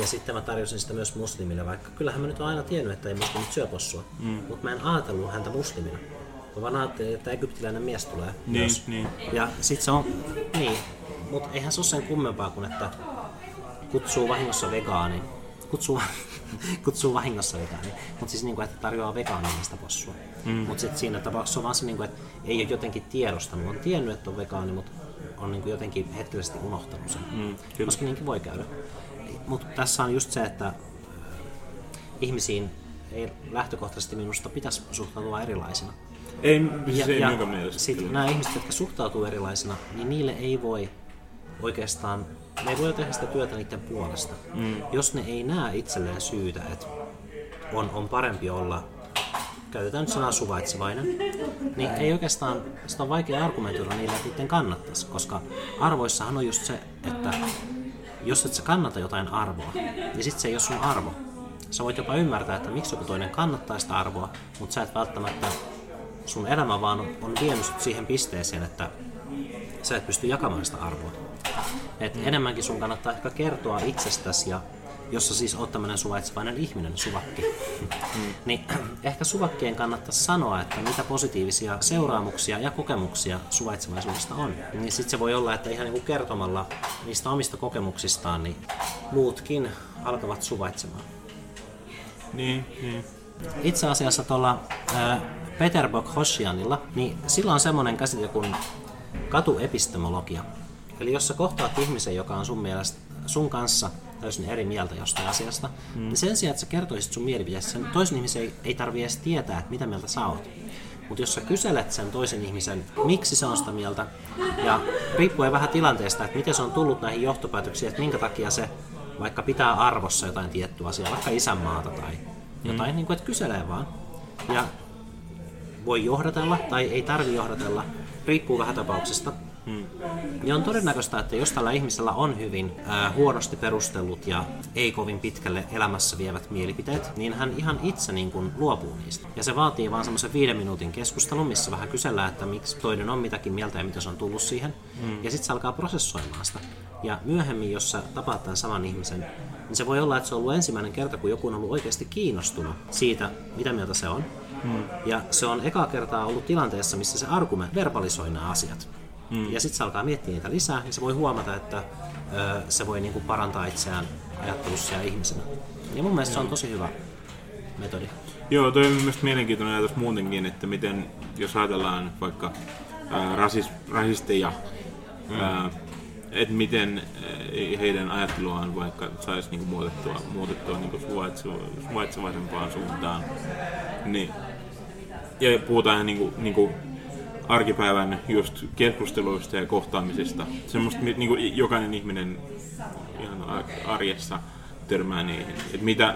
Ja sitten mä tarjosin sitä myös muslimille, vaikka kyllähän mä nyt oon aina tiennyt, että ei muslimit syö possua. Mutta mä en ajatellut häntä muslimina. Mä vaan ajattelin, että egyptiläinen mies tulee myös. Ja sit se on, mutta eihän se ole sen kummempaa kuin, että kutsuu vahingossa vegaani. Kutsuu vahingossa vegaani, mutta siis niinku, että tarjoaa vegaanimista possua. Mutta sit siinä tapauksessa on vaan se, että ei ole jotenkin tiedostanut, on tiennyt, että on vegaani, mutta on niinku jotenkin hetkellisesti unohtanut sen. Koska niinkin voi käydä. Mutta tässä on just se, että ihmisiin ei lähtökohtaisesti minusta pitäisi suhtautua erilaisina. Sitten nämä ihmiset, jotka suhtautuu erilaisina, niin niille ei voi oikeastaan, ne ei voi tehdä sitä työtä niiden puolesta. Jos ne ei näe itselleen syytä, että on parempi olla, käytetään nyt sanaa suvaitsevainen, niin ei oikeastaan, sitä on vaikea argumentoida niille, että niiden kannattaisi, koska arvoissahan on just se, että jos et sä kannata jotain arvoa, niin sit se ei ole sun arvo. Sä voit jopa ymmärtää, että miksi joku toinen kannattaa sitä arvoa, mutta sä et välttämättä sun elämä vaan on vienyt siihen pisteeseen, että sä et pysty jakamaan sitä arvoa. Et enemmänkin sun kannattaa ehkä kertoa itsestäsi, ja jos sä siis oot tämmönen suvaitsevainen ihminen, suvakki, niin ehkä suvakkien kannattaa sanoa, että mitä positiivisia seuraamuksia ja kokemuksia suvaitsevaisuudesta on. Niin sit se voi olla, että ihan niinku kertomalla niistä omista kokemuksistaan, niin muutkin alkavat suvaitsemaan. Niin. Itse asiassa tuolla Peter Boghossianilla, niin sillä on semmoinen käsite kuin katuepistemologia. Eli jos sä kohtaat ihmisen, joka on sun kanssa täysin eri mieltä jostain asiasta, niin sen sijaan, että sä kertoisit sun mielipiteessä, sen toisen ihmisen ei tarvitse edes tietää, että mitä mieltä sä oot. Mutta jos sä kyselet sen toisen ihmisen, miksi se on sitä mieltä, ja riippuen vähän tilanteesta, että miten se on tullut näihin johtopäätöksiin, että minkä takia se vaikka pitää arvossa jotain tiettyä asiaa, vaikka isänmaata tai jotain, niin kuin että kyselee vaan. Ja voi johdatella tai ei tarvi johdatella, riippuu vähän tapauksesta. Ja on todennäköistä, että jos tällä ihmisellä on hyvin huonosti perustellut ja ei kovin pitkälle elämässä vievät mielipiteet, niin hän ihan itse niin kuin luopuu niistä. Ja se vaatii vaan semmoisen 5 minuutin keskustelun, missä vähän kysellään, että miksi toinen on mitäkin mieltä ja mitä se on tullut siihen. Ja sitten se alkaa prosessoimaan sitä. Ja myöhemmin, jos sä tapaat tämän saman ihmisen, niin se voi olla, että se on ollut ensimmäinen kerta, kun joku on ollut oikeasti kiinnostunut siitä, mitä mieltä se on. Ja se on ekaa kertaa ollut tilanteessa, missä se verbalisoi nämä asiat. Ja sitten se alkaa miettiä niitä lisää, ja se voi huomata, että se voi niinku parantaa itseään ajattelussa ja ihmisenä. Ja mun mielestä se on tosi hyvä metodi. Joo, toi on mielestäni mielenkiintoinen ajatus muutenkin, että miten, jos ajatellaan vaikka rasisteja, että miten heidän ajatteluaan vaikka saisi niinku muutettua niinku suvaitsevaisempaan suuntaan. Niin. Ja puhutaan niinku arkipäivän just keskusteluista ja kohtaamisista. Semmosta niinku jokainen ihminen ihan arjessa törmää niihin. Et mikä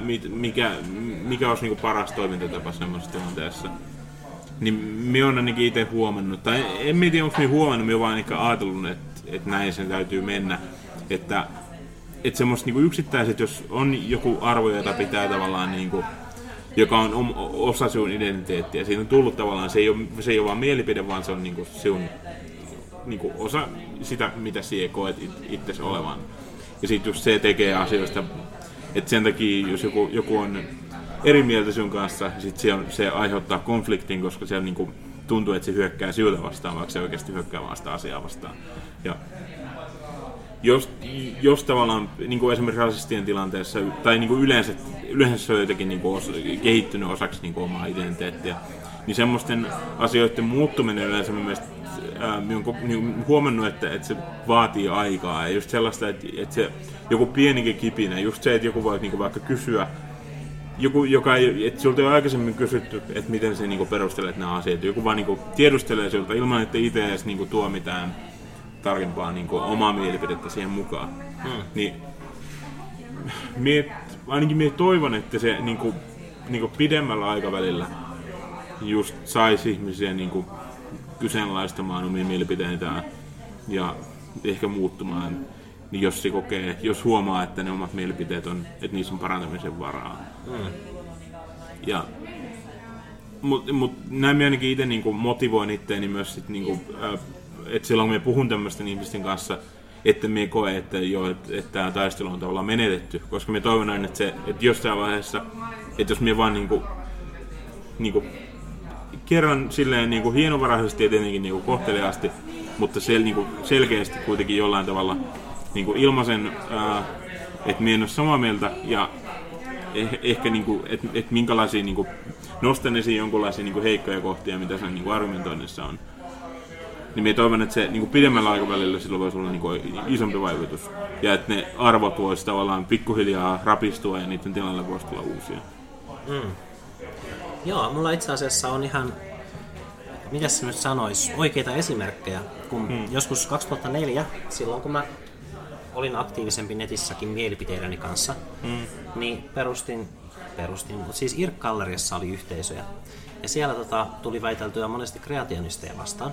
olisi niinku paras toimintatapa semmoisessa tilanteessa. Niin minä olen ainakin itse huomannut, tai en tiedä onko minä huomannut, minä olen vaan ainakin ajatellut, että näin sen täytyy mennä. Että semmoiset niinku yksittäiset, jos on joku arvo, jota pitää tavallaan niinku, joka on osa sinun identiteettiä. Siinä on tullut tavallaan, se ei ole vaan mielipide, vaan se on niinku sinun niinku osa sitä, mitä sinä koet itsesi olevan. Ja sitten just se tekee asioista, että sen takia, jos joku on eri mieltä sinun kanssa, sit se aiheuttaa konfliktin, koska se niinku tuntuu, että se hyökkää sinulta vastaan, vaikka se oikeasti hyökkää vasta asiaa vastaan. Ja jos tavallaan niinku esimerkiksi rasistien tilanteessa tai niinku yleensä se on jotenkin niinku kehittynyt osaksi niinku omaa identiteettiä, niin semmoisten asioiden muuttuminen yleensä minun huomannut, että se vaatii aikaa ja just sellaista, että se joku pienikin kipinä, just se, että joku voi niinku vaikka kysyä, joku, joka ei, että sulta ei ole aikaisemmin kysytty, että miten sä niinku perustelet nämä asiat, joku vaan niinku tiedustelee sulta ilman, että itse edes niinku tuo mitään tarkempaa niinku omaa mielipidettä siihen mukaan. Niin, ainakin minä toivon, että se niinku pidemmällä aikavälillä just saisi ihmisiä niinku kyseenalaistamaan omia mielipiteitään ja ehkä muuttumaan, niin jos se kokee, jos huomaa, että ne omat mielipiteet on, että niissä on parantamisen varaa. Ja mut näin minä ainakin itse niinku motivoin itseäni myös sit niinku, että silloin kun minä puhun tämmöisten ihmisten kanssa, että minä koe, että tämä taistelu on tavallaan menetetty. Koska minä toivon aina, että jossain vaiheessa, että jos minä vaan niinku kerran silleen niinku hienovaraisesti ja tietenkin niinku kohteliaasti, mutta niinku selkeästi kuitenkin jollain tavalla niinku ilmaisen, että minä en ole samaa mieltä ja ehkä niinku, että minkälaisia niinku nostan esiin jonkinlaisia niinku heikkoja kohtia, mitä sen niinku argumentoinnissa on. Niin minä toivon, että se niin kuin pidemmällä aikavälillä silloin voisi olla niin kuin isompi vaikutus. Ja että ne arvot voisi tavallaan pikkuhiljaa rapistua ja niiden tilalle voisi tulla uusia. Joo, mulla itse asiassa on ihan, mitäs nyt sanois, oikeita esimerkkejä. Kun joskus 2004, silloin kun mä olin aktiivisempi netissäkin mielipiteideni kanssa, niin perustin siis IRC-galleriassa oli yhteisöjä. Ja siellä tuli väiteltyä monesti kreationisteja vastaan.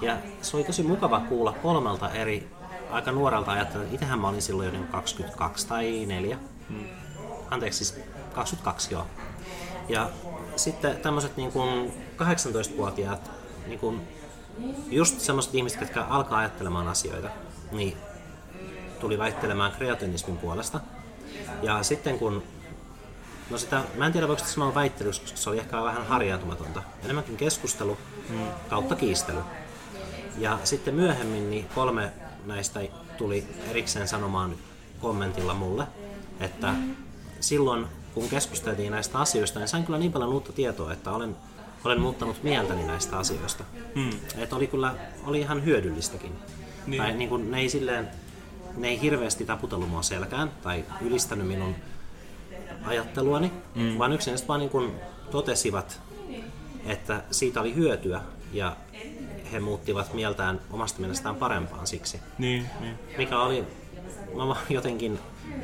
Ja se oli tosi mukava kuulla kolmelta eri aika nuorelta ajattelun, että itsehän mä olin silloin jo niin 22 tai 4. Anteeksi, siis 22 joo. Ja sitten tämmöiset niin kuin 18-vuotiaat, niin kuin just semmoiset ihmiset, jotka alkaa ajattelemaan asioita, niin tuli väittelemään kreationismin puolesta. Ja sitten kun, no sitä, mä en tiedä voiko sitä sanoa väittelyksi, koska se oli ehkä vähän harjaantumatonta. Enemmänkin keskustelu kautta kiistely. Ja sitten myöhemmin niin kolme näistä tuli erikseen sanomaan kommentilla mulle, että silloin kun keskusteltiin näistä asioista, niin sain kyllä niin paljon uutta tietoa, että olen muuttanut mieltäni näistä asioista. Että oli ihan hyödyllistäkin. Niin. Tai niin kuin ne ei hirveästi taputellut mua selkään tai ylistänyt minun ajatteluani, vaan yksinäisesti vaan niin kuin totesivat, että siitä oli hyötyä ja he muuttivat mieltään omasta mielestään parempaan siksi. Niin. Mikä oli, mä jotenkin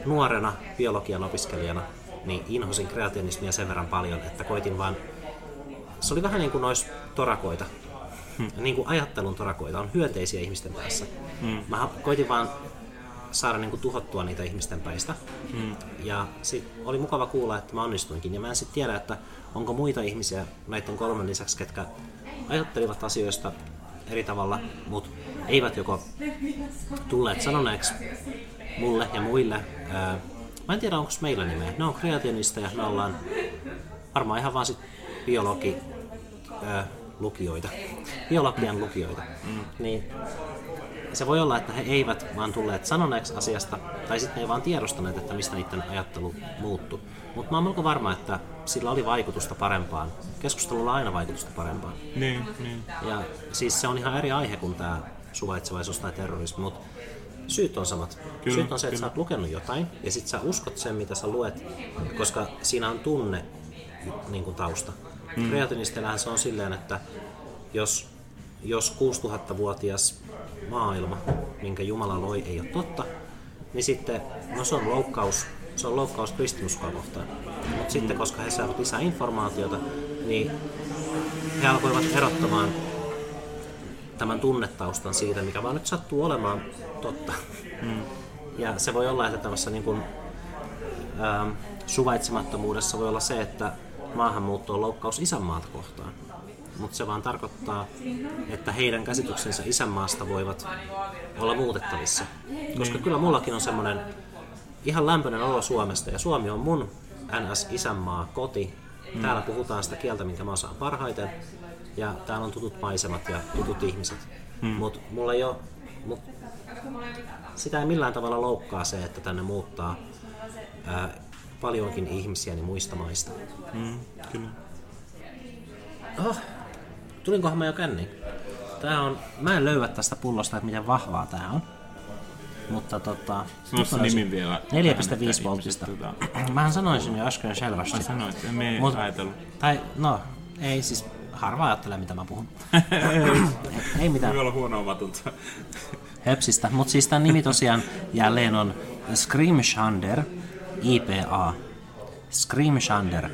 nuorena biologian opiskelijana, niin inhosin kreationismia sen verran paljon, että koitin vaan, se oli vähän niin kuin nois torakoita, niin kuin ajattelun torakoita, on hyönteisiä ihmisten päässä. Mä koitin vaan saada niin kuin tuhottua niitä ihmisten päistä. Ja sit oli mukava kuulla, että mä onnistuinkin. Ja mä en sit tiedä, että onko muita ihmisiä näiden kolmen lisäksi, ketkä ajattelivat asioista eri tavalla, mutta eivät joko tulleet sanoneeksi mulle ja muille. Mä en tiedä, onko meillä nimeä. Ne on kreationista ja me ollaan varmaan ihan vaan sit biologian lukijoita. Niin, se voi olla, että he eivät vaan tulleet sanoneeksi asiasta, tai sitten ei vaan tiedostaneet, että mistä niiden ajattelu muuttui. Mutta mä oon melko varma, että sillä oli vaikutusta parempaan. Keskustelulla on aina vaikutusta parempaan. Niin. Ja siis se on ihan eri aihe kuin tämä suvaitsevaisuus tai terrorismi, mutta syyt on samat. Kyllä, syyt on se, että sä oot lukenut jotain, ja sit sä uskot sen, mitä sä luet, koska siinä on tunne niin kuin tausta. Kreationisteillähän se on silleen, että jos jos 6000-vuotias maailma, minkä Jumala loi, ei ole totta, niin sitten no se on loukkaus kristinuskoa kohtaan. Mutta sitten, koska he saavat lisää informaatiota, niin he alkoivat erottamaan tämän tunnetaustan siitä, mikä vaan nyt sattuu olemaan totta. Mm. Ja se voi olla, että tämmössä niin kuin, suvaitsemattomuudessa voi olla se, että maahanmuutto on loukkaus isänmaata kohtaan. Mutta se vaan tarkoittaa, että heidän käsityksensä isänmaasta voivat olla muutettavissa. Koska kyllä mullakin on semmoinen ihan lämpöinen olo Suomesta, ja Suomi on mun NS-isänmaa koti. Täällä puhutaan sitä kieltä, minkä mä osaan parhaiten, ja täällä on tutut maisemat ja tutut ihmiset. Mutta sitä ei millään tavalla loukkaa se, että tänne muuttaa paljonkin ihmisiä niin muista maista. Kyllä. Oho, tulinkohan mä jo känniin? Mä en löyä tästä pullosta, että miten vahvaa tää on. Mutta sanoisi nimin vielä. 4,5 voltista. Mähän sanoisin jo äsken selvästi. Mä sanoin, että me ei ajatellut. Ei siis harva ajattelee mitä mä puhun. Ei mitään. Voi olla huonoa omatuntoa. Höpsistä. Mut siis tän nimi tosiaan jälleen on Scrimshander IPA. Scrimshander.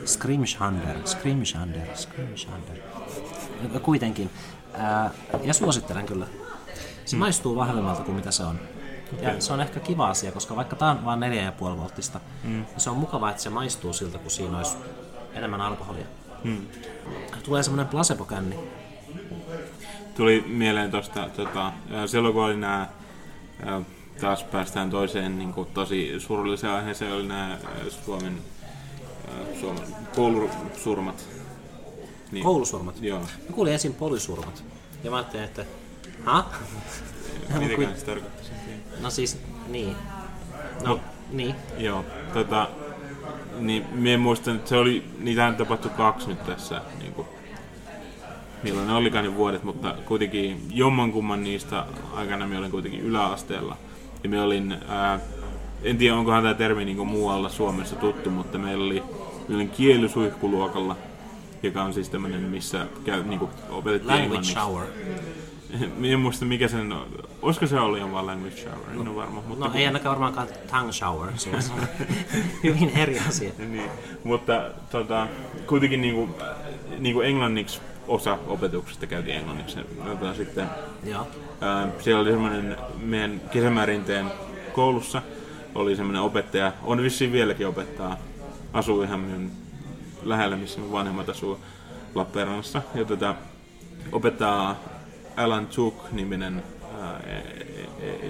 Kuitenkin. Ja suosittelen kyllä. Se maistuu vahvemmalta kuin mitä se on. Okay. Ja se on ehkä kiva asia, koska vaikka tää on vaan 4,5 volttista, niin se on mukavaa, että se maistuu siltä, kun siinä olisi enemmän alkoholia. Tulee semmoinen placebo-känni. Tuli mieleen tuosta, silloin kun oli nämä, taas päästään toiseen niin kuin tosi surulliseen aiheeseen, oli nämä Suomen koulusurmat. Niin. Koulusurmat? Joo. Mä kuulin ensin polisurmat. Ja mä ajattelin, että mitäkään se tarkoittaisi? No siis, niin. Niin. Joo, niin mä en muista, että se oli, niitähän tapahtui 2 nyt tässä, niin kuin, milloin ne olikaan ne vuodet, mutta kuitenkin jommankumman niistä aikana mä olin kuitenkin yläasteella. Ja mä olin, en tiedä onkohan tämä termi niin kuin muualla Suomessa tuttu, mutta meillä oli kielisuihkuluokalla, joka on siis tämmöinen, missä niin kuin opetettiin englanniksi. Language shower. En muista mikä sen on. Olisiko se ollut jopa language shower? En ole varma. Mutta ei ainakaan varmaankaan tongue shower. Se on hyvin eri asia. Niin. Mutta kuitenkin niinku englanniksi osa opetuksesta käytiin englanniksi. Sitten, siellä oli semmoinen meidän kesämäärinteen koulussa oli semmoinen opettaja. On vissiin vieläkin opettaa. Asuu ihan minun lähellä, missä minun vanhemmat asuu Lappeenrannassa. Ja opettaa Alan Tuck-niminen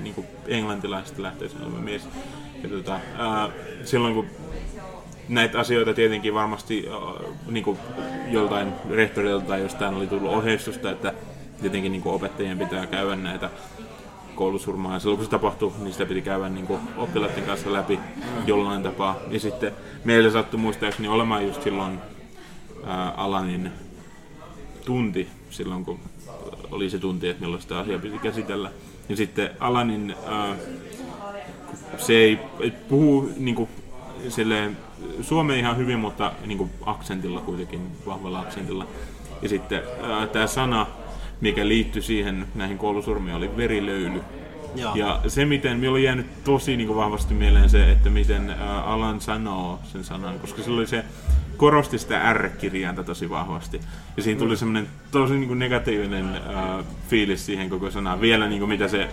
niinku englantilaisesta lähtöisin oleva mies. Ja silloin kun näitä asioita tietenkin varmasti niinku joltain rehtorilta tai jostain oli tullut ohjeistusta, että tietenkin niinku opettajien pitää käydä näitä koulusurmaa. Ja silloin kun se tapahtui, niin sitä piti käydä niinku oppilaiden kanssa läpi jollain tapaa. Ja sitten meillä sattui muistaakseni olemaan just silloin Alanin tunti, silloin kun oli se tunti, että milloin sitä asiaa piti käsitellä. Ja sitten Alanin, se ei puhu niinku, suomea ihan hyvin, mutta niinku, aksentilla kuitenkin, vahvalla aksentilla. Ja sitten tämä sana, mikä liittyi siihen näihin koulusurmiin, oli verilöyly. Joo. Ja se miten, minulla on jäänyt tosi niinku, vahvasti mieleen se, että miten Alan sanoo sen sanan, koska sillä oli se korosti sitä R-kirjainta tosi vahvasti. Ja siinä tuli semmoinen tosi niinku negatiivinen fiilis siihen koko sanaan. Vielä niinku mitä se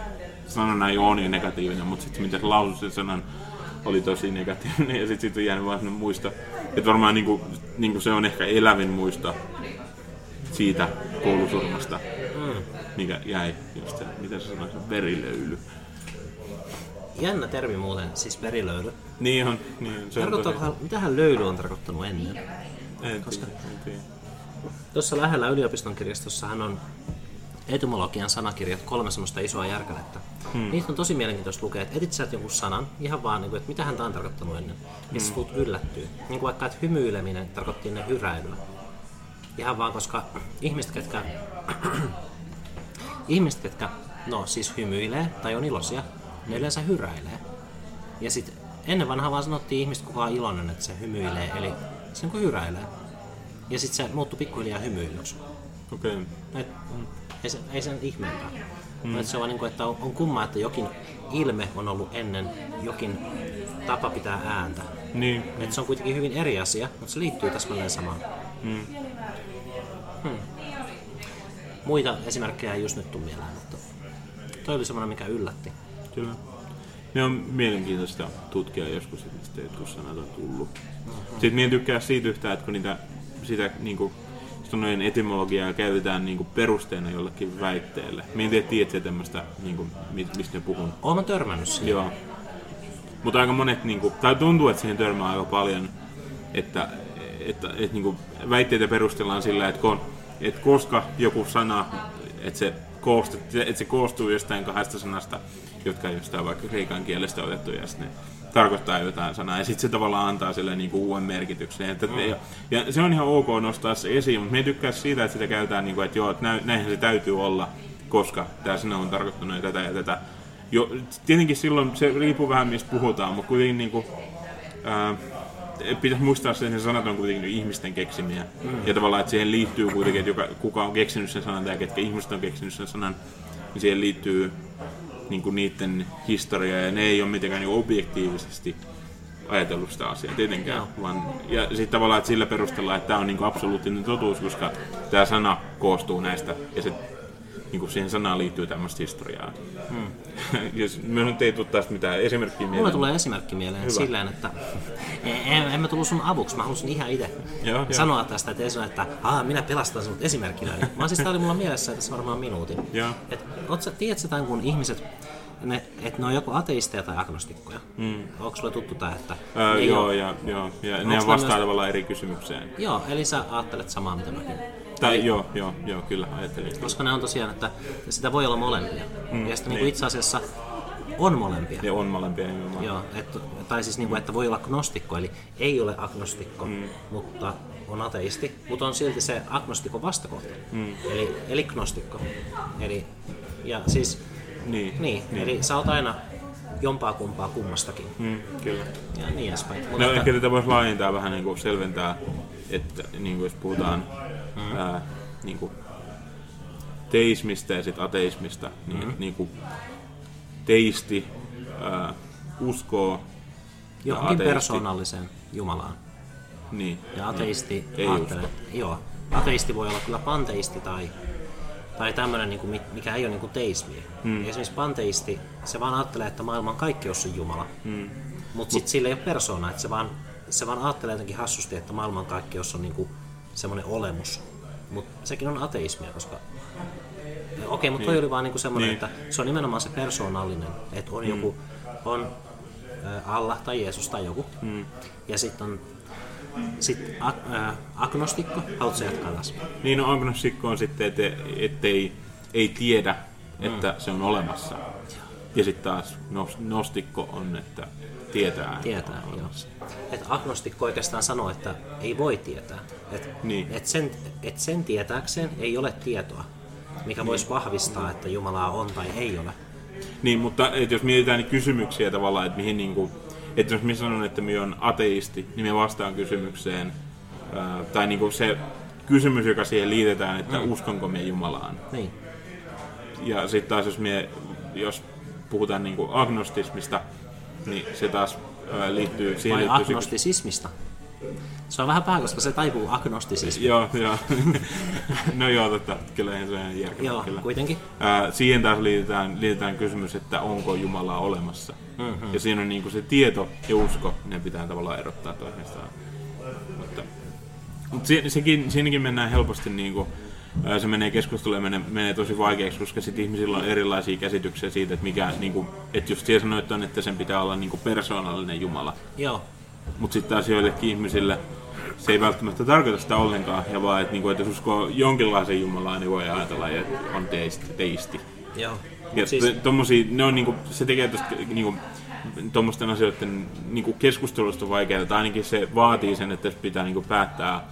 sanana jo on ja negatiivinen, mutta sitten mitä se lausui sen sanan oli tosi negatiivinen. Ja sitten on jäänyt vaan muista. Että varmaan niinku se on ehkä elävin muista siitä koulusurmasta, mikä jäi. Just se, mitä se sanoi, verilöyly. Jännä termi muuten, siis verilöyly. Niin on. Mitähän löyly on tarkoittanut ennen? En tiedä. Tuossa lähellä yliopistonkirjastossahan on etymologian sanakirjat, 3 semmoista isoa järkälettä. Niitä on tosi mielenkiintoista lukea, että etsit sä jonkun sanan, ihan vaan, että mitähän tää on tarkoittanut ennen. Ja sä tulet yllättyä. Niin kuin vaikka, että hymyileminen tarkoitti ennen hyräilyä. Ihan vaan, koska ihmiset, ketkä siis hymyilee tai on iloisia, ne yleensä hyräilee. Ja sit ennen vanhaa vaan sanottiin ihmistä kukaan iloinen, että se hymyilee, eli se hyräilee. Ja sit se muuttui pikkuhiljaa hymyilyksi. Okei. Okay. Ei sen ihmeempää. Mm. Se on niin kuin, että on kummaa, että jokin ilme on ollut ennen jokin tapa pitää ääntä. Niin. Et se on kuitenkin hyvin eri asia, mutta se liittyy täsmälleen samaan. Mm. Hmm. Muita esimerkkejä ei just nyt tule mieleen, mutta toi oli semmoinen, mikä yllätti. Kyllä. Ne on mielenkiintoista tutkia joskus, että sitten jotkut sanat on tullut. Mm-hmm. Sitten minä tykkään siitä yhtään, että kun niitä, sitä niinku, sanojen etymologiaa käytetään niinku perusteena jollekin väitteelle. Minä en tiedä tämmöistä, niinku, mistä ne puhun. Olen törmännyt siihen. Joo. Mutta aika monet, niinku, tai tuntuu, että siihen törmää aika paljon, että niinku, väitteitä perustellaan sillä, että koska joku sana, että se koostuu jostain kahdesta sanasta, jotka on jostain vaikka kreikan kielestä otettu, ja sitten tarkoittaa jotain sanaa, ja sitten se tavallaan antaa sille niinku uuden merkityksen. Että ja se on ihan ok nostaa se esiin, mutta me ei tykkää siitä, että sitä käytetään, niinku, että joo, että näinhän se täytyy olla, koska tämä sana on tarkoittanut tätä ja tätä. Jo, tietenkin silloin se riippuu vähän, mistä puhutaan, mutta kuitenkin niinku, pitäisi muistaa se, että ne sanat on kuitenkin ihmisten keksimiä. Mm. Ja tavallaan, että siihen liittyy kuitenkin, että kuka on keksinyt sen sanan tai ketkä ihmiset on keksinyt sen sanan, niin siihen liittyy niinku niiden historiaa, ja ne ei ole mitenkään niinku objektiivisesti ajatellut sitä asiaa tietenkään. No. Vaan, ja sitten tavallaan, että sillä perusteella, että tämä on niinku absoluuttinen totuus, koska tämä sana koostuu näistä, ja se, niinku siihen sanaan liittyy tämmöistä historiaa. Hmm. Ja me nyt ei tule tästä mitään esimerkkiä mieleen. Mulle tulee esimerkki mieleen silleen, että en mä tullut sun avuksi, mä halusin ihan itse sanoa tästä, että ei sanoa, että minä pelastan sinut esimerkkinä. Vaan siis tää oli mulla mielessä tässä varmaan minuutin. Tiedätkö tämän, kun ihmiset, että ne on joko ateisteja tai agnostikkoja? Mm. Onko sulle tuttu tämä, että... ja ne vastaa tavallaan eri kysymykseen. Joo, eli sä ajattelet samaa mitä mäkin. Tai, joo, kyllä ajattelin. Koska ne on tosiaan, että sitä voi olla molempia. Mm, ja sitten niin. Itse asiassa on molempia. Ja on molempia. Joo, tai siis, niinku, että voi olla gnostikko, eli ei ole agnostikko, mutta on ateisti. Mutta on silti se agnostikon vastakohta, eli gnostikko. Eli, ja siis, niin. Eli sä oot aina jompaa kumpaa kummastakin. Mm, kyllä. Ja niin edespäin. No ehkä tätä voisi laajentaa vähän, niin kuin selventää, että niin kuin jos puhutaan niinku teismistä ja sit ateismista, niin niinku teisti uskoo johonkin persoonalliseen Jumalaan. Niin. Ja ateisti ajattelee. Joo. Ateisti voi olla kyllä panteisti tai tämmönen niinku, mikä ei ole niinku teismiä. Mm. Esimerkiksi panteisti, se vaan ajattelee, että maailman kaikkeus on Jumala. Mm. Mut sit sillä ei ole persoonaa, että se vaan ajattelee jotenkin hassusti, että maailman kaikkeus on niinku semmoinen olemus, mutta sekin on ateismia, koska... Okei, mutta toi oli vaan niinku semmoinen, että se on nimenomaan se persoonallinen, että on joku, on Allah tai Jeesus tai joku, ja sitten on agnostikko, haluatko jatkaa taas? Niin, no agnostikko on sitten, ettei tiedä, että se on olemassa, ja sitten taas nostikko on, että tietää joo. Et agnostikko oikeastaan sanoo, että ei voi tietää. Sen tietääkseen ei ole tietoa, mikä voisi vahvistaa, että Jumalaa on tai ei ole. Niin, mutta jos mietitään niin kysymyksiä tavallaan, että mihin niinku, että jos minä sanon, että minä olen ateisti, niin minä vastaan kysymykseen, tai niinku se kysymys, joka siihen liitetään, että uskonko minä Jumalaan. Niin. Ja sitten taas jos puhutaan niinku agnostismista, niin se taas liittyy siihen... Vai agnostisismista? Se on vähän koska se taipuu agnostisismiin. Joo. No joo, totta. Kyllä ihan se on järkevää. Joo, kyllä. Kuitenkin. Siihen taas liitetään kysymys, että onko Jumalaa olemassa. Mm-hmm. Ja siinä on niinku se tieto ja usko, ne pitää tavallaan erottaa toisestaan. Mutta siinäkin mennään helposti niinku... Se menee keskusteluun, menee tosi vaikeaksi, koska sit ihmisillä on erilaisia käsityksiä siitä, että mikä niinku, että jos siellä sanoit on, että sen pitää olla niinku persoonallinen Jumala. Joo. Mut sit taas joillekin ihmisille se ei välttämättä tarkoita sitä ollenkaan, ja vaan että niinku, et jos uskoo jonkinlaisen Jumalaan, niin voi ajatella, että on teisti. Joo. Ja siis... tommosia, ne on niinku, se tekee tosta niinku tuommoisten asioiden niinku keskustelusta on vaikeaa, tai ainakin se vaatii sen, että pitää niinku päättää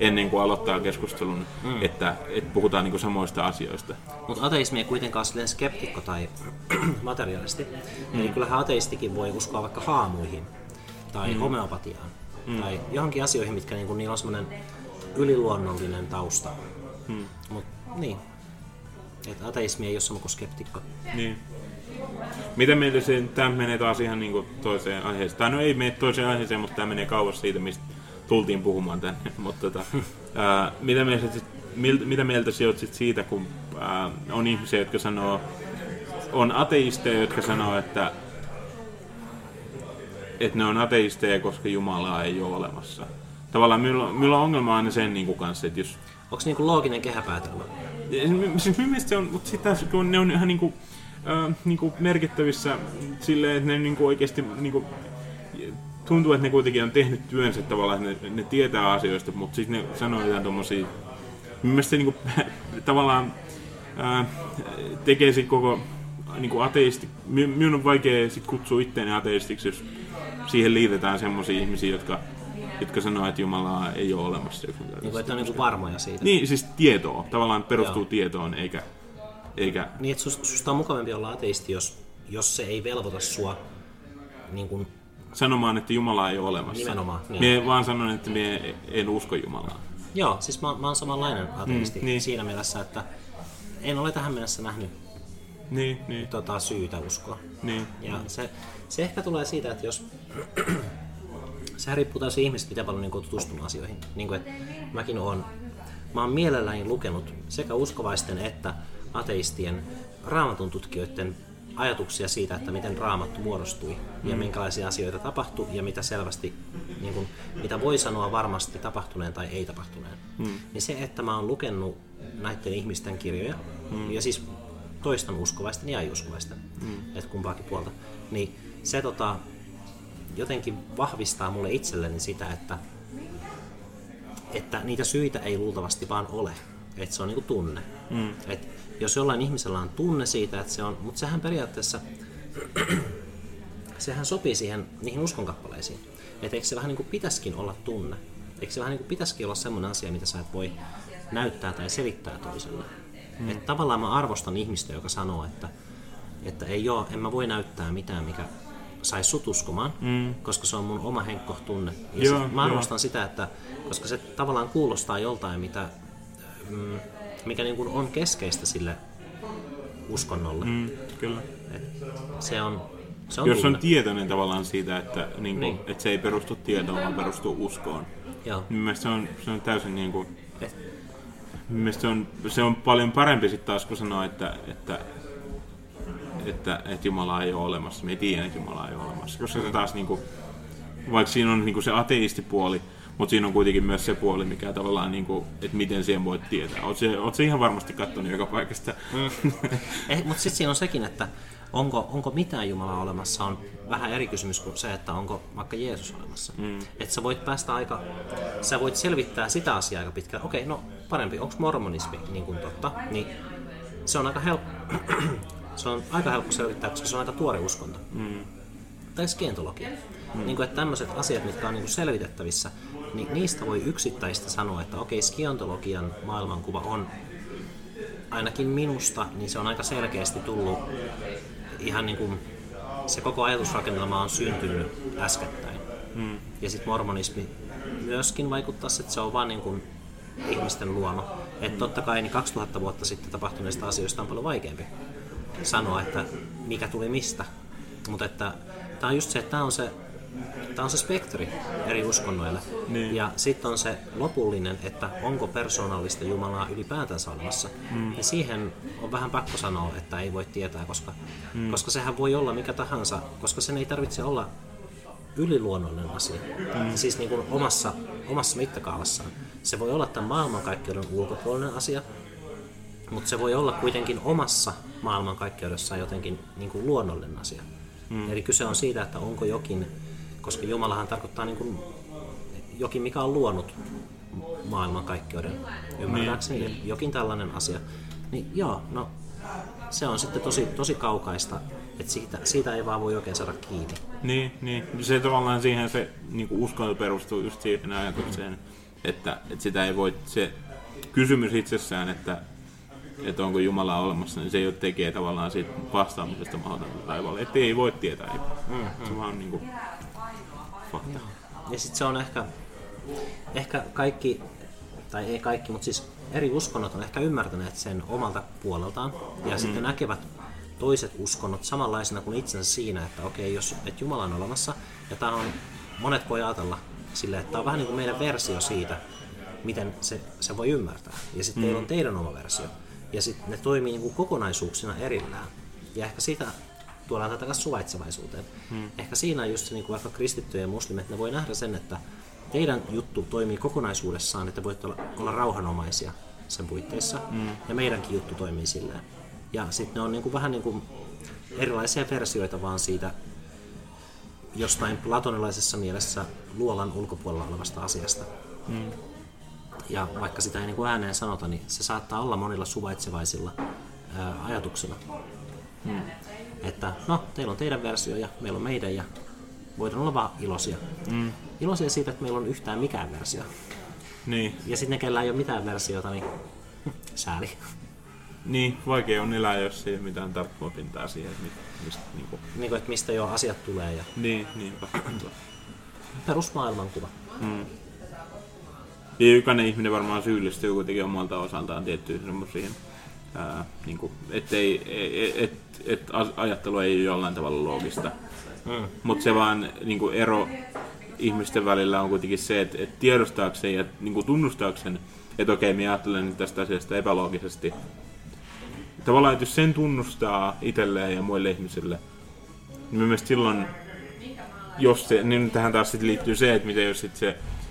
ennen kuin aloittaa keskustelun, että puhutaan niinku samoista asioista. Mutta ateismi ei kuitenkaan ole skeptikko tai materiaalisti. Eli kyllähän ateistikin voi uskoa vaikka haamuihin tai homeopatiaan tai johonkin asioihin, mitkä niinku, niillä on semmoinen yliluonnollinen tausta. Mutta Niin. Että ateismi ei ole sama kuin skeptikko. Niin. Miten mielisin, tämä menee taas ihan niin kuin toiseen aiheeseen. Tai no ei mene toiseen aiheeseen, mutta tämä menee kauas siitä, mistä tultiin puhumaan tänne. Mutta mitä mieltä sinä olet siitä, kun on ihmisiä, jotka sanoo, on ateisteja, jotka sanoo, että ne on ateisteja, koska Jumalaa ei ole olemassa. Tavallaan minulla on ongelma aina sen niin kuin kanssa, että jos... Onko se niin kuin looginen kehäpäätelmä? Siis minun mielestä se on, mutta sitten ne on ihan niin kuin merkittävissä silleen, että ne niin kuin oikeasti niin kuin, tuntuu, että ne kuitenkin on tehnyt työnsä tavallaan, että ne tietää asioista, mutta siis ne sanoo jotain tuommoisia... Minun mielestä se niin kuin, tavallaan tekee sit koko niin kuin ateisti... Minun on vaikea sit kutsua itseäni ateistiksi, jos siihen liitetään semmoisia ihmisiä, jotka sanoo, että Jumalaa ei ole olemassa. Niin, että on niin kuin varmoja siitä. Niin, siis tietoa. Tavallaan perustuu Joo. tietoon, eikä... Niin, että susta on mukavampi olla ateisti, jos se ei velvoita sua niin kuin... sanomaan, että Jumalaa ei ole olemassa. Nimenomaan. Mie vaan sanon, että mie en usko Jumalaa. Joo, siis mä oon samanlainen ateisti niin. siinä mielessä, että en ole tähän mennessä nähnyt niin. Syytä uskoa. Niin. Ja se ehkä tulee siitä, että jos... Sehän riippuu täysin ihmiset, mitä paljon niinku tutustun asioihin. Niinku, et mäkin olen. Mä oon mielelläni lukenut sekä uskovaisten että ateistien raamatun tutkijoiden ajatuksia siitä, että miten raamattu muodostui ja minkälaisia asioita tapahtui ja mitä selvästi, niinku, mitä voi sanoa varmasti tapahtuneen tai ei tapahtuneen. Niin se, että mä oon lukenut näiden ihmisten kirjoja ja siis toistan uskovaisten ja ei-uskovaisten, että kumpaakin puolta, niin se jotenkin vahvistaa mulle itselleni sitä, että niitä syitä ei luultavasti vaan ole. Että se on niinku tunne. Et jos jollain ihmisellä on tunne siitä, että se on... Mutta sehän periaatteessa... sehän sopii siihen niihin uskonkappaleisiin. Että eikö se vähän niinku pitäisikin olla tunne? Eikö se vähän niinku pitäisikin olla semmoinen asia, mitä sä et voi näyttää tai selittää toiselle? Että tavallaan mä arvostan ihmistä, joka sanoo, että ei oo, en mä voi näyttää mitään, mikä... sai sut uskomaan, koska se on mun oma henkkohtunne. Ja joo, mä arvostan sitä, että koska se tavallaan kuulostaa joltain, mikä niin kuin on keskeistä sille uskonnolle. Kyllä. Se on jos tunne. On tietoinen tavallaan siitä, että, niin kuin, että se ei perustu tietoon, vaan perustuu uskoon. Mielestäni se on täysin niin kuin... Se on paljon parempi sitten taas, kun sanoo, että Jumala ei ole olemassa, me ei tiedä, että Jumala ei ole olemassa. Koska se taas, niinku, vaikka siinä on niinku se ateistipuoli, mutta siinä on kuitenkin myös se puoli, mikä tavallaan, niinku, että miten siihen voit tietää. Oletko ihan varmasti katsonut joka paikasta? Mutta sitten siinä on sekin, että onko mitään Jumalaa olemassa, on vähän eri kysymys kuin se, että onko vaikka Jeesus olemassa. Että sä voit päästä sä voit selvittää sitä asiaa aika pitkälle. Okei, no parempi, onko mormonismi niin kuin totta? Niin se on aika Se on aika helppo selvittää, koska se on aika tuore uskonto. Tai skientologia. Niin kuin, että tämmöiset asiat, mitkä on niin kuin selvitettävissä, niin niistä voi yksittäistä sanoa, että okei, skientologian maailmankuva on ainakin minusta, niin se on aika selkeästi tullut ihan niin kuin se koko ajatusrakennelma on syntynyt äskettäin. Ja sitten mormonismi myöskin vaikuttaisi, että se on vaan niin kuin ihmisten luoma. Että totta kai niin 2000 vuotta sitten tapahtuneista asioista on paljon vaikeampi sanoa, että mikä tuli mistä. Mutta tämä on just se, että tämä on se spektri eri uskonnoille. Niin. Ja sitten on se lopullinen, että onko persoonallista Jumalaa ylipäätänsä olemassa. Ja siihen on vähän pakko sanoa, että ei voi tietää, koska sehän voi olla mikä tahansa, koska sen ei tarvitse olla yliluonnollinen asia. Siis niin kuin omassa mittakaavassaan. Se voi olla tämän maailmankaikkeuden ulkopuolinen asia, mutta se voi olla kuitenkin omassa maailmankaikkeudessaan jotenkin niin kuin luonnollinen asia. Eli kyse on siitä, että onko jokin, koska Jumalahan tarkoittaa niin kuin jokin, mikä on luonut maailmankaikkeuden, ymmärtääkseni, jokin tällainen asia. Niin joo, no se on sitten tosi kaukaista, että siitä ei vaan voi oikein saada kiinni. Niin. Se tavallaan siihen se niin kuin uskonto perustuu just siihen ajatukseen, että sitä ei voi, se kysymys itsessään, että onko Jumala olemassa, niin se ei ole tekee tavallaan siitä vastaamisesta mahdollista taivaalle. Että ei voi tietää. Se vaan on niinku fakta. Ja sitten se on ehkä kaikki tai ei kaikki, mutta siis eri uskonnot on ehkä ymmärtäneet sen omalta puoleltaan ja sitten näkevät toiset uskonnot samanlaisena kuin itsensä siinä, että okei, jos et Jumala on olemassa, ja tämä on, monet voi ajatella silleen, että tämä on vähän niin kuin meidän versio siitä, miten se voi ymmärtää, ja sitten teillä on teidän oma versio, ja sitten ne toimii niin kuin kokonaisuuksina erillään, ja ehkä sitä tuodaan tätä kanssa suvaitsevaisuuteen. Ehkä siinä just se, niin kuin vaikka kristittyjä ja muslimit, ne voi nähdä sen, että teidän juttu toimii kokonaisuudessaan, että voitte olla rauhanomaisia sen puitteissa, ja meidänkin juttu toimii silleen. Ja sitten ne on niinku vähän niinku erilaisia versioita vaan siitä jostain platonilaisessa mielessä luolan ulkopuolella olevasta asiasta. Ja vaikka sitä ei niinku ääneen sanota, niin se saattaa olla monilla suvaitsevaisilla ajatuksilla. Että no, teillä on teidän versio ja meillä on meidän ja voidaan olla vaan iloisia. Iloisia siitä, että meillä on yhtään mikään versio. Niin. Ja sitten ne, kellä ei ole mitään versiota, niin sääli. Niin, vaikea on elää, jos ei ole mitään tarttumapintaa siihen, että mistä jo asiat tulee. Ja... Niinpä. Perusmaailmankuva. Ja jokainen ihminen varmaan syyllistyy kuitenkin omalta osaltaan tiettyyn semmoisiin, että ajattelu ei ole jollain tavalla loogista. Mutta se vaan niinku, ero ihmisten välillä on kuitenkin se, että et tiedostaakseen ja niinku, tunnustaakseen, että okei, minä ajattelen nyt tästä asiasta epäloogisesti. Tavallaan, että jos sen tunnustaa itselleen ja muille ihmisille, niin mielestäni silloin, jos se, niin tähän taas sit liittyy se, että miten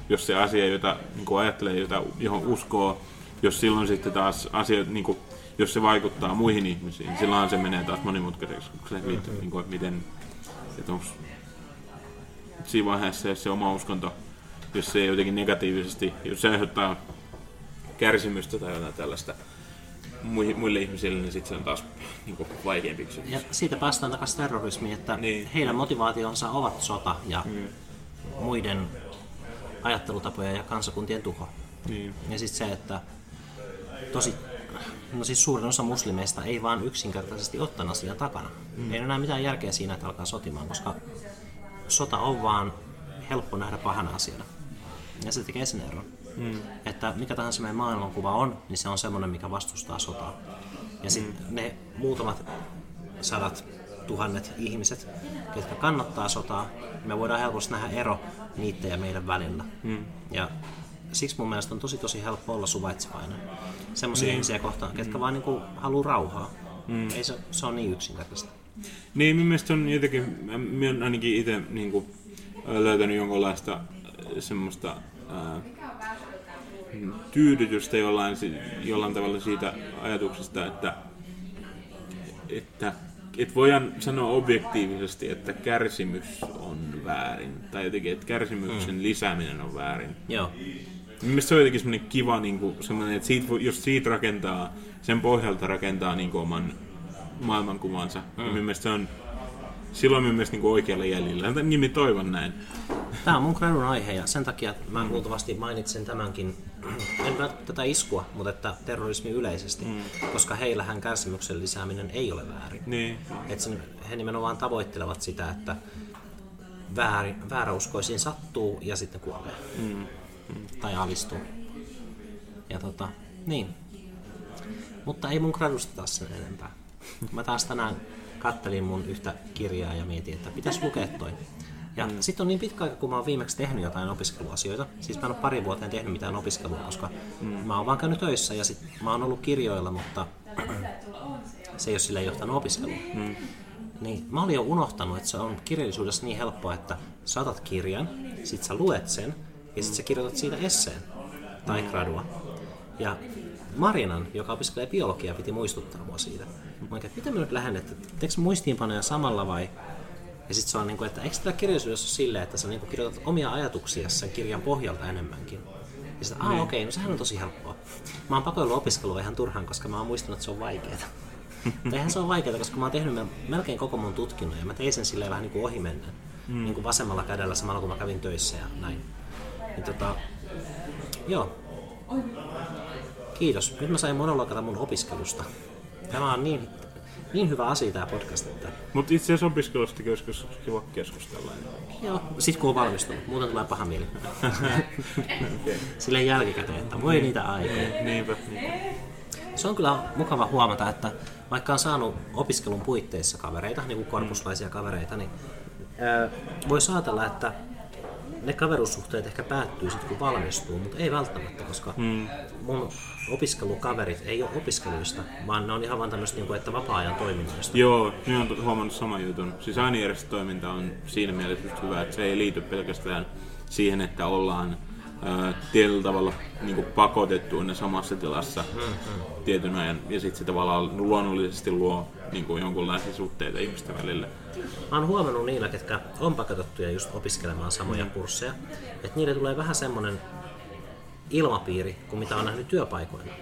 jos se asia, jota niin ajattelee, johon uskoo, jos silloin sitten taas asia, niin kuin, jos se vaikuttaa muihin ihmisiin, niin silloin se menee taas monimutkaiseksi, kun se liittyy, niin kuin, miten, että onko siinä vaiheessa, jos se oma uskonto, jos se jotenkin negatiivisesti, jos se aiheuttaa kärsimystä tai jotain tällaista, muille ihmisille, niin sitten se on taas niinku vaikeampi kysymys. Ja siitä päästään takaisin terrorismiin, että heidän motivaationsa ovat sota ja muiden ajattelutapoja ja kansakuntien tuho. Ja sitten se, että siis suurin osa muslimeista ei vaan yksinkertaisesti ottanut asiaa takana. Ei enää mitään järkeä siinä, että alkaa sotimaan, koska sota on vaan helppo nähdä pahana asiana. Ja se tekee sen eron. Että mikä tahansa meidän maailmankuva on, niin se on semmoinen, mikä vastustaa sotaa. Ja sitten ne muutamat sadat tuhannet ihmiset, jotka kannattaa sotaa, me voidaan helposti nähdä ero niiden ja meidän välillä. Ja siksi mun mielestä on tosi helppo olla suvaitsevainen. Semmoisia ihmisiä kohtaan, ketkä vaan niinku haluu rauhaa. Ei se on niin yksinkertaista. Niin, mun mielestä on jotenkin, mä oon ainakin itse niinku löytänyt jonkinlaista semmoista tyydytystä jollain tavalla siitä ajatuksesta, että voidaan sanoa objektiivisesti, että kärsimys on väärin. Tai jotenkin, että kärsimyksen lisääminen on väärin. Joo. Mielestäni se on jotenkin semmoinen kiva, niin kuin, semmoinen, että jos siitä rakentaa, sen pohjalta rakentaa niin kuin oman maailmankuvansa. Silloin minun mielestä niin oikealla jäljellä. Nimi toivon näin. Tämä on mun gradun aihe ja sen takia että mä luultavasti mainitsen tämänkin, en välttämättä tätä iskua, mutta että terrorismi yleisesti, koska heillähän kärsimyksen lisääminen ei ole väärin. Niin. Että he nimenomaan tavoittelevat sitä, että vääräuskoisiin sattuu ja sitten kuolee. Tai alistuu. Ja mutta ei mun gradusta taas sen enempää. Mä taas tänään kattelin mun yhtä kirjaa ja mietin, että pitäisi lukea toi. Ja sitten on niin pitkä aika, kun mä oon viimeksi tehnyt jotain opiskeluasioita. Siis mä en ole pari vuoteen tehnyt mitään opiskelua, koska mä oon vaan käynyt töissä ja sit mä oon ollut kirjoilla, mutta se ei ole silleen johtanut opiskeluun. Niin mä olin jo unohtanut, että se on kirjallisuudessa niin helppoa, että sä otat kirjan, sit sä luet sen ja sit sä kirjoitat siitä esseen tai gradua. Ja Marinan, joka opiskelee biologiaa, piti muistuttaa mua siitä. Mä oikein, että miten me nyt lähennetään? Teekö muistiinpanoja samalla vai? Ja sit se on niinku, että eikö täällä kirjallisuudessa ole silleen, että sä niinku kirjoitat omia ajatuksia sen kirjan pohjalta enemmänkin? Ja sitten, okei, no sehän on tosi helppoa. Mä oon pakoillut opiskelua ihan turhaan, koska mä oon muistanut, että se on vaikeeta. Eihän se on vaikeeta, koska mä oon tehnyt melkein koko mun tutkinnon ja mä tein sen silleen vähän niinku ohi mennään. Niinku vasemmalla kädellä samalla, kun mä kävin töissä ja näin. Ja joo. Kiitos. Nyt mä sain monologata mun opiskelusta. Tämä on niin niin hyvä asia tämä podcast. Että... Mutta itse asiassa opiskelustakin joskus kiva keskustella. Joo, sit kun on valmistunut. Muuten tulee paha mieli. Silleen jälkikäteen, että voi niitä aikoja. Niinpä. Se on kyllä mukava huomata, että vaikka on saanut opiskelun puitteissa kavereita, niin kuin korpuslaisia kavereita, niin voi ajatella, että ne kaverussuhteet ehkä päättyy sitten kun valmistuu, mutta ei välttämättä, koska mun opiskelukaverit ei ole opiskeluista, vaan ne on ihan vaan tämmöistä, että vapaa-ajan toiminnoista. Joo, minä olen huomannut saman jutun. Siis ainejärjestötoiminta on siinä mielessä hyvä, että se ei liity pelkästään siihen, että ollaan tietyllä tavalla niin kuin pakotettu ne samassa tilassa tietyn ajan, ja sitten se tavallaan luonnollisesti luo niin kuin jonkunlaisia suhteita ihmisten välillä. Mä oon huomannut niillä, ketkä on pakotettuja just opiskelemaan samoja kursseja, että niille tulee vähän semmoinen ilmapiiri kuin mitä on nähnyt työpaikoilla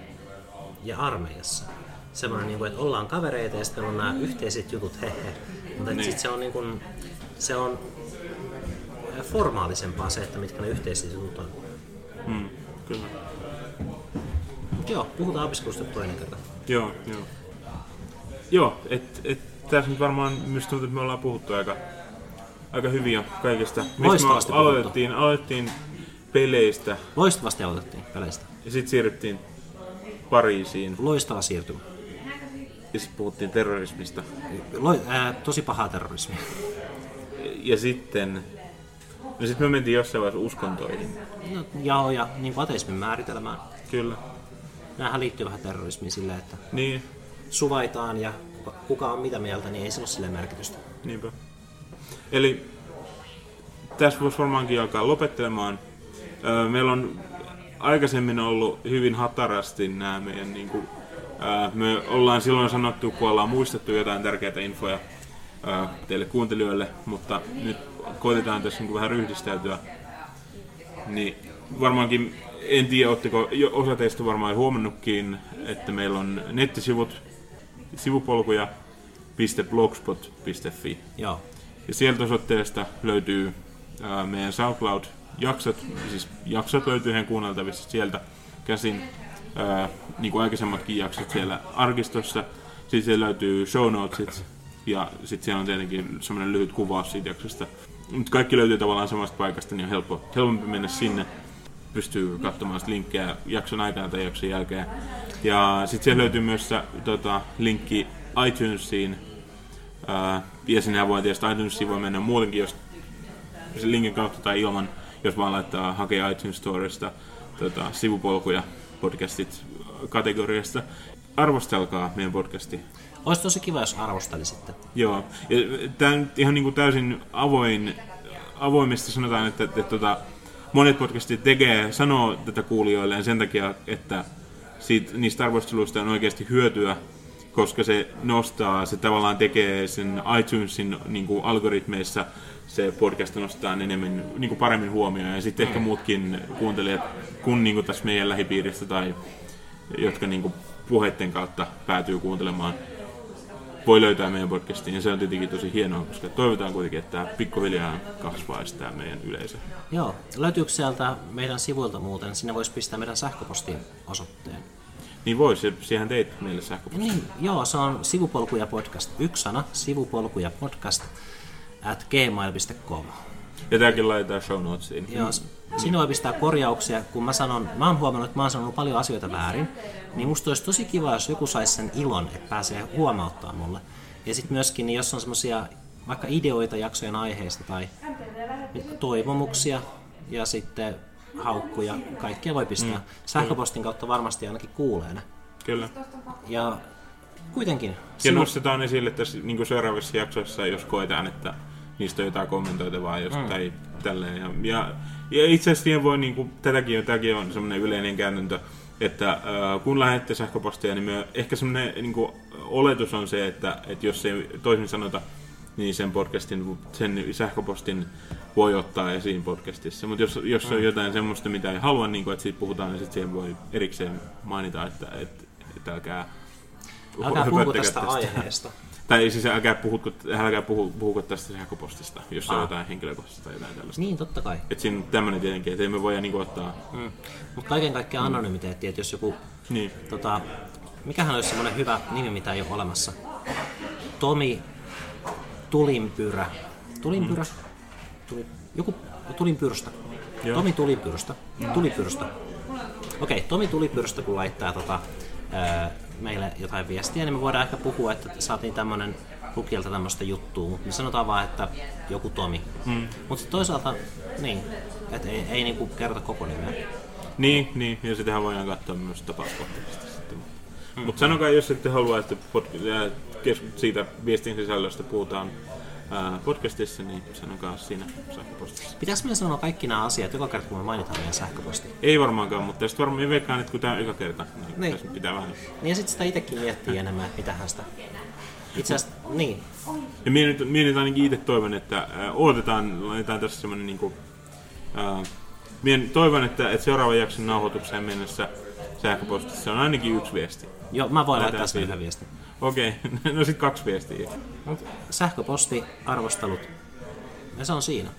ja armeijassa. Semmoinen, niin kuin, että ollaan kavereita ja sitten on nämä yhteiset jutut, mutta sitten se on niin kuin, se on formaalisempaa se, että mitkä ne yhteiset jutut on. Kyllä. Joo, puhutaan opiskelusta toinen kerta. Joo. Joo, tässä nyt varmaan myös tuntuu, että me ollaan puhuttu aika hyvin jo kaikesta. Loistavasti me aloitettiin peleistä. Loistavasti aloitettiin peleistä. Ja sitten siirryttiin Pariisiin. Loistava siirtymä. Ja sitten puhuttiin terrorismista. Tosi pahaa terrorismia. Ja sitten... No sit me mentiin jossain vaiheessa uskontoihin. No, joo, ja niin kuin ateismin määritelmään. Kyllä. Nämähän liittyy vähän terrorismiin silleen, että niin suvaitaan ja kuka on mitä mieltä, niin ei se ole silleen merkitystä. Niinpä. Eli tässä voisi varmaankin alkaa lopettelemaan. Meillä on aikaisemmin ollut hyvin hatarasti nämä meidän niin kuin, me ollaan silloin sanottu, kun ollaan muistettu jotain tärkeitä infoja teille kuuntelijoille, mutta nyt koitetaan tässä niin kuin vähän ryhdistäytyä, niin varmaankin, en tiedä, ootteko, osa teistä varmaan huomannutkin, että meillä on nettisivut, sivupolkuja.blogspot.fi. Joo. Ja sieltä osoitteesta löytyy meidän SoundCloud-jaksot, siis jaksot löytyy ihan kuunneltavissa sieltä käsin, niin kuin aikaisemmatkin jaksot siellä arkistossa. Sitten siellä löytyy show notesit. Ja sitten siellä on tietenkin semmoinen lyhyt kuvaus siitä jaksosta. Mutta kaikki löytyy tavallaan samasta paikasta, niin on helpompi mennä sinne. Pystyy katsomaan linkkejä jakson aikana tai jakson jälkeen. Ja sitten siellä löytyy myös linkki iTunesiin. Ja sinnehän voi tietysti iTunesiin voi mennä muutenkin, jos sen linkin kautta tai ilman, jos vaan laittaa hakea iTunes Storesta sivupolkuja podcastit kategoriasta. Arvostelkaa meidän podcasti. Olisi tosi kiva, jos arvostelisitte. Joo. Tämä on ihan niin kuin täysin avoimesti sanotaan, että monet podcastit sanoo tätä kuulijoilleen sen takia, että niistä arvosteluista on oikeasti hyötyä, koska se nostaa, se tavallaan tekee sen iTunesin niin kuin algoritmeissa, se podcast nostaa enemmän, niin kuin paremmin huomioon. Ja sitten ehkä muutkin kuuntelijat, kun niin kuin tässä meidän lähipiiristä tai jotka niin kuin puheiden kautta päätyy kuuntelemaan, voi löytää meidän podcastiin, ja se on tietenkin tosi hienoa, koska toivotaan kuitenkin, että tämä pikkuhiljaa kasvaa sitä meidän yleisöä. Joo. Löytyykö sieltä meidän sivuilta muuten? Sinne voisi pistää meidän sähköpostin osoitteen. Niin voisi, siihen teit meille sähköpostin. Niin, joo, se on sivupolkuja podcast. Yksi sana, sivupolkuja podcast @gmail.com. Ja tämäkin laitetaan show notesiin. Joo, sinne voi pistää korjauksia, kun mä oon huomannut, että mä oon sanonut paljon asioita väärin, niin musta olisi tosi kiva, jos joku saisi sen ilon, että pääsee huomauttaa mulle. Ja sitten myöskin, niin jos on semmoisia vaikka ideoita jaksojen aiheista tai toivomuksia ja sitten haukkuja, kaikkia voi pistää. Sähköpostin kautta varmasti ainakin kuulee ne. Kyllä. Ja kuitenkin. Ja nostetaan esille tässä niin kuin seuraavissa jaksoissa, jos koetaan, että niistä on jotain kommentoitavaa tai tälleen. Ja itse asiassa voi, niin kuin, tämäkin on semmoinen yleinen käytäntö, että kun lähette sähköpostia, niin ehkä semmoinen niin kuin oletus on se, että jos ei toisin sanota, niin sen sähköpostin voi ottaa esiin podcastissa. Mutta jos on jotain semmoista, mitä ei halua, niin kuin, että siitä puhutaan, niin sitten siihen voi erikseen mainita, että älkää puhuko tästä aiheesta. Tai siis älkää puhuko tästä sähköpostista, jos on jotain henkilökohtaista tai jotain tällaista. Niin, totta kai. Että siinä on tämmöinen tietenkin, että ei me voida niinku ottaa... Mutta kaiken kaikkiaan anonymiteetti, että jos joku... Niin. Mikähän olisi semmoinen hyvä nimi, mitä ei ole olemassa? Tomi Tulinpyrä. Tulinpyrä? Joku Tulinpyrstä. Joo. Tomi Tulipyrstä. Tulipyrstä. Okei, Tomi Tulipyrstä kun laittaa meille jotain viestiä, niin me voidaan ehkä puhua, että saatiin tämmönen lukijalta tämmöstä juttua, mutta me sanotaan vaan, että joku Tomi. Mutta sitten toisaalta, niin, että ei niinku kerrota koko nimeä. Niin, ja sitähän voidaan katsoa myös tapauskohtaisesti sitten. Mutta sanokaa, jos ette haluaa, että siitä viestin sisällöstä puhutaan podcastissa, niin sanokaa siinä sähköpostissa. Pitäis me sanoa kaikki nämä asiat joka kerta, kun me mainitaan meidän sähköposti? Ei varmaankaan, mutta sitten varmaan veikkaan, että kun tämä on joka kerta, niin pitää vähän. Niin ja sitten sitä itsekin miettii enemmän, että mitähän sitä. Itse asiassa, niin. Ja minä nyt ainakin itse toivon, että laitetaan tässä semmoinen niinku... Minä toivon, että seuraavan jakson nauhoitukseen mennessä sähköpostissa on ainakin yksi viesti. Joo, mä voin laittaa sen yhden viestin. Okei, no sit 2 viestiä. Sähköposti, arvostelut. Ja se on siinä.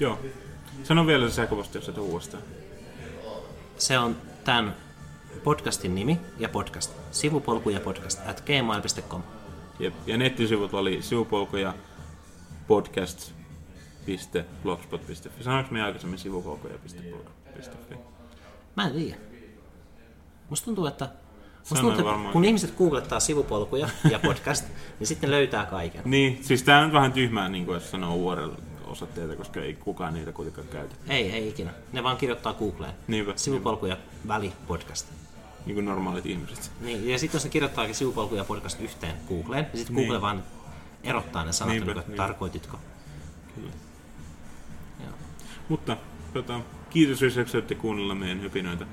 Joo. Sano vielä se sähköposti, jos et uudestaan. Se on tämän podcastin nimi ja podcast. Sivupolkujapodcast@gmail.com. Ja nettisivut oli sivupolkujapodcast.blogspot.fi. Sanoinko me aikaisemmin sivupolkuja.blogspot.fi? Mä en tiedä. Musta tuntuu, että kun ihmiset googlettaa sivupolkuja ja podcast, niin sitten löytää kaiken. Niin, siis tää on vähän tyhmää, niin kuin jos sanoo URL-osoitteita, koska ei kukaan niitä kuitenkaan käytä. Ei ikinä. Ne vaan kirjoittaa Googleen. Niinpä. Sivupolkuja väli podcast. Niin kuin normaalit ihmiset. Niin, ja sitten jos ne kirjoittaakin sivupolkuja podcast yhteen Googleen, niin sitten Google vaan erottaa ne sanat, jotka tarkoititko. Kyllä. Joo. Mutta kiitos, jos olette kuunnella meidän höpinöitä.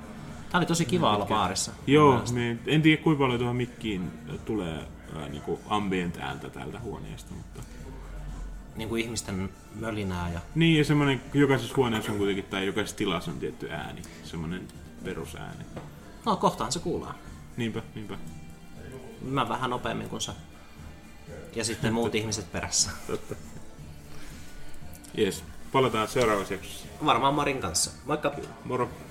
Tämä oli tosi kiva olla baarissa. Joo, en tiedä kuinka paljon tuohon mikkiin tulee niinku ambient ääntä täältä huoneesta, mutta... Niin kuin ihmisten mölinää ja... Niin, ja semmoinen, jokaisessa huoneessa on kuitenkin, tai jokaisessa tilassa on tietty ääni, semmoinen perusääni. No, kohtaan se kuullaan. Niinpä. Mä vähän nopeammin kuin sä. Ja sitten muut ihmiset perässä. Totta. Jes, palataan seuraavassa jaksossa. Varmaan Marin kanssa. Moikka! Moro!